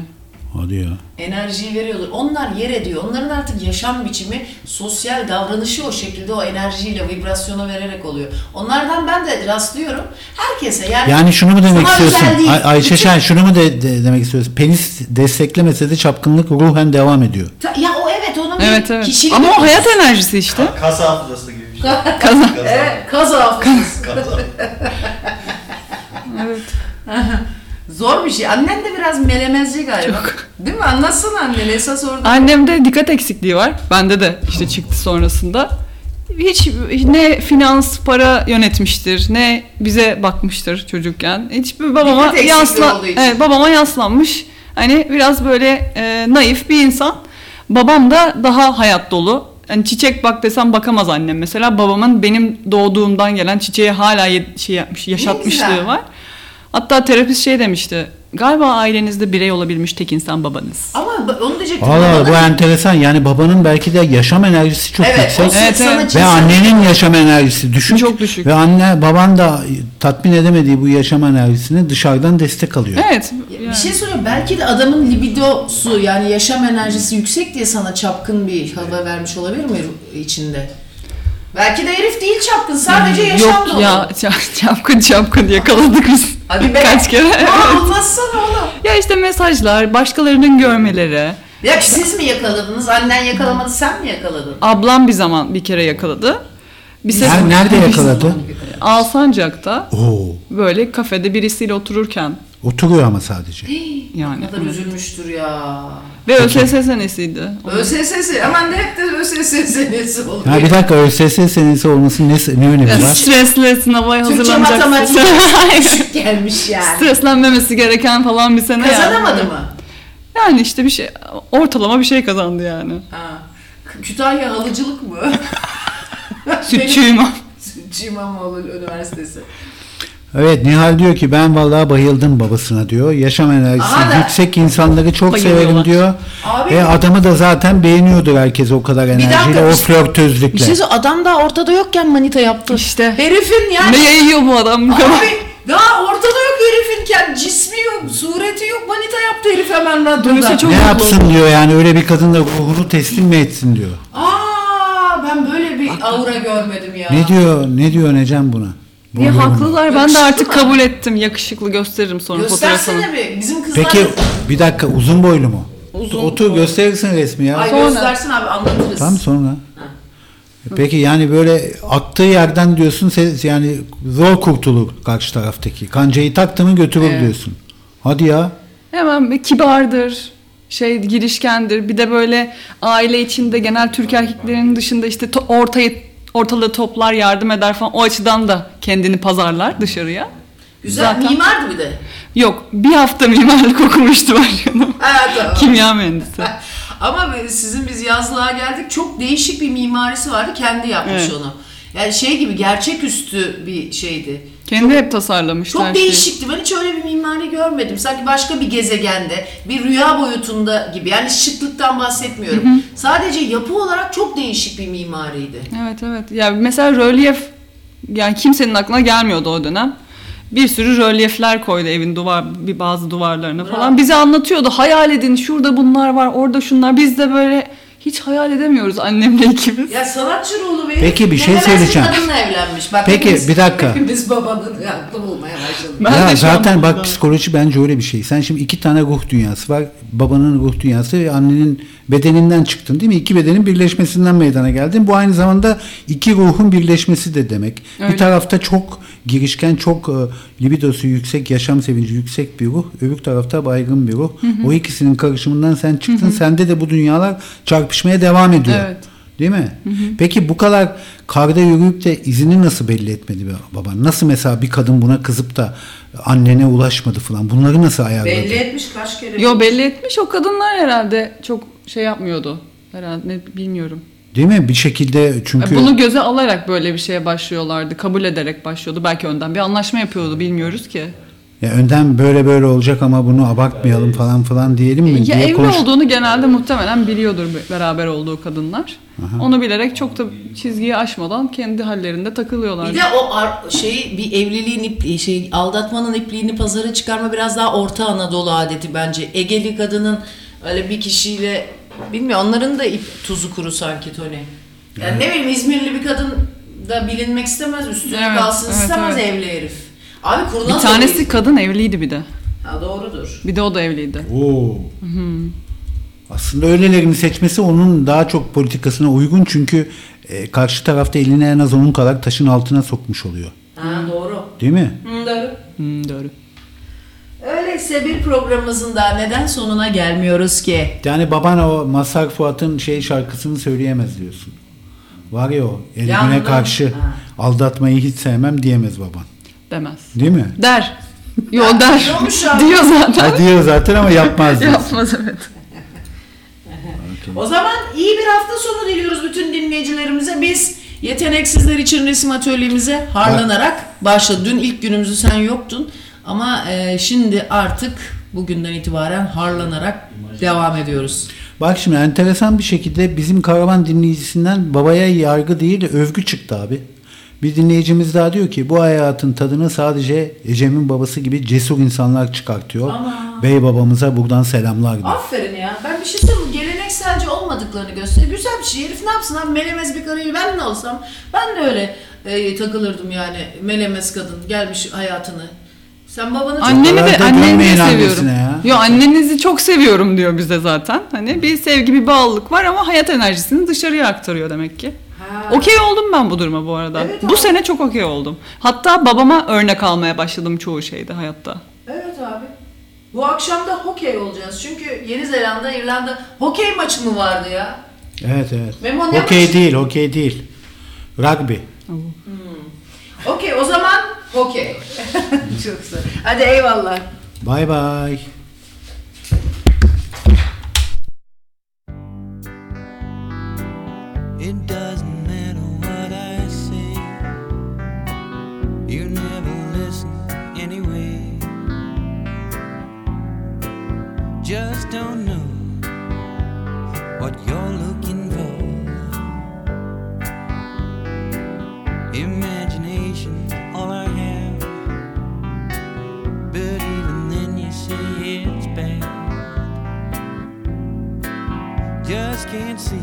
Hadi ya. Enerjiyi veriyordur. Onlar yer ediyor. Onların artık yaşam biçimi, sosyal davranışı o şekilde, o enerjiyle, vibrasyonu vererek oluyor. Onlardan ben de rastlıyorum. Herkese yani şunu mu demek istiyorsun? Ayça Şen şunu mu demek istiyorsun? Penis desteklemese de çapkınlık ruhen devam ediyor. Ya o evet, onun evet. kişiliği. Ama o hayat enerjisi işte. Kas hafızası gibi bir şey. Kas hafızası. Evet. Zor bir şey. Annen de biraz melemezci galiba. Çok. Değil mi? Anlatsın annene. Esas orada. Annemde dikkat eksikliği var. Bende de işte çıktı sonrasında. Hiç ne finans, para yönetmiştir, ne bize bakmıştır çocukken. Hiç babama yaslanmış. Hani biraz böyle naif bir insan. Babam da daha hayat dolu. Yani çiçek bak desem bakamaz annem mesela. Babamın benim doğduğumdan gelen çiçeği hala yaşatmışlığı var. Hatta terapist demişti. Galiba ailenizde birey olabilmiş tek insan babanız. Ama onu diyecektim. Valla bu enteresan. Yani babanın belki de yaşam enerjisi çok yüksek. Evet. Ve annenin yaşam enerjisi düşük. Çok düşük. Ve baban da tatmin edemediği bu yaşam enerjisini dışarıdan destek alıyor. Evet. Yani. Bir şey soruyorum. Belki de adamın libidosu, yani yaşam enerjisi yüksek diye sana çapkın bir hava vermiş olabilir mi içinde? Belki de herif değil çapkın. Sadece yaşam dolu. Yok ya, çapkın yakaladık biz. Hadi be. Kaç kere. Anlatsana oğlum. Ya işte mesajlar, başkalarının görmeleri. Ya siz mi yakaladınız? Annen yakalamadı, sen mi yakaladın? Ablam bir kere yakaladı. Nerede yakaladı? Alsancak'ta. Oo. Böyle kafede birisiyle otururken. Oturuyor ama sadece. Yani. Ne kadar üzülmüştür ya. Ve ÖSS senesiydi. ÖSS aman da hep de ÖSS senesi oldu. Ha bir dakika, ÖSS senesi olmasının ne önemi var? Stresle sınava hazırlanacaksın. Türkçe matematik gelmiş yani. Streslenmemesi gereken falan bir sene. Kazanamadı yani. Mı? Yani işte bir şey, ortalama bir şey kazandı yani. Ha. Kütahya halıcılık mı? Sütçü İmamoğlu Üniversitesi. Evet, Nihal diyor ki ben vallahi bayıldım babasına diyor. Yaşam enerjisi yüksek insanları çok severim diyor. Abi, adamı da zaten beğeniyordu herkes o kadar enerjiyle, o flörtözlükle. Bir şey söyleyeyim, adam daha ortada yokken manita yaptı. İşte. Herifin yani. Ne yiyor bu adam? Abi daha ortada yok herifin, kendi cismi yok, sureti yok, manita yaptı herif hemen radyoda. Ne yapsın diyor yani, öyle bir kadınla ruhunu teslim mi etsin diyor. Ben böyle bir aura görmedim ya. Ne diyor Necem buna? Ya haklılar. Ben de artık kabul ettim. Yakışıklı gösteririm sonra fotoğrafını. Göstersene bizim kızlar. Peki bir dakika, uzun boylu mu? Uzun boylu. Gösterirsin resmi ya. Ay sonra. Göstersin abi, anlatırız. Tamam sonra. Peki yani böyle attığı yerden diyorsun yani zor kurtulur karşı taraftaki. Kancayı taktı mı götürür diyorsun. Hadi ya. Hemen bir kibardır. Girişkendir. Bir de böyle aile içinde genel Türk erkeklerinin dışında işte ortalığı toplar, yardım eder falan. O açıdan da kendini pazarlar dışarıya. Güzel. Zaten... Mimardı bir de. Yok. Bir hafta mimarlık okumuştu ben canım. Tamam. Kimya mühendisi. Ama biz yazlığa geldik. Çok değişik bir mimarisi vardı. Kendi yapmış onu. Yani gibi gerçeküstü bir şeydi. Kendi hep tasarlamıştı. Çok değişikti. Ben hiç öyle bir mimari görmedim. Sanki başka bir gezegende, bir rüya boyutunda gibi. Yani şıklıktan bahsetmiyorum. Hı hı. Sadece yapı olarak çok değişik bir mimariydi. Evet. Ya mesela rölyef, yani kimsenin aklına gelmiyordu o dönem. Bir sürü rölyefler koydu evin bazı duvarlarına falan. Bize anlatıyordu. Hayal edin, şurada bunlar var, orada şunlar. Biz de böyle hiç hayal edemiyoruz annemle ikimiz. Ya sanatçı ruhlu benim. Peki bir şey söyleyeceğim. Kadınla evlenmiş. Bak, peki bir dakika. Biz babanın aklı bulmaya başladık. Ya zaten bak, psikoloji bence öyle bir şey. Sen şimdi 2 tane ruh dünyası var. Babanın ruh dünyası ve annenin bedeninden çıktın değil mi? 2 bedenin birleşmesinden meydana geldin. Bu aynı zamanda 2 ruhun birleşmesi de demek. Öyle. Bir tarafta çok girişken, çok libidosu yüksek, yaşam sevinci yüksek bir ruh. Öbür tarafta baygın bir ruh. Hı hı. O ikisinin karışımından sen çıktın. Hı hı. Sende de bu dünyalar çarpışmaya devam ediyor. Evet. Değil mi? Hı hı. Peki bu kadar karda yürüyüp de izini nasıl belli etmedi baban? Nasıl mesela bir kadın buna kızıp da annene ulaşmadı falan? Bunları nasıl ayarladı? Belli etmiş kaç kere. Yo, belli etmiş. O kadınlar herhalde çok şey yapmıyordu. Herhalde bilmiyorum. Değil mi? Bir şekilde çünkü... Bunu göze alarak böyle bir şeye başlıyorlardı. Kabul ederek başlıyordu. Belki önden bir anlaşma yapıyordu. Bilmiyoruz ki. Ya önden böyle böyle olacak ama bunu abartmayalım falan falan diyelim mi? Ya evli olduğunu genelde muhtemelen biliyordur beraber olduğu kadınlar. Aha. Onu bilerek çok da çizgiyi aşmadan kendi hallerinde takılıyorlar. Bir de o bir evliliğin ipliği, aldatmanın ipliğini pazara çıkarma biraz daha Orta Anadolu adeti bence. Egeli kadının öyle bir kişiyle, bilmiyorum, onların da tuzu kuru sanki Tony. Yani ne bileyim, İzmirli bir kadın da bilinmek istemez, üstüne kalsın istemez evli herif. Abi kurulan bir tanesi evliydi. Kadın evliydi bir de. Ha, doğrudur. Bir de o da evliydi. Oo. Hı-hı. Aslında öylelerini seçmesi onun daha çok politikasına uygun çünkü karşı tarafta elini en az onun kadar taşın altına sokmuş oluyor. Ha, doğru. Değil mi? Hı, doğru. Hı, doğru. Öyleyse bir programımızın daha neden sonuna gelmiyoruz ki? Yani baban o Mazhar Fuat'ın şarkısını söyleyemez diyorsun. Var ya o eline karşı aldatmayı hiç sevmem diyemez baban. Demez. Değil mi? Der. Yo, der. Diyor zaten. Ha, diyor zaten ama yapmaz. Yapmaz, evet. O zaman iyi bir hafta sonu diliyoruz bütün dinleyicilerimize. Biz yeteneksizler için resim atölyemize harlanarak başladı. Dün ilk günümüzü sen yoktun ama şimdi artık bugünden itibaren harlanarak devam ediyoruz. Bak şimdi enteresan bir şekilde bizim karavan dinleyicisinden babaya yargı değil de övgü çıktı abi. Bir dinleyicimiz daha diyor ki bu hayatın tadını sadece Ecem'in babası gibi cesur insanlar çıkartıyor. Ama. Bey babamıza buradan selamlar diyor. Aferin ya. Ben bir şey söyleyeyim. Gelenekselce olmadıklarını gösteriyor. Güzel bir şey. Herif ne yapsın abi? Melemez bir karıyla ben ne olsam? Ben de öyle takılırdım yani. Melemez kadın gelmiş hayatını. Sen babanı anneni seviyorum. Yo, annenizi çok seviyorum diyor bize zaten. Hani bir sevgi, bir bağlılık var ama hayat enerjisini dışarıya aktarıyor demek ki. Okey oldum ben bu duruma bu arada. Evet, bu sene çok okey oldum. Hatta babama örnek almaya başladım çoğu şeyde hayatta. Evet abi. Bu akşam da hokey olacağız. Çünkü Yeni Zelanda, İrlanda hokey maçı mı vardı ya? Evet evet. Hokey değil. Rugby. Okey, o zaman hokey. Çok güzel. Hadi eyvallah. Bye bye. It doesn't matter what I say, you never listen anyway. Just don't know what you're looking for. Imagination, all I have, but even then you say it's bad. Just can't see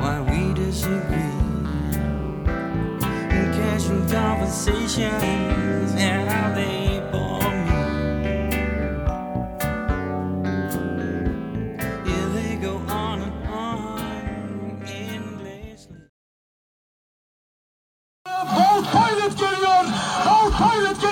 why we disagree in casual conversations and how they bore me. Yeah, they go on and on endlessly. Both pilots get on!